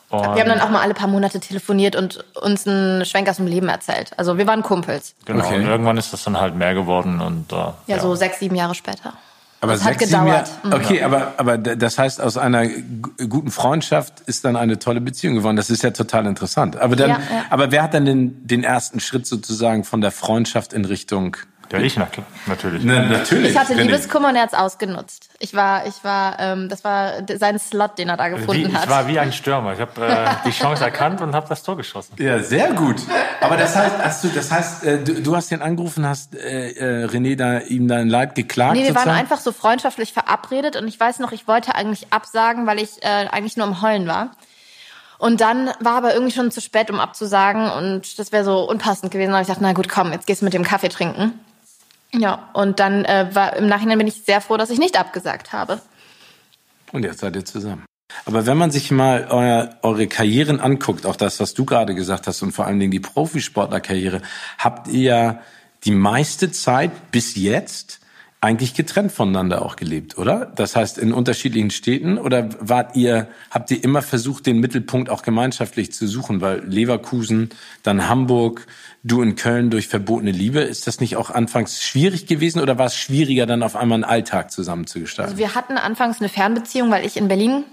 Und wir haben dann auch mal alle paar Monate telefoniert und uns einen Schwenk aus dem Leben erzählt. Also wir waren Kumpels. Genau, okay. Und irgendwann ist das dann halt mehr geworden. Und, äh, ja, ja, so sechs, sieben Jahre später. Aber das sechs, hat gedauert. Jahr, okay, mhm. aber, aber das heißt, aus einer g- guten Freundschaft ist dann eine tolle Beziehung geworden. Das ist ja total interessant. Aber dann, ja, ja. aber wer hat dann den, den ersten Schritt sozusagen von der Freundschaft in Richtung? Ja, ich natürlich. Na, natürlich. Ich hatte Liebeskummer und er hat's ausgenutzt. Ich war, ich war, ähm, das war sein Slot, den er da gefunden wie, hat. Ich war wie ein Stürmer. Ich habe äh, die Chance erkannt und habe das Tor geschossen. Ja, sehr gut. Aber das heißt, hast du, das heißt, äh, du, du hast ihn angerufen, hast äh, äh, René da ihm dein Leid geklagt. Nee, wir sozusagen? Waren einfach so freundschaftlich verabredet und ich weiß noch, ich wollte eigentlich absagen, weil ich äh, eigentlich nur am Heulen war. Und dann war aber irgendwie schon zu spät, um abzusagen. Und das wäre so unpassend gewesen. Aber ich dachte, na gut, komm, jetzt gehst du mit dem Kaffee trinken. Ja, und dann äh, war im Nachhinein bin ich sehr froh, dass ich nicht abgesagt habe. Und jetzt seid ihr zusammen. Aber wenn man sich mal euer, eure Karrieren anguckt, auch das, was du gerade gesagt hast und vor allen Dingen die Profisportlerkarriere, habt ihr ja die meiste Zeit bis jetzt eigentlich getrennt voneinander auch gelebt, oder? Das heißt, in unterschiedlichen Städten, oder wart ihr, habt ihr immer versucht, den Mittelpunkt auch gemeinschaftlich zu suchen? Weil Leverkusen, dann Hamburg, du in Köln durch verbotene Liebe, ist das nicht auch anfangs schwierig gewesen oder war es schwieriger, dann auf einmal einen Alltag zusammen zu gestalten? Also wir hatten anfangs eine Fernbeziehung, weil ich in Berlin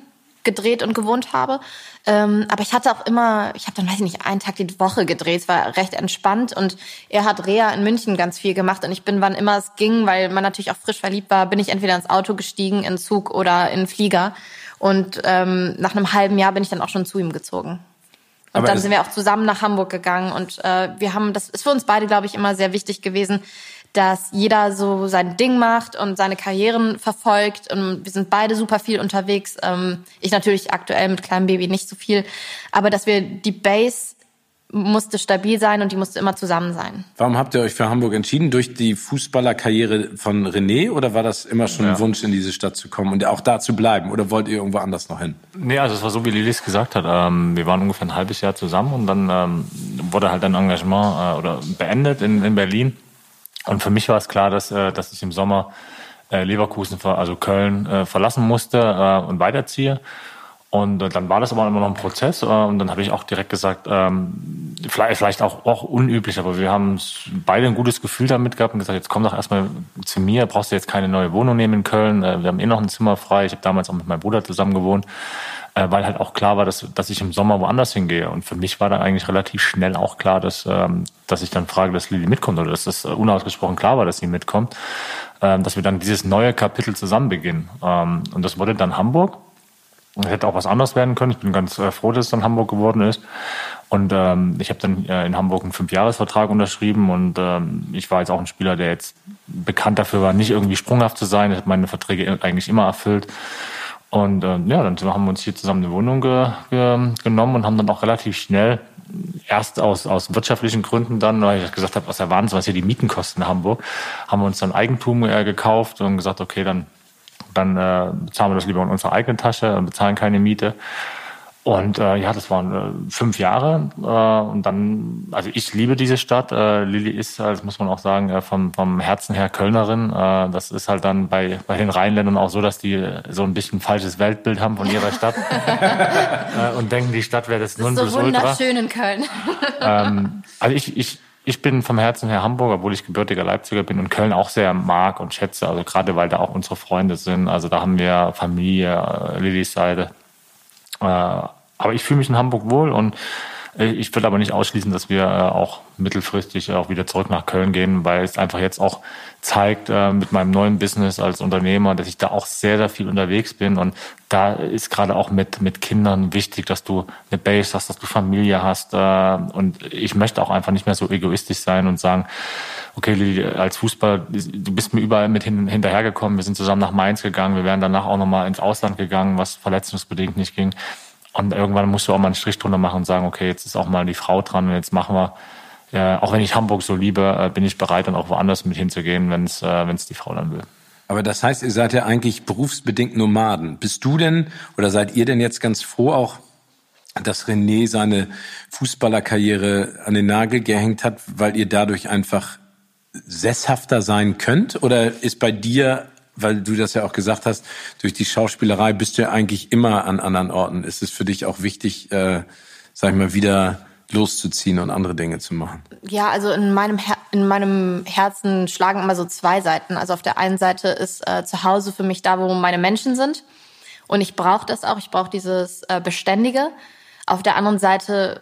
gedreht und gewohnt habe. Ähm, aber ich hatte auch immer, ich habe dann, weiß ich nicht, einen Tag die Woche gedreht. Es war recht entspannt und er hat Reha in München ganz viel gemacht und ich bin, wann immer es ging, weil man natürlich auch frisch verliebt war, bin ich entweder ins Auto gestiegen, in Zug oder in Flieger. Und ähm, nach einem halben Jahr bin ich dann auch schon zu ihm gezogen. Und aber dann sind wir auch zusammen nach Hamburg gegangen und äh, wir haben, das ist für uns beide, glaube ich, immer sehr wichtig gewesen, dass jeder so sein Ding macht und seine Karrieren verfolgt. Und wir sind beide super viel unterwegs. Ich natürlich aktuell mit kleinem Baby nicht so viel. Aber dass wir, die Base musste stabil sein und die musste immer zusammen sein. Warum habt ihr euch für Hamburg entschieden? Durch die Fußballerkarriere von René? Oder war das immer schon ja. ein Wunsch, in diese Stadt zu kommen und auch da zu bleiben? Oder wollt ihr irgendwo anders noch hin? Nee, also es war so, wie Lilli es gesagt hat. Wir waren ungefähr ein halbes Jahr zusammen und dann wurde halt ein Engagement oder beendet in, in Berlin. Und für mich war es klar, dass, dass ich im Sommer Leverkusen, also Köln, verlassen musste und weiterziehe. Und dann war das aber immer noch ein Prozess. Und dann habe ich auch direkt gesagt, vielleicht auch, auch unüblich, aber wir haben beide ein gutes Gefühl damit gehabt und gesagt, jetzt komm doch erstmal zu mir, brauchst du jetzt keine neue Wohnung nehmen in Köln. Wir haben eh noch ein Zimmer frei. Ich habe damals auch mit meinem Bruder zusammen gewohnt, weil halt auch klar war, dass, dass ich im Sommer woanders hingehe. Und für mich war dann eigentlich relativ schnell auch klar, dass, dass ich dann frage, dass Lilli mitkommt oder dass das unausgesprochen klar war, dass sie mitkommt, dass wir dann dieses neue Kapitel zusammen beginnen. Und das wurde dann Hamburg. Es hätte auch was anderes werden können. Ich bin ganz froh, dass es dann Hamburg geworden ist. Und ähm, ich habe dann äh, in Hamburg einen Fünfjahresvertrag unterschrieben und ähm, ich war jetzt auch ein Spieler, der jetzt bekannt dafür war, nicht irgendwie sprunghaft zu sein. Ich habe meine Verträge eigentlich immer erfüllt. Und äh, ja, dann haben wir uns hier zusammen eine Wohnung ge- ge- genommen und haben dann auch relativ schnell, erst aus, aus wirtschaftlichen Gründen dann, weil ich gesagt habe, was erwarten Sie, was hier die Mieten kosten in Hamburg, haben wir uns dann Eigentum äh, gekauft und gesagt, okay, dann Dann äh, bezahlen wir das lieber in unsere eigene Tasche und bezahlen keine Miete. Und äh, ja, das waren äh, fünf Jahre. Äh, und dann, also ich liebe diese Stadt. Äh, Lilli ist, das muss man auch sagen, äh, vom, vom Herzen her Kölnerin. Äh, das ist halt dann bei, bei den Rheinländern auch so, dass die so ein bisschen ein falsches Weltbild haben von ihrer Stadt. äh, und denken, die Stadt wäre das Nonplusultra. Das ist so wunderschön in Köln. ähm, also ich... ich Ich bin vom Herzen her Hamburger, obwohl ich gebürtiger Leipziger bin und Köln auch sehr mag und schätze. Also gerade, weil da auch unsere Freunde sind. Also da haben wir Familie, Lillis Seite. Aber ich fühle mich in Hamburg wohl und ich würde aber nicht ausschließen, dass wir auch mittelfristig auch wieder zurück nach Köln gehen, weil es einfach jetzt auch zeigt mit meinem neuen Business als Unternehmer, dass ich da auch sehr, sehr viel unterwegs bin. Und da ist gerade auch mit mit Kindern wichtig, dass du eine Base hast, dass du Familie hast. Und ich möchte auch einfach nicht mehr so egoistisch sein und sagen, okay, Lilli, als Fußballer, du bist mir überall mit hin, hinterhergekommen. Wir sind zusammen nach Mainz gegangen. Wir wären danach auch nochmal ins Ausland gegangen, was verletzungsbedingt nicht ging. Und irgendwann musst du auch mal einen Strich drunter machen und sagen, okay, jetzt ist auch mal die Frau dran und jetzt machen wir, äh, auch wenn ich Hamburg so liebe, äh, bin ich bereit, dann auch woanders mit hinzugehen, wenn es äh, wenn es die Frau dann will. Aber das heißt, ihr seid ja eigentlich berufsbedingt Nomaden. Bist du denn oder seid ihr denn jetzt ganz froh auch, dass René seine Fußballerkarriere an den Nagel gehängt hat, weil ihr dadurch einfach sesshafter sein könnt? Oder ist bei dir, weil du das ja auch gesagt hast, durch die Schauspielerei bist du ja eigentlich immer an anderen Orten. Ist es für dich auch wichtig, äh, sag ich mal, wieder loszuziehen und andere Dinge zu machen? Ja, also in meinem, Her- in meinem Herzen schlagen immer so zwei Seiten. Also auf der einen Seite ist äh, zu Hause für mich da, wo meine Menschen sind. Und ich brauche das auch. Ich brauche dieses äh, Beständige. Auf der anderen Seite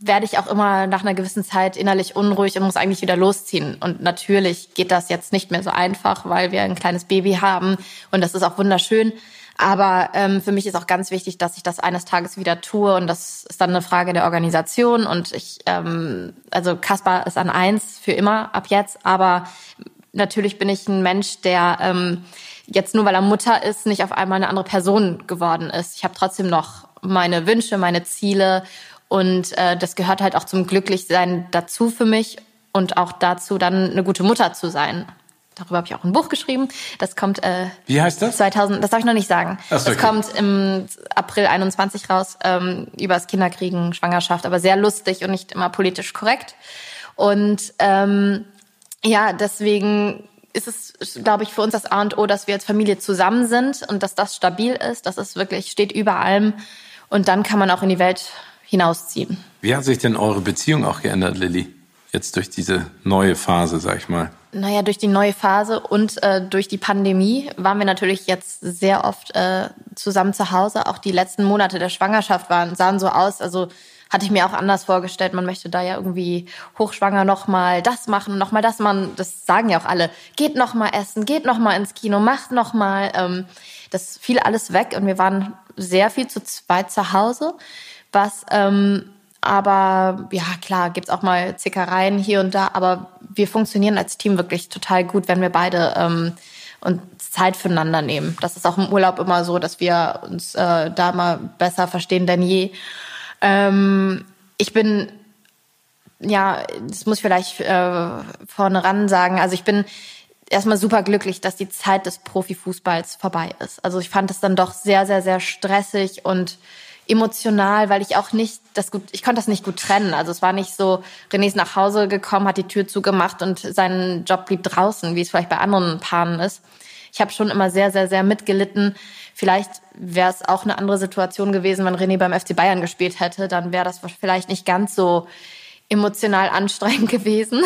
werde ich auch immer nach einer gewissen Zeit innerlich unruhig und muss eigentlich wieder losziehen. Und natürlich geht das jetzt nicht mehr so einfach, weil wir ein kleines Baby haben und das ist auch wunderschön. Aber ähm, für mich ist auch ganz wichtig, dass ich das eines Tages wieder tue und das ist dann eine Frage der Organisation. Und ich, ähm, also Kaspar ist an eins für immer ab jetzt, aber natürlich bin ich ein Mensch, der ähm, jetzt nur weil er Mutter ist, nicht auf einmal eine andere Person geworden ist. Ich habe trotzdem noch meine Wünsche, meine Ziele. Und äh, das gehört halt auch zum Glücklichsein dazu für mich und auch dazu, dann eine gute Mutter zu sein. Darüber habe ich auch ein Buch geschrieben. Das kommt. Äh, Wie heißt das? zweitausend. Das darf ich noch nicht sagen. Ach, das okay. kommt im April einundzwanzig raus, ähm, über das Kinderkriegen, Schwangerschaft, aber sehr lustig und nicht immer politisch korrekt. Und ähm, ja, deswegen ist es, glaube ich, für uns das A und O, dass wir als Familie zusammen sind und dass das stabil ist. Das ist wirklich, steht über allem. Und dann kann man auch in die Welt hinausziehen. Wie hat sich denn eure Beziehung auch geändert, Lilli? Jetzt durch diese neue Phase, sag ich mal. Naja, durch die neue Phase und äh, durch die Pandemie waren wir natürlich jetzt sehr oft äh, zusammen zu Hause. Auch die letzten Monate der Schwangerschaft waren, sahen so aus, also hatte ich mir auch anders vorgestellt. Man möchte da ja irgendwie hochschwanger nochmal das machen, nochmal das machen. Das sagen ja auch alle. Geht nochmal essen, geht nochmal ins Kino, macht nochmal. Ähm, das fiel alles weg und wir waren sehr viel zu zweit zu Hause, was... Ähm, Aber ja, klar, gibt's auch mal Zickereien hier und da. Aber wir funktionieren als Team wirklich total gut, wenn wir beide ähm, uns Zeit füreinander nehmen. Das ist auch im Urlaub immer so, dass wir uns äh, da mal besser verstehen denn je. Ähm, ich bin, ja, das muss ich vielleicht äh, vorne ran sagen, also ich bin erstmal super glücklich, dass die Zeit des Profifußballs vorbei ist. Also ich fand es dann doch sehr, sehr, sehr stressig und emotional, weil ich auch nicht das gut, ich konnte das nicht gut trennen. Also es war nicht so, René ist nach Hause gekommen, hat die Tür zugemacht und sein Job blieb draußen, wie es vielleicht bei anderen Paaren ist. Ich habe schon immer sehr, sehr, sehr mitgelitten. Vielleicht wäre es auch eine andere Situation gewesen, wenn René beim F C Bayern gespielt hätte. Dann wäre das vielleicht nicht ganz so emotional anstrengend gewesen.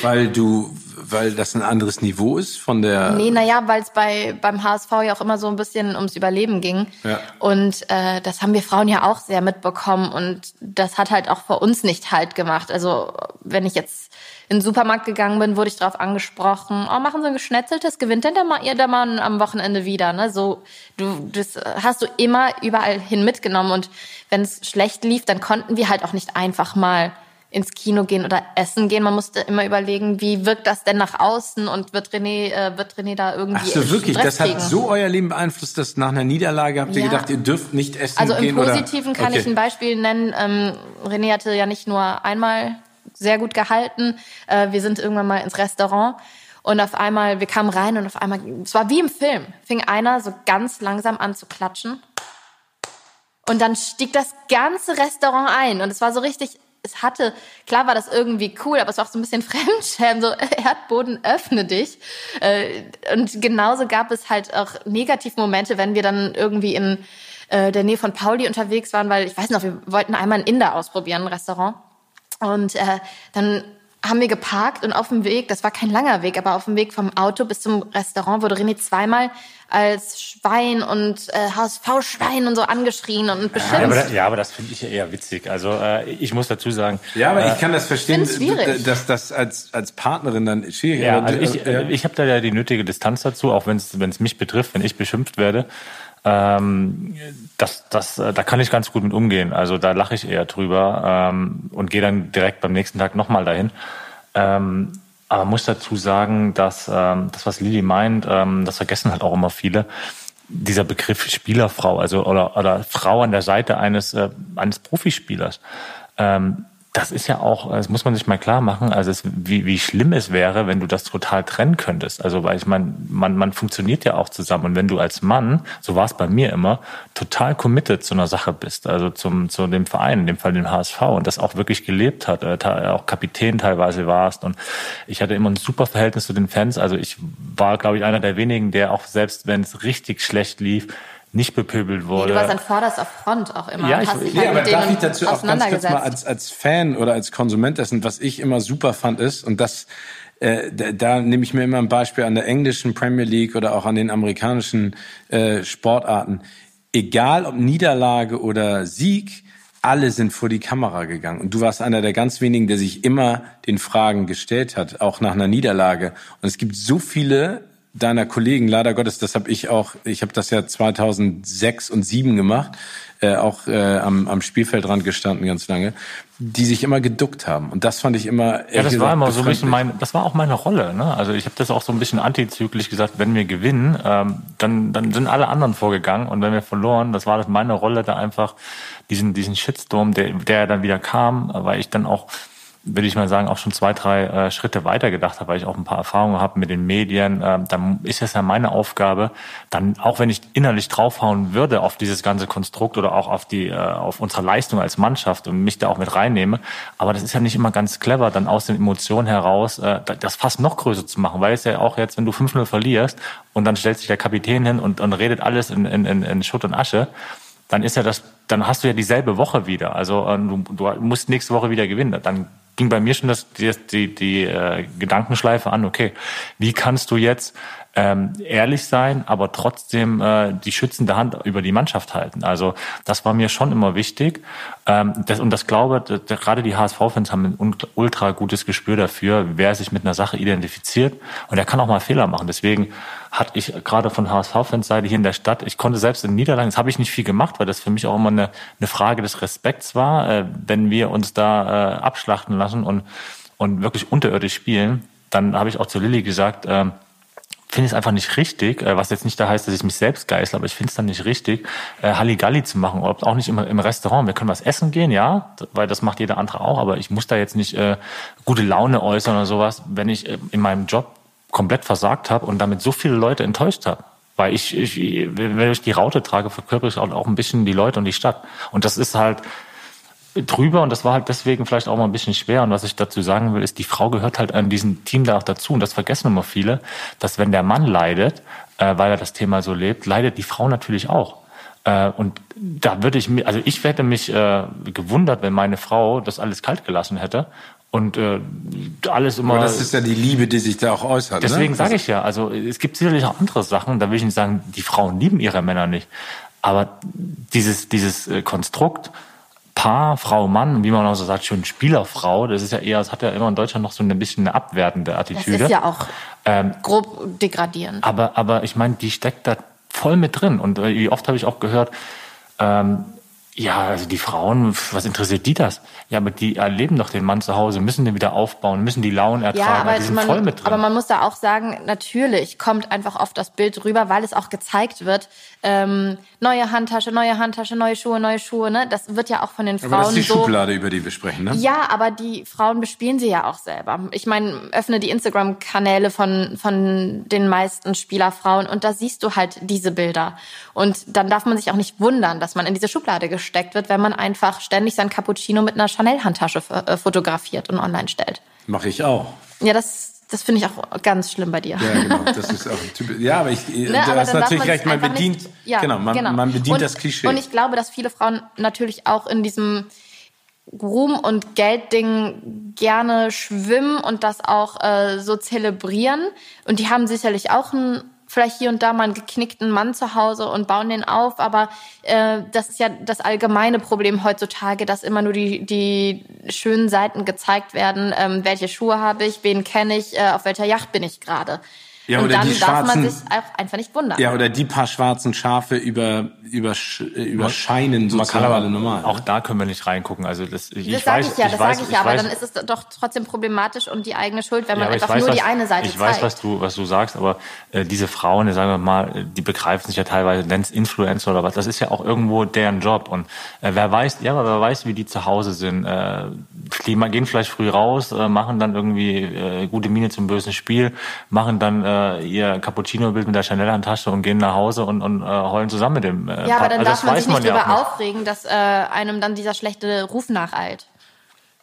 Weil du, weil das ein anderes Niveau ist von der... Nee, naja, weil es bei, beim H S V ja auch immer so ein bisschen ums Überleben ging. Ja. Und äh, das haben wir Frauen ja auch sehr mitbekommen. Und das hat halt auch vor uns nicht Halt gemacht. Also wenn ich jetzt in den Supermarkt gegangen bin, wurde ich darauf angesprochen, oh, machen Sie ein geschnetzeltes, gewinnt denn der Mann, ihr der Mann am Wochenende wieder? Ne? So, du, das hast du immer überall hin mitgenommen. Und wenn es schlecht lief, dann konnten wir halt auch nicht einfach mal ins Kino gehen oder essen gehen. Man musste immer überlegen, wie wirkt das denn nach außen und wird René, äh, wird René da irgendwie... Ach so, wirklich? Das hat so euer Leben beeinflusst, dass nach einer Niederlage habt ihr ja gedacht, ihr dürft nicht essen also gehen? Also im Positiven oder? kann okay. ich ein Beispiel nennen. Ähm, René hatte ja nicht nur einmal sehr gut gehalten. Äh, wir sind irgendwann mal ins Restaurant und auf einmal, wir kamen rein und auf einmal, es war wie im Film, fing einer so ganz langsam an zu klatschen und dann stieg das ganze Restaurant ein und es war so richtig... Es hatte, klar war das irgendwie cool, aber es war auch so ein bisschen Fremdschämen, so Erdboden, öffne dich. Und genauso gab es halt auch Negativmomente, wenn wir dann irgendwie in der Nähe von Pauli unterwegs waren, weil ich weiß noch, wir wollten einmal einen Inder ausprobieren, ein Restaurant. Und äh, dann haben wir geparkt und auf dem Weg, das war kein langer Weg, aber auf dem Weg vom Auto bis zum Restaurant wurde René zweimal als Schwein und äh, H S V-Schwein und so angeschrien und beschimpft. Ja, aber das, ja, aber das finde ich ja eher witzig. Also äh, ich muss dazu sagen... Ja, aber äh, ich kann das verstehen, dass das als, als Partnerin dann schwierig ist. Ja, also ich, äh, ich habe da ja die nötige Distanz dazu, auch wenn es mich betrifft, wenn ich beschimpft werde. Ähm, das, das, da kann ich ganz gut mit umgehen. Also da lache ich eher drüber ähm, und gehe dann direkt beim nächsten Tag nochmal dahin. Ähm, aber muss dazu sagen, dass ähm, das, was Lilli meint, ähm, das vergessen halt auch immer viele, dieser Begriff Spielerfrau, also oder, oder Frau an der Seite eines, äh, eines Profispielers. Ähm, das ist ja auch, das muss man sich mal klar machen, also es, wie, wie schlimm es wäre, wenn du das total trennen könntest. Also weil ich meine, man, man funktioniert ja auch zusammen. Und wenn du als Mann, so war es bei mir immer, total committed zu einer Sache bist, also zum zu dem Verein, in dem Fall dem H S V, und das auch wirklich gelebt hat, äh, auch Kapitän teilweise warst. Und ich hatte immer ein super Verhältnis zu den Fans. Also ich war, glaube ich, einer der wenigen, der auch selbst, wenn es richtig schlecht lief, nicht bepöbelt wurde. Nee, du warst an vorderster Front auch immer. Ja, ich, hast dich ja halt aber mit darf ich dazu auch ganz kurz mal als, als Fan oder als Konsument dessen, was ich immer super fand ist, und das äh, da, da nehme ich mir immer ein Beispiel an der englischen Premier League oder auch an den amerikanischen äh, Sportarten. Egal ob Niederlage oder Sieg, alle sind vor die Kamera gegangen. Und du warst einer der ganz wenigen, der sich immer den Fragen gestellt hat, auch nach einer Niederlage. Und es gibt so viele deiner Kollegen, leider Gottes, das habe ich auch, ich habe das ja zweitausendsechs und zweitausendsieben gemacht, äh, auch äh, am, am Spielfeldrand gestanden ganz lange, die sich immer geduckt haben. Und das fand ich immer... Ja, das war immer so ein bisschen mein, das war auch meine Rolle, ne? Also ich habe das auch so ein bisschen antizyklisch gesagt, wenn wir gewinnen, ähm, dann, dann sind alle anderen vorgegangen, und wenn wir verloren, das war das meine Rolle, da einfach diesen, diesen Shitstorm, der, der dann wieder kam, weil ich dann auch, will ich mal sagen, auch schon zwei, drei äh, Schritte weiter gedacht habe, weil ich auch ein paar Erfahrungen habe mit den Medien. Ähm, dann ist das ja meine Aufgabe, dann, auch wenn ich innerlich draufhauen würde auf dieses ganze Konstrukt oder auch auf die äh, auf unsere Leistung als Mannschaft und mich da auch mit reinnehme, aber das ist ja nicht immer ganz clever, dann aus den Emotionen heraus äh, das Fass noch größer zu machen, weil es ja auch jetzt, wenn du fünf null verlierst und dann stellt sich der Kapitän hin und, und redet alles in, in, in Schutt und Asche, dann ist ja das, dann hast du ja dieselbe Woche wieder. Also äh, du, du musst nächste Woche wieder gewinnen. Dann ging bei mir schon das, die, die, die äh, Gedankenschleife an, okay, wie kannst du jetzt ähm, ehrlich sein, aber trotzdem äh, die schützende Hand über die Mannschaft halten. Also das war mir schon immer wichtig. Ähm, das, und das glaube, das, gerade die H S V-Fans haben ein ultra gutes Gespür dafür, wer sich mit einer Sache identifiziert. Und der kann auch mal Fehler machen. Deswegen hatte ich gerade von H S V-Fans Seite hier in der Stadt, ich konnte selbst in Niederlanden, das habe ich nicht viel gemacht, weil das für mich auch immer eine, eine Frage des Respekts war, äh, wenn wir uns da äh, abschlachten lassen, und und wirklich unterirdisch spielen, dann habe ich auch zu Lilli gesagt, äh, finde ich es einfach nicht richtig, äh, was jetzt nicht da heißt, dass ich mich selbst geißle, aber ich finde es dann nicht richtig, äh, Halligalli zu machen, oder auch nicht immer im Restaurant. Wir können was essen gehen, ja, weil das macht jeder andere auch, aber ich muss da jetzt nicht äh, gute Laune äußern oder sowas, wenn ich äh, in meinem Job komplett versagt habe und damit so viele Leute enttäuscht habe. Weil ich, ich, wenn ich die Raute trage, verkörper ich auch, auch ein bisschen die Leute und die Stadt. Und das ist halt drüber, und das war halt deswegen vielleicht auch mal ein bisschen schwer. Und was ich dazu sagen will, ist, die Frau gehört halt an diesem Team da auch dazu. Und das vergessen immer viele, dass wenn der Mann leidet, äh, weil er das Thema so lebt, leidet die Frau natürlich auch. Äh, und da würde ich mir, also ich hätte mich äh, gewundert, wenn meine Frau das alles kalt gelassen hätte. Und äh, alles immer. Aber das ist ja die Liebe, die sich da auch äußert. Deswegen, ne? Sage ich ja, also es gibt sicherlich auch andere Sachen, da will ich nicht sagen, die Frauen lieben ihre Männer nicht. Aber dieses, dieses äh, Konstrukt, Paar, Frau, Mann, wie man auch so sagt, schön Spielerfrau, das ist ja eher, das hat ja immer in Deutschland noch so ein bisschen eine abwertende Attitüde. Das ist ja auch ähm, grob degradierend. Aber, aber ich meine, die steckt da voll mit drin. Und äh, wie oft habe ich auch gehört, ähm, ja, also die Frauen, was interessiert die das? Ja, aber die erleben doch den Mann zu Hause, müssen den wieder aufbauen, müssen die Launen ertragen, ja, aber die sind man, voll mit drin. Aber man muss da auch sagen, natürlich kommt einfach oft das Bild rüber, weil es auch gezeigt wird, ähm, neue Handtasche, neue Handtasche, neue Schuhe, neue Schuhe, ne? Das wird ja auch von den Frauen so... Aber das ist die so, Schublade, über die wir sprechen, ne? Ja, aber die Frauen bespielen sie ja auch selber. Ich meine, öffne die Instagram-Kanäle von, von den meisten Spielerfrauen und da siehst du halt diese Bilder. Und dann darf man sich auch nicht wundern, dass man in diese Schublade gestellt steckt wird, wenn man einfach ständig sein Cappuccino mit einer Chanel-Handtasche f- fotografiert und online stellt. Mache ich auch. Ja, das das finde ich auch ganz schlimm bei dir. Ja, genau. Das ist auch ein Typ. Ja, aber ich, ne, da hast natürlich recht. Man bedient, nicht, ja, genau, man, genau. man bedient und, das Klischee. Und ich glaube, dass viele Frauen natürlich auch in diesem Ruhm- und Geldding gerne schwimmen und das auch äh, so zelebrieren. Und die haben sicherlich auch ein vielleicht hier und da mal einen geknickten Mann zu Hause und bauen den auf, aber äh, das ist ja das allgemeine Problem heutzutage, dass immer nur die, die schönen Seiten gezeigt werden, ähm, welche Schuhe habe ich, wen kenne ich, äh, auf welcher Yacht bin ich gerade. Ja, und oder dann die darf man sich auch einfach nicht wundern. Ja, oder die paar schwarzen Schafe über, über, überscheinen sozusagen alle normal. Auch da können wir nicht reingucken. Also das ich das sage ich ja, das sage ich ja, aber dann ist es doch trotzdem problematisch und die eigene Schuld, wenn man ja, einfach weiß, nur was, die eine Seite ich zeigt. Ich weiß, was du, was du sagst, aber äh, diese Frauen, sagen wir mal, die begreifen sich ja teilweise, nennen es Influencer oder was, das ist ja auch irgendwo deren Job. Und äh, wer weiß, ja, aber wer weiß, wie die zu Hause sind. Äh, die gehen vielleicht früh raus, äh, machen dann irgendwie äh, gute Miene zum bösen Spiel, machen dann äh, ihr Cappuccino-Bild mit der Chanel-Handtasche und gehen nach Hause und, und äh, heulen zusammen mit dem äh, Ja, aber dann also darf man sich nicht darüber aufregen, dass äh, einem dann dieser schlechte Ruf nacheilt.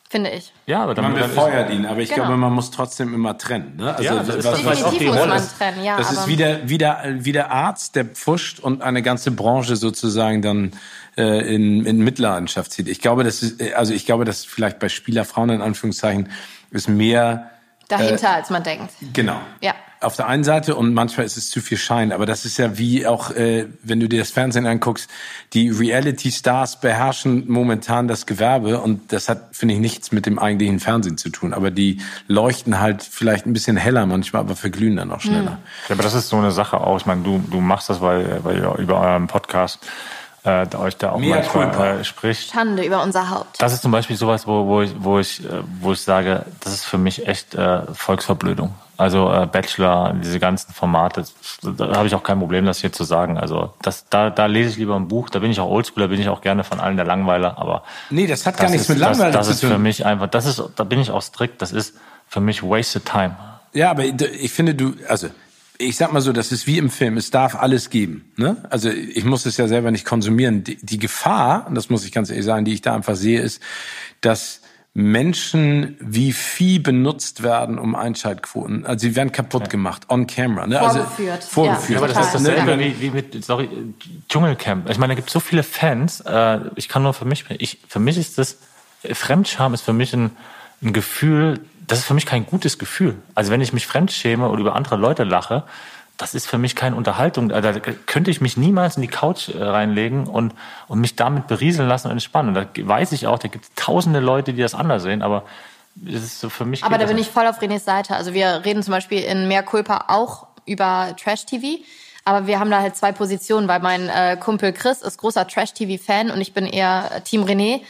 Finde ich. Ja, aber man befeuert ihn, aber ich genau. glaube, man muss trotzdem immer trennen. Ne? Also, ja, das ist was, was auch die Rolle ist. Trennen, ja, das ist wie der, wie, der, wie der Arzt, der pfuscht und eine ganze Branche sozusagen dann äh, in, in Mitleidenschaft zieht. Ich glaube, das ist, also ich glaube, dass vielleicht bei Spielerfrauen in Anführungszeichen ist mehr Dahinter, äh, als man denkt. Genau. Ja. Auf der einen Seite, und manchmal ist es zu viel Schein, aber das ist ja wie auch, äh, wenn du dir das Fernsehen anguckst, die Reality-Stars beherrschen momentan das Gewerbe, und das hat, finde ich, nichts mit dem eigentlichen Fernsehen zu tun. Aber die leuchten halt vielleicht ein bisschen heller manchmal, aber verglühen dann auch schneller. Mhm. Ja, aber das ist so eine Sache auch. Ich meine, du, du machst das, weil, weil ihr über euren Podcast äh, euch da auch manchmal äh, spricht. Schande über unser Haupt. Das ist zum Beispiel sowas, wo, wo, ich, wo, ich, wo ich sage, das ist für mich echt äh, Volksverblödung. Also äh, Bachelor, diese ganzen Formate, da habe ich auch kein Problem, das hier zu sagen. Also das, da, da lese ich lieber ein Buch, da bin ich auch Oldschool, da bin ich auch gerne von allen der Langweiler. Aber nee, das hat das gar nichts ist, mit Langweiler das, das zu tun. Das ist für mich einfach, das ist, da bin ich auch strikt, das ist für mich wasted time. Ja, aber ich finde, du, also ich sag mal so, das ist wie im Film, es darf alles geben. Ne? Also ich muss es ja selber nicht konsumieren. Die, die Gefahr, und das muss ich ganz ehrlich sagen, die ich da einfach sehe, ist, dass Menschen wie Vieh benutzt werden, um Einschaltquoten. Also sie werden kaputt gemacht, on camera. Ne? Also, vorgeführt. Vorgeführt. Ja, aber das ist dasselbe wie, wie mit, sorry, Dschungelcamp. Ich meine, da gibt es so viele Fans. Äh, ich kann nur für mich, ich, für mich ist das, Fremdscham ist für mich ein, ein Gefühl, das ist für mich kein gutes Gefühl. Also wenn ich mich fremdschäme oder über andere Leute lache, das ist für mich keine Unterhaltung. Da könnte ich mich niemals in die Couch reinlegen und, und mich damit berieseln lassen und entspannen. Da weiß ich auch, da gibt es tausende Leute, die das anders sehen, aber es ist so für mich... Aber da bin ich voll auf Renés Seite. Also wir reden zum Beispiel in Mea Culpa auch über Trash-T V, aber wir haben da halt zwei Positionen, weil mein äh, Kumpel Chris ist großer Trash-T V-Fan und ich bin eher Team René.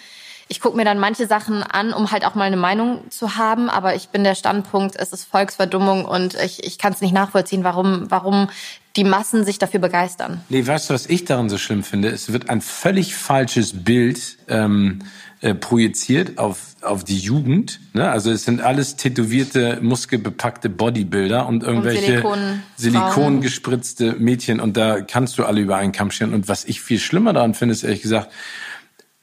Ich gucke mir dann manche Sachen an, um halt auch mal eine Meinung zu haben, aber ich bin der Standpunkt, es ist Volksverdummung und ich, ich kann es nicht nachvollziehen, warum, warum die Massen sich dafür begeistern. Nee, weißt du, was ich daran so schlimm finde? Es wird ein völlig falsches Bild ähm, äh, projiziert auf, auf die Jugend. Ne? Also es sind alles tätowierte, muskelbepackte Bodybuilder und irgendwelche und Silikon gespritzte Mädchen, und da kannst du alle über einen Kamm scheren. Und was ich viel schlimmer daran finde, ist ehrlich gesagt,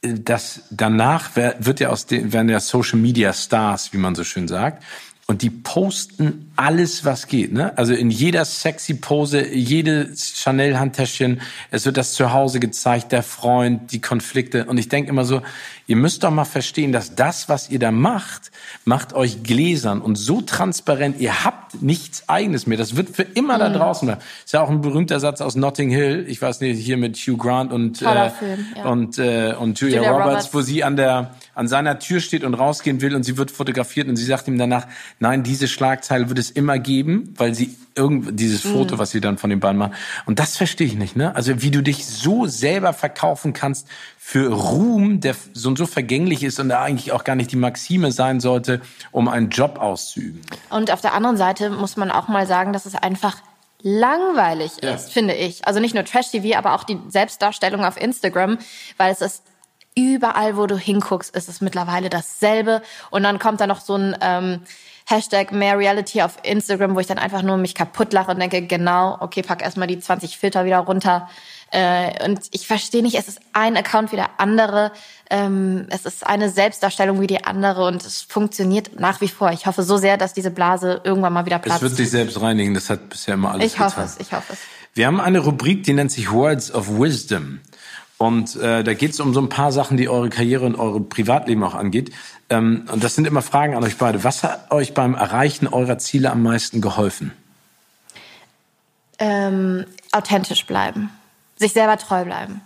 das danach wird ja aus den, werden ja Social Media Stars, wie man so schön sagt, und die posten alles, was geht, ne? Also in jeder sexy Pose, jedes Chanel Handtäschchen, es wird das zu Hause gezeigt, der Freund, die Konflikte, und ich denke immer so, ihr müsst doch mal verstehen, dass das, was ihr da macht, macht euch gläsern und so transparent, ihr habt nichts Eigenes mehr, das wird für immer mhm. da draußen bleiben. Ist ja auch ein berühmter Satz aus Notting Hill, ich weiß nicht, hier mit Hugh Grant und äh, Film, ja. und äh, und Julia, Julia Roberts, Roberts, wo sie an der an seiner Tür steht und rausgehen will und sie wird fotografiert und sie sagt ihm danach, nein, diese Schlagzeile wird es immer geben, weil sie irgend dieses Foto, mhm. was sie dann von den beiden machen. Und das verstehe ich nicht, ne? Also wie du dich so selber verkaufen kannst für Ruhm, der so und so vergänglich ist und da eigentlich auch gar nicht die Maxime sein sollte, um einen Job auszuüben. Und auf der anderen Seite muss man auch mal sagen, dass es einfach langweilig ja. ist, finde ich. Also nicht nur Trash-T V, aber auch die Selbstdarstellung auf Instagram, weil es ist überall, wo du hinguckst, ist es mittlerweile dasselbe. Und dann kommt da noch so ein ähm, Hashtag mehr Reality auf Instagram, wo ich dann einfach nur mich kaputt lache und denke, genau, okay, pack erstmal die zwanzig Filter wieder runter. Äh, und ich verstehe nicht, es ist ein Account wie der andere. Ähm, es ist eine Selbstdarstellung wie die andere und es funktioniert nach wie vor. Ich hoffe so sehr, dass diese Blase irgendwann mal wieder platzt. Es wird sich selbst reinigen, das hat bisher immer alles getan. Ich hoffe es, ich hoffe es. Wir haben eine Rubrik, die nennt sich Words of Wisdom. Und äh, da geht's um so ein paar Sachen, die eure Karriere und eure Privatleben auch angeht. Ähm, und das sind immer Fragen an euch beide. Was hat euch beim Erreichen eurer Ziele am meisten geholfen? Ähm, authentisch bleiben. Sich selber treu bleiben.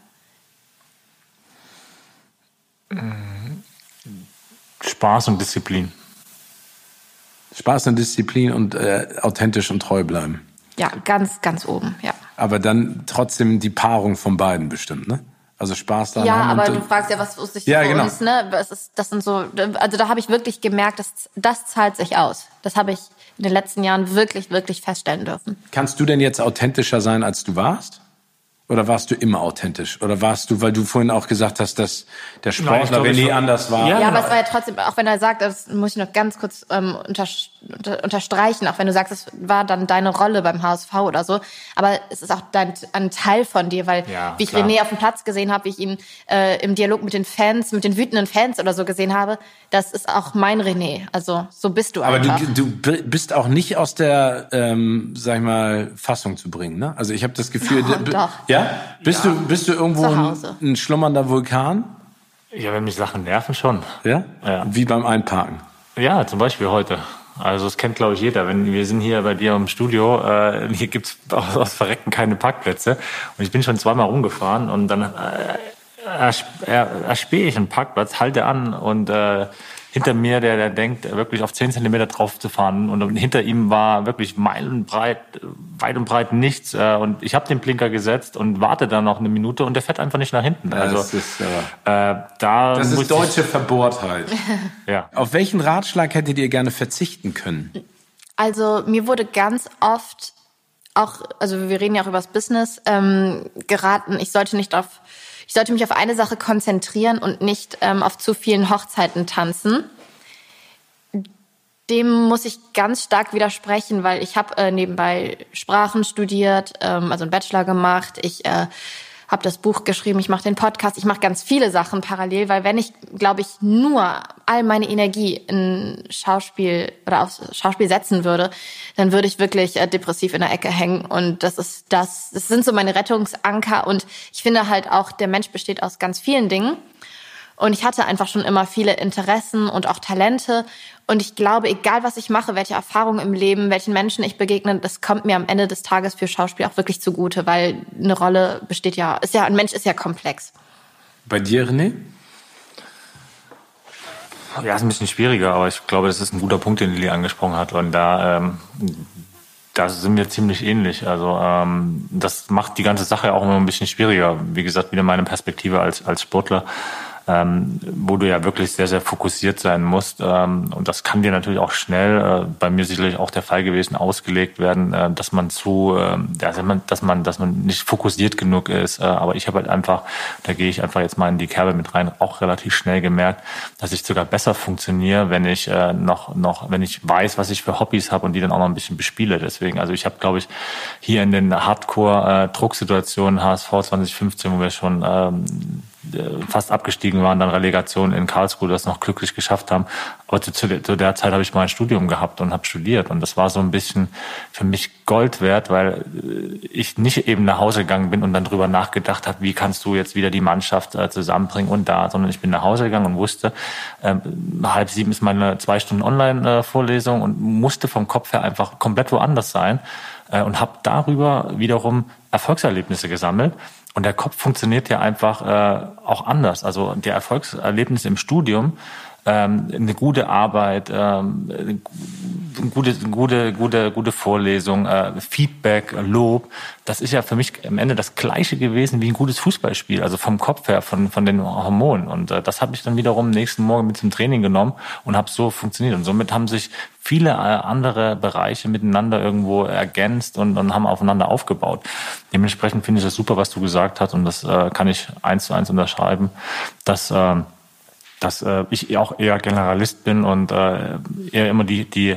Spaß und Disziplin. Spaß und Disziplin und äh, authentisch und treu bleiben. Ja, ganz, ganz oben, ja. Aber dann trotzdem die Paarung von beiden bestimmt, ne? Also Spaß daran. Ja, aber und, du fragst ja, was sich ja, für genau. uns, ne? Es ist, das sind so, also da habe ich wirklich gemerkt, dass das zahlt sich aus. Das habe ich in den letzten Jahren wirklich, wirklich feststellen dürfen. Kannst du denn jetzt authentischer sein, als du warst? Oder warst du immer authentisch? Oder warst du, weil du vorhin auch gesagt hast, dass der Sportler René anders war? Ja, ja, aber es war ja trotzdem, auch wenn er sagt, das muss ich noch ganz kurz ähm, unter, unter, unterstreichen, auch wenn du sagst, es war dann deine Rolle beim H S V oder so, aber es ist auch dein, ein Teil von dir, weil ja, wie ich klar. René auf dem Platz gesehen habe, wie ich ihn äh, im Dialog mit den Fans, mit den wütenden Fans oder so gesehen habe, das ist auch mein René. Also so bist du aber einfach. Aber du, du bist auch nicht aus der, ähm, sag ich mal, Fassung zu bringen, ne? Also ich habe das Gefühl... No, d- doch. Ja? Bist, ja. du, bist du irgendwo ein, ein schlummernder Vulkan? Ja, wenn mich Sachen nerven, schon. Ja? Ja. Wie beim Einparken? Ja, zum Beispiel heute. Also das kennt, glaube ich, jeder. Wenn wir sind hier bei dir im Studio, äh, hier gibt's aus, aus Verrecken keine Parkplätze. Und ich bin schon zweimal rumgefahren und dann äh, erspähe ich einen Parkplatz, halte an und äh, hinter mir, der, der denkt, wirklich auf zehn Zentimeter drauf zu fahren. Und hinter ihm war wirklich meilenbreit, weit und breit nichts. Und ich habe den Blinker gesetzt und warte dann noch eine Minute und der fährt einfach nicht nach hinten. Also, das ist, äh, äh, da das ist deutsche ich, Verbohrtheit. Ja. Auf welchen Ratschlag hättet ihr gerne verzichten können? Also mir wurde ganz oft auch, also wir reden ja auch über das Business, ähm, geraten, ich sollte nicht auf... Ich sollte mich auf eine Sache konzentrieren und nicht ähm, auf zu vielen Hochzeiten tanzen. Dem muss ich ganz stark widersprechen, weil ich habe äh, nebenbei Sprachen studiert, ähm, also einen Bachelor gemacht. Ich äh, habe das Buch geschrieben, ich mache den Podcast, ich mache ganz viele Sachen parallel, weil wenn ich, glaube ich, nur all meine Energie in Schauspiel oder aufs Schauspiel setzen würde, dann würde ich wirklich äh, depressiv in der Ecke hängen. Und das ist das, das sind so meine Rettungsanker. Und ich finde halt auch, der Mensch besteht aus ganz vielen Dingen. Und ich hatte einfach schon immer viele Interessen und auch Talente. Und ich glaube, egal was ich mache, welche Erfahrungen im Leben, welchen Menschen ich begegne, das kommt mir am Ende des Tages für Schauspiel auch wirklich zugute, weil eine Rolle besteht ja, ist ja, ein Mensch ist ja komplex. Bei dir, René? Ja, ist ein bisschen schwieriger, aber ich glaube, das ist ein guter Punkt, den Lilli angesprochen hat. Und da, ähm, da sind wir ziemlich ähnlich. Also ähm, das macht die ganze Sache auch immer ein bisschen schwieriger. Wie gesagt, wieder meine Perspektive als, als Sportler. Ähm, wo du ja wirklich sehr, sehr fokussiert sein musst. Ähm, und das kann dir natürlich auch schnell, äh, bei mir sicherlich auch der Fall gewesen, ausgelegt werden, äh, dass man zu, äh, dass man, dass man, dass man nicht fokussiert genug ist. Äh, aber ich habe halt einfach, da gehe ich einfach jetzt mal in die Kerbe mit rein, auch relativ schnell gemerkt, dass ich sogar besser funktioniere, wenn ich äh, noch, noch, wenn ich weiß, was ich für Hobbys habe und die dann auch noch ein bisschen bespiele. Deswegen, also ich habe, glaube ich, hier in den Hardcore-Drucksituationen H S V zwanzig fünfzehn, wo wir schon ähm, fast abgestiegen waren, dann Relegation in Karlsruhe, das noch glücklich geschafft haben. Aber zu, zu der Zeit habe ich mal ein Studium gehabt und habe studiert. Und das war so ein bisschen für mich Gold wert, weil ich nicht eben nach Hause gegangen bin und dann drüber nachgedacht habe, wie kannst du jetzt wieder die Mannschaft zusammenbringen und da, sondern ich bin nach Hause gegangen und wusste, äh, halb sieben ist meine zwei Stunden Online-Vorlesung und musste vom Kopf her einfach komplett woanders sein äh, und habe darüber wiederum Erfolgserlebnisse gesammelt. Und der Kopf funktioniert ja einfach äh, auch anders. Also der Erfolgserlebnis im Studium, ähm, eine gute Arbeit, ähm, eine gute, gute, gute, gute Vorlesung, äh, Feedback, Lob, das ist ja für mich am Ende das Gleiche gewesen wie ein gutes Fußballspiel. Also vom Kopf her, von von den Hormonen. Und äh, das habe ich dann wiederum nächsten Morgen mit zum Training genommen und habe so funktioniert. Und somit haben sich viele andere Bereiche miteinander irgendwo ergänzt und, und haben aufeinander aufgebaut. Dementsprechend finde ich das super, was du gesagt hast, und das äh, kann ich eins zu eins unterschreiben, dass, äh, dass äh, ich auch eher Generalist bin und äh, eher immer die, die,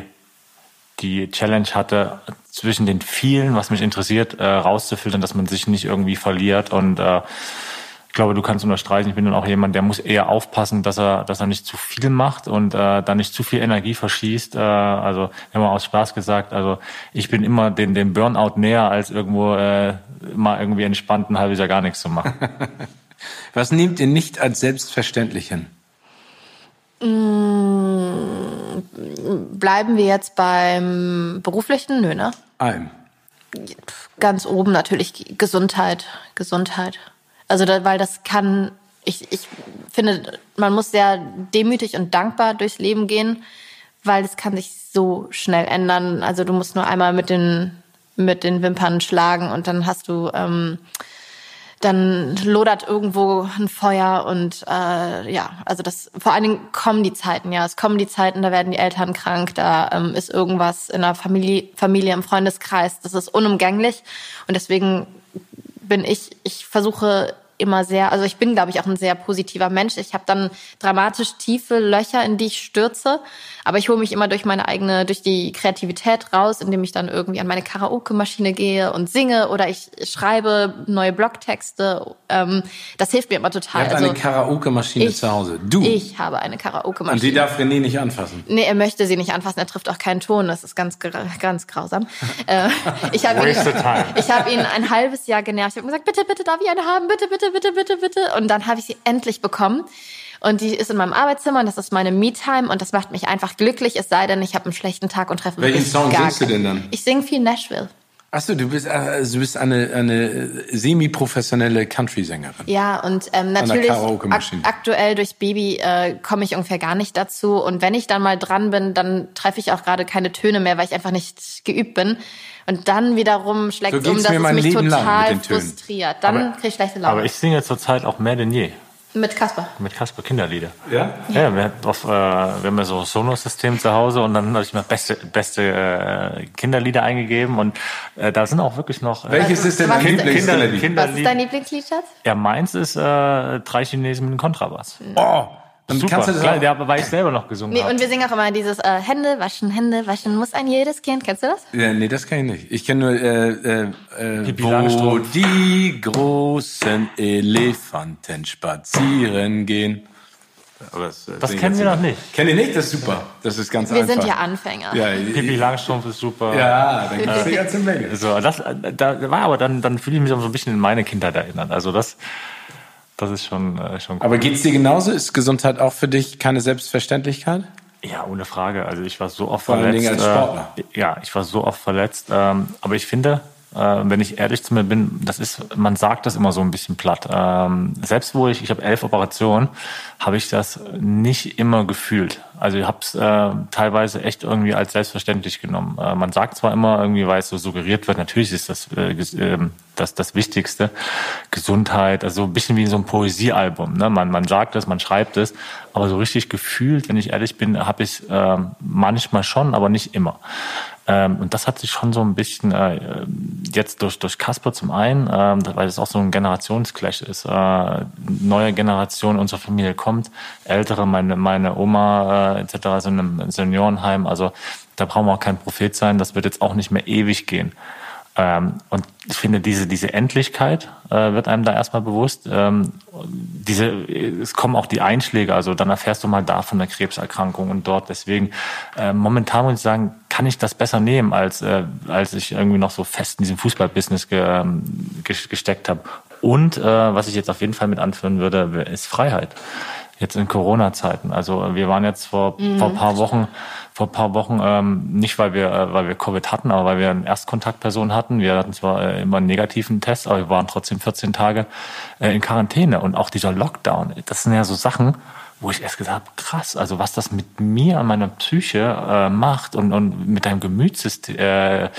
die Challenge hatte, zwischen den vielen, was mich interessiert, äh, rauszufiltern, dass man sich nicht irgendwie verliert. Und äh, ich glaube, du kannst unterstreichen, ich bin dann auch jemand, der muss eher aufpassen, dass er dass er nicht zu viel macht und äh, da nicht zu viel Energie verschießt. Äh, also, wir haben aus Spaß gesagt, also ich bin immer den, den Burnout näher, als irgendwo äh, mal irgendwie entspannt ein halbes Jahr gar nichts zu machen. Was nehmt ihr nicht als selbstverständlich hin? Mmh, bleiben wir jetzt beim Beruflichen? Nö, ne? Allem. Ganz oben natürlich Gesundheit, Gesundheit. Also, da, weil das kann, ich, ich finde, man muss sehr demütig und dankbar durchs Leben gehen, weil das kann sich so schnell ändern. Also du musst nur einmal mit den, mit den Wimpern schlagen und dann hast du, ähm, dann lodert irgendwo ein Feuer und äh, ja, also das, vor allen Dingen kommen die Zeiten, ja, es kommen die Zeiten, da werden die Eltern krank, da ähm, ist irgendwas in der Familie, Familie, im Freundeskreis, das ist unumgänglich und deswegen bin ich, ich versuche immer sehr, also ich bin, glaube ich, auch ein sehr positiver Mensch. Ich habe dann dramatisch tiefe Löcher, in die ich stürze, aber ich hole mich immer durch meine eigene, durch die Kreativität raus, indem ich dann irgendwie an meine Karaoke-Maschine gehe und singe oder ich schreibe neue Blogtexte. Ähm, das hilft mir immer total. Ihr habt also eine Karaoke-Maschine ich, zu Hause? Du? Ich habe eine Karaoke-Maschine. Und die darf René nicht anfassen? Nee, er möchte sie nicht anfassen, er trifft auch keinen Ton, das ist ganz ganz grausam. ich habe ihn, hab ihn ein halbes Jahr genervt, ich habe gesagt, bitte, bitte, darf ich eine haben, bitte, bitte, bitte, bitte, bitte. Und dann habe ich sie endlich bekommen. Und die ist in meinem Arbeitszimmer und das ist meine Me-Time und das macht mich einfach glücklich, es sei denn, ich habe einen schlechten Tag und treffe mich gar nicht. Welchen Song singst du denn dann? Ich singe viel Nashville. Achso, du bist, also du bist eine, eine semi-professionelle Country-Sängerin. Ja, und ähm, natürlich ak- aktuell durch Baby äh, komme ich ungefähr gar nicht dazu. Und wenn ich dann mal dran bin, dann treffe ich auch gerade keine Töne mehr, weil ich einfach nicht geübt bin. Und dann wiederum schlägt so um, dass es mich Leben total frustriert. Dann kriege ich schlechte Laune. Aber ich singe zurzeit auch mehr denn je. Mit Kasper. Mit Kasper Kinderlieder. Ja? Ja, ja wir, auf, äh, wir haben ja so ein Sonos-System zu Hause und dann habe ich mir beste, beste äh, Kinderlieder eingegeben und äh, da sind auch wirklich noch... Äh, Welches ist denn dein Lieblingslied? Kinder, Kinder, was ist dein Lieblingslied, Schatz? Ja, meins ist äh, drei Chinesen mit dem Kontrabass. Oh, dann super, kannst du das klar, ja, weil ich selber noch gesungen nee, habe. Und wir singen auch immer dieses äh, Hände waschen, Hände waschen muss ein jedes Kind. Kennst du das? Ja, nee, das kann ich nicht. Ich kenne nur äh, äh, die wo die großen Elefanten spazieren gehen. Aber das, das kennen wir noch nicht. Kennen wir nicht? Das ist super. Das ist ganz wir einfach. Wir sind ja Anfänger. Ja, Pippi Langstrumpf ist super. Ja, dann kannst du die ganze Menge. So, das, da war aber dann, dann fühle ich mich auch so ein bisschen in meine Kindheit erinnert. Also das... Das ist schon, äh, schon cool. Aber geht's dir genauso? Ist Gesundheit auch für dich keine Selbstverständlichkeit? Ja, ohne Frage. Also ich war so oft Vor verletzt. Vor allen Dingen als Sportler. Äh, ja, ich war so oft verletzt. Ähm, aber ich finde, äh, wenn ich ehrlich zu mir bin, das ist, man sagt das immer so ein bisschen platt. Ähm, selbst wo ich, ich habe elf Operationen, habe ich das nicht immer gefühlt. Also ich habe es äh, teilweise echt irgendwie als selbstverständlich genommen. Äh, man sagt zwar immer irgendwie, weil es so suggeriert wird, natürlich ist das äh, äh, das, das Wichtigste, Gesundheit, also ein bisschen wie so ein Poesiealbum. Ne? Man, man sagt es, man schreibt es, aber so richtig gefühlt, wenn ich ehrlich bin, habe ich äh, manchmal schon, aber nicht immer. Ähm, und das hat sich schon so ein bisschen äh, jetzt durch durch Kasper zum einen, äh, weil es auch so ein Generationsclash ist. Äh, neue Generation unserer Familie kommt, ältere, meine meine Oma äh, et cetera, so einem Seniorenheim, also da brauchen wir auch kein Prophet sein, das wird jetzt auch nicht mehr ewig gehen. Ähm, und ich finde, diese, diese Endlichkeit äh, wird einem da erstmal bewusst. Ähm, diese, es kommen auch die Einschläge, also dann erfährst du mal da von der Krebserkrankung und dort. Deswegen, äh, momentan muss ich sagen, kann ich das besser nehmen, als, äh, als ich irgendwie noch so fest in diesem Fußballbusiness ge, ge, gesteckt habe. Und äh, was ich jetzt auf jeden Fall mit anführen würde, ist Freiheit. Jetzt in Corona-Zeiten. Also wir waren jetzt vor mhm. vor ein paar Wochen, vor ein paar Wochen ähm, nicht weil wir äh, weil wir Covid hatten, aber weil wir eine Erstkontaktperson hatten. Wir hatten zwar äh, immer einen negativen Test, aber wir waren trotzdem vierzehn Tage äh, in Quarantäne. Und auch dieser Lockdown, das sind ja so Sachen, wo ich erst gesagt habe, krass, also was das mit mir an meiner Psyche äh, macht und und mit deinem Gemütssystem, äh,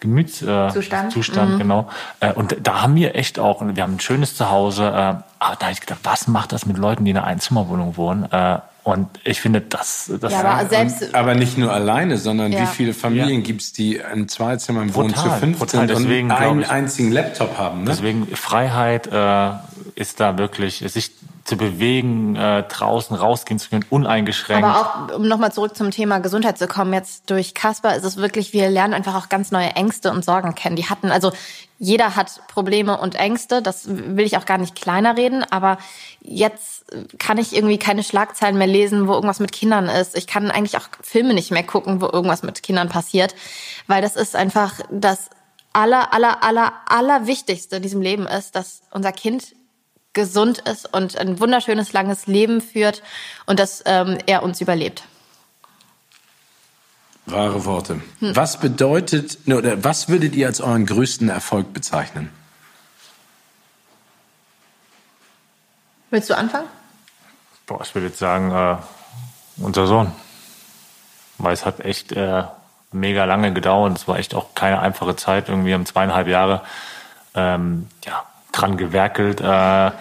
Gemütszustand, äh, Zustand, mhm. genau. Äh, und da haben wir echt auch, wir haben ein schönes Zuhause, äh, aber da habe ich gedacht, was macht das mit Leuten, die in einer Einzimmerwohnung wohnen? Äh, und ich finde, das... das ja, aber, selbst und, aber nicht nur alleine, sondern ja. wie viele Familien ja. gibt es, die in zwei Zimmern wohnen zu fünf sind und einen ich, einzigen Laptop haben? Ne? Deswegen Freiheit äh, ist da wirklich... sich zu bewegen, äh, draußen rausgehen zu können, uneingeschränkt. Aber auch, um nochmal zurück zum Thema Gesundheit zu kommen, jetzt durch Kasper ist es wirklich, wir lernen einfach auch ganz neue Ängste und Sorgen kennen. Die hatten, also jeder hat Probleme und Ängste, das will ich auch gar nicht kleiner reden, aber jetzt kann ich irgendwie keine Schlagzeilen mehr lesen, wo irgendwas mit Kindern ist. Ich kann eigentlich auch Filme nicht mehr gucken, wo irgendwas mit Kindern passiert, weil das ist einfach das aller, aller, aller, aller Wichtigste in diesem Leben ist, dass unser Kind gesund ist und ein wunderschönes, langes Leben führt und dass ähm, er uns überlebt. Wahre Worte. Hm. Was bedeutet, oder was würdet ihr als euren größten Erfolg bezeichnen? Willst du anfangen? Boah, ich würde jetzt sagen, äh, unser Sohn. Weil es hat echt äh, mega lange gedauert. Es war echt auch keine einfache Zeit. Irgendwie um zweieinhalb Jahre, ähm, ja, dran gewerkelt äh, mhm.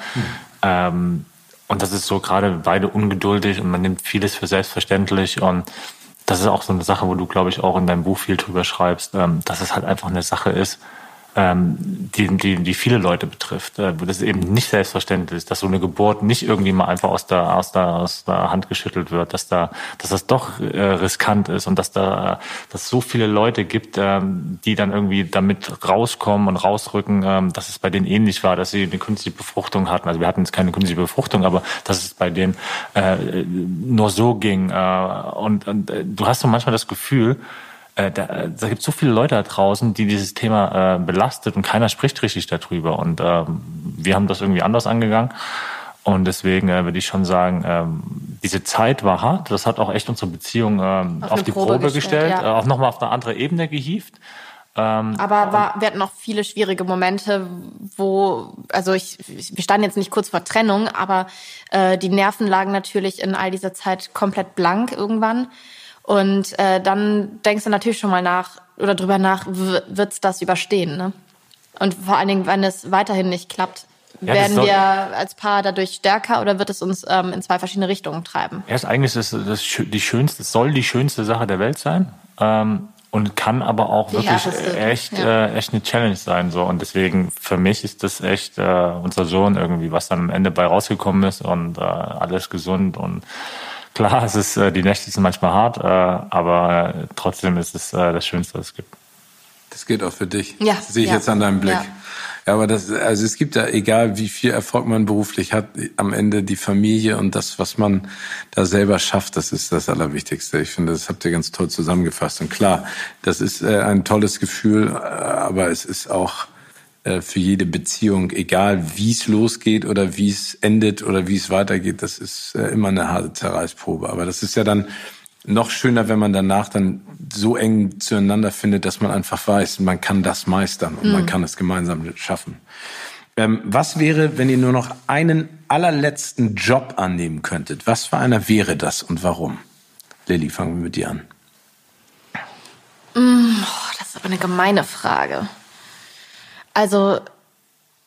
ähm, und das ist so gerade beide ungeduldig und man nimmt vieles für selbstverständlich und das ist auch so eine Sache, wo du, glaube ich, auch in deinem Buch viel drüber schreibst, ähm, dass es halt einfach eine Sache ist, ähm, die, die, die viele Leute betrifft, äh, wo das eben nicht selbstverständlich ist, dass so eine Geburt nicht irgendwie mal einfach aus der, aus der, aus der Hand geschüttelt wird, dass, da, dass das doch äh, riskant ist und dass da dass so viele Leute gibt, ähm, die dann irgendwie damit rauskommen und rausrücken, ähm, dass es bei denen ähnlich war, dass sie eine künstliche Befruchtung hatten. Also wir hatten jetzt keine künstliche Befruchtung, aber dass es bei denen äh, nur so ging. Äh, und und äh, du hast so manchmal das Gefühl, Da, da gibt es so viele Leute da draußen, die dieses Thema äh, belastet und keiner spricht richtig darüber. Und ähm, wir haben das irgendwie anders angegangen Und deswegen äh, würde ich schon sagen, ähm, diese Zeit war hart. Das hat auch echt unsere Beziehung ähm, auf, auf die Probe, Probe gestellt, gestellt ja. Auch nochmal auf eine andere Ebene gehievt. Ähm, Aber war, wir hatten auch viele schwierige Momente, wo, also ich, ich wir standen jetzt nicht kurz vor Trennung, aber äh, die Nerven lagen natürlich in all dieser Zeit komplett blank irgendwann. Und äh, dann denkst du natürlich schon mal nach oder drüber nach, w- wird's das überstehen, ne? Und vor allen Dingen, wenn es weiterhin nicht klappt, ja, werden wir als Paar dadurch stärker oder wird es uns ähm, in zwei verschiedene Richtungen treiben? Ja, ist eigentlich das, das die schönste, soll die schönste Sache der Welt sein. Ähm, Und kann aber auch die wirklich echt, ja. äh, echt eine Challenge sein. So. Und deswegen, für mich ist das echt äh, unser Sohn irgendwie, was dann am Ende bei rausgekommen ist. Und äh, alles gesund. Und klar, es ist, äh, die Nächte sind manchmal hart, äh, aber äh, trotzdem ist es äh, das Schönste, was es gibt. Das geht auch für dich. Ja. Das sehe ich ja. jetzt an deinem Blick. Ja. Ja, aber das, also es gibt ja, egal wie viel Erfolg man beruflich hat, am Ende die Familie und das, was man da selber schafft, das ist das Allerwichtigste. Ich finde, das habt ihr ganz toll zusammengefasst. Und klar, das ist äh, ein tolles Gefühl, äh, aber es ist auch äh, für jede Beziehung, egal wie es losgeht oder wie es endet oder wie es weitergeht, das ist äh, immer eine harte Zerreißprobe. Aber das ist ja dann noch schöner, wenn man danach dann so eng zueinander findet, dass man einfach weiß, man kann das meistern und mhm. man kann es gemeinsam schaffen. Ähm, was wäre, wenn ihr nur noch einen allerletzten Job annehmen könntet? Was für einer wäre das und warum? Lilli, fangen wir mit dir an. Mm, das ist aber eine gemeine Frage. Also,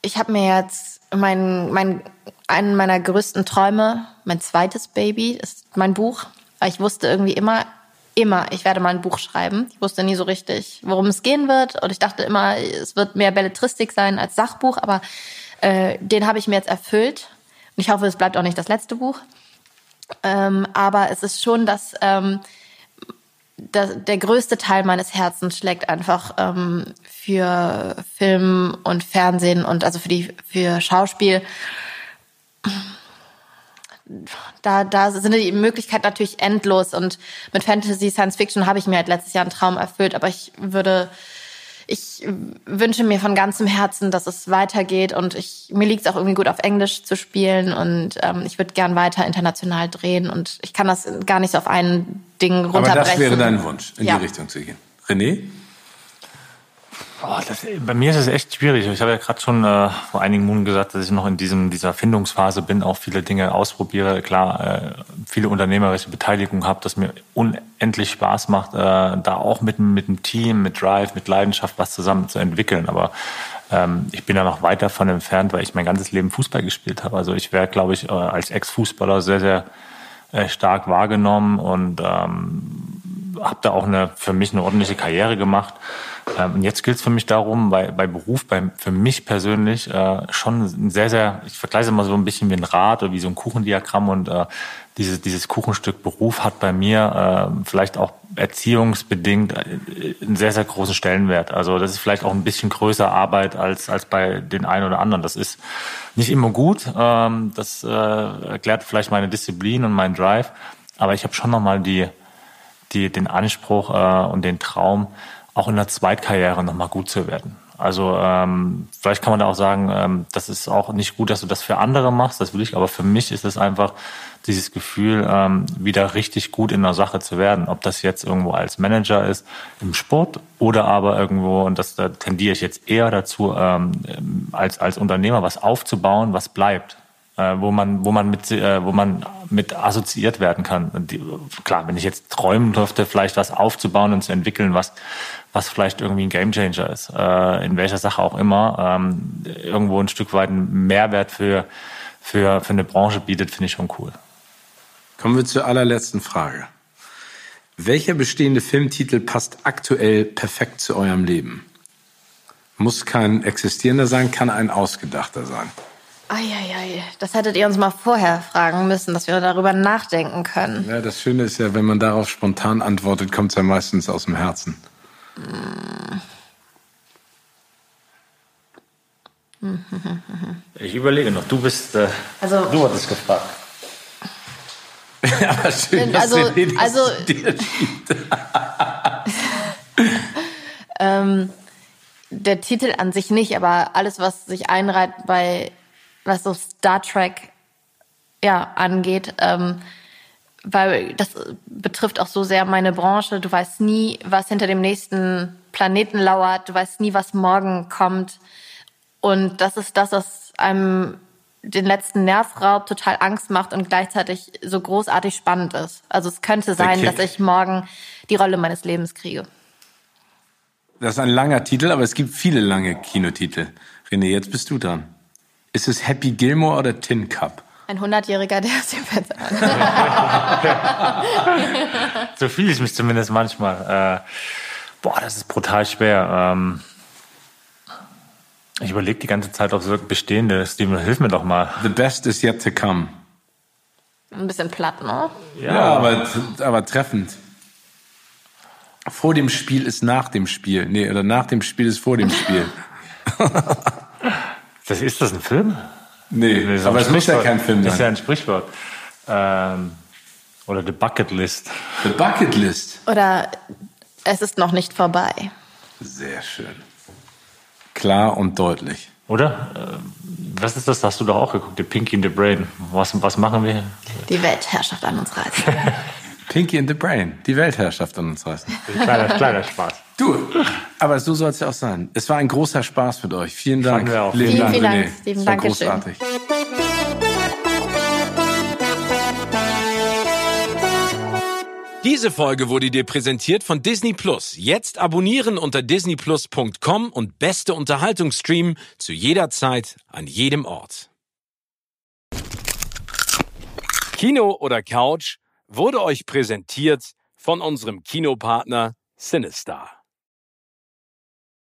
ich habe mir jetzt mein, mein, einen meiner größten Träume, mein zweites Baby, ist mein Buch. Ich wusste irgendwie immer, immer, ich werde mal ein Buch schreiben. Ich wusste nie so richtig, worum es gehen wird. Und ich dachte immer, es wird mehr Belletristik sein als Sachbuch. Aber äh, den habe ich mir jetzt erfüllt. Und ich hoffe, es bleibt auch nicht das letzte Buch. Ähm, aber es ist schon, dass ähm, das, der größte Teil meines Herzens schlägt einfach ähm, für Film und Fernsehen und also für die für Schauspiel. Da, da sind die Möglichkeiten natürlich endlos und mit Fantasy, Science Fiction habe ich mir halt letztes Jahr einen Traum erfüllt, aber ich würde, ich wünsche mir von ganzem Herzen, dass es weitergeht und ich, mir liegt es auch irgendwie gut auf Englisch zu spielen und ähm, ich würde gern weiter international drehen und ich kann das gar nicht so auf ein Ding runterbrechen. Aber das wäre dein Wunsch, in ja. die Richtung zu gehen. René? Oh, das, bei mir ist es echt schwierig. Ich habe ja gerade schon äh, vor einigen Monaten gesagt, dass ich noch in diesem dieser Findungsphase bin, auch viele Dinge ausprobiere. Klar, äh, viele unternehmerische Beteiligung habe, das mir unendlich Spaß macht, äh, da auch mit mit dem Team, mit Drive, mit Leidenschaft was zusammen zu entwickeln. Aber ähm, ich bin da noch weit davon entfernt, weil ich mein ganzes Leben Fußball gespielt habe. Also ich wäre, glaube ich, äh, als Ex-Fußballer sehr, sehr äh, stark wahrgenommen und ähm, habe da auch eine für mich eine ordentliche Karriere gemacht. Und jetzt gilt es für mich darum, bei, bei Beruf, bei, für mich persönlich, äh, schon sehr, sehr, ich vergleiche mal so ein bisschen wie ein Rad oder wie so ein Kuchendiagramm und äh, dieses, dieses Kuchenstück Beruf hat bei mir äh, vielleicht auch erziehungsbedingt einen sehr, sehr großen Stellenwert. Also das ist vielleicht auch ein bisschen größer Arbeit als, als bei den einen oder anderen. Das ist nicht immer gut, ähm, das äh, erklärt vielleicht meine Disziplin und meinen Drive, aber ich habe schon nochmal die, die, den Anspruch äh, und den Traum, auch in der Zweitkarriere nochmal gut zu werden. Also ähm, vielleicht kann man da auch sagen, ähm, das ist auch nicht gut, dass du das für andere machst, das will ich, aber für mich ist es einfach dieses Gefühl, ähm, wieder richtig gut in der Sache zu werden. Ob das jetzt irgendwo als Manager ist im Sport oder aber irgendwo, und das da tendiere ich jetzt eher dazu, ähm, als, als Unternehmer was aufzubauen, was bleibt. Wo man, wo man mit, wo man mit assoziiert werden kann. Die, klar, wenn ich jetzt träumen dürfte, vielleicht was aufzubauen und zu entwickeln, was, was vielleicht irgendwie ein Gamechanger ist, äh, in welcher Sache auch immer, ähm, irgendwo ein Stück weit einen Mehrwert für, für, für eine Branche bietet, finde ich schon cool. Kommen wir zur allerletzten Frage. Welcher bestehende Filmtitel passt aktuell perfekt zu eurem Leben? Muss kein existierender sein, kann ein ausgedachter sein. Eieiei, das hättet ihr uns mal vorher fragen müssen, dass wir darüber nachdenken können. Ja, das Schöne ist ja, wenn man darauf spontan antwortet, kommt es ja meistens aus dem Herzen. Ich überlege noch, du bist, äh, also, du hattest gefragt. Aber schön, dass also, du das also, dir ähm, der Titel an sich nicht, aber alles, was sich einreiht bei was so Star Trek ja, angeht, ähm, weil das betrifft auch so sehr meine Branche. Du weißt nie, was hinter dem nächsten Planeten lauert. Du weißt nie, was morgen kommt. Und das ist das, was einem den letzten Nervraub total Angst macht und gleichzeitig so großartig spannend ist. Also es könnte sein, dass ich morgen die Rolle meines Lebens kriege. Das ist ein langer Titel, aber es gibt viele lange Kinotitel. René, jetzt bist du dran. Ist es Happy Gilmore oder Tin Cup? Ein hundertjähriger, der ist im Bett an. So fühle ich mich zumindest manchmal. Äh, boah, das ist brutal schwer. Ähm, ich überlege die ganze Zeit auf so bestehende. Steven, hilf mir doch mal. The best is yet to come. Ein bisschen platt, ne? Ja, ja aber, aber treffend. Vor dem Spiel ist nach dem Spiel. Nee, oder nach dem Spiel ist vor dem Spiel. Das, ist das ein Film? Nee, nee, aber es muss ja kein Film sein. Das ist ja ein Sprichwort. Ähm, oder The Bucket List. The Bucket List. Oder Es ist noch nicht vorbei. Sehr schön. Klar und deutlich. Oder? Was ist das? Hast du doch auch geguckt, The Pinky and the Brain. Was, was machen wir? Die Weltherrschaft an uns reißen. Pinky and the Brain. Die Weltherrschaft an uns reißen. Kleiner, kleiner Spaß. Du, aber so soll es ja auch sein. Es war ein großer Spaß mit euch. Vielen Dank. Auch. Vielen, vielen Dank, vielen Dank, René. Vielen Dank, das war großartig. Diese Folge wurde dir präsentiert von Disney Plus. Jetzt abonnieren unter disney plus punkt com und beste Unterhaltung streamen zu jeder Zeit, an jedem Ort. Kino oder Couch wurde euch präsentiert von unserem Kinopartner Cinestar.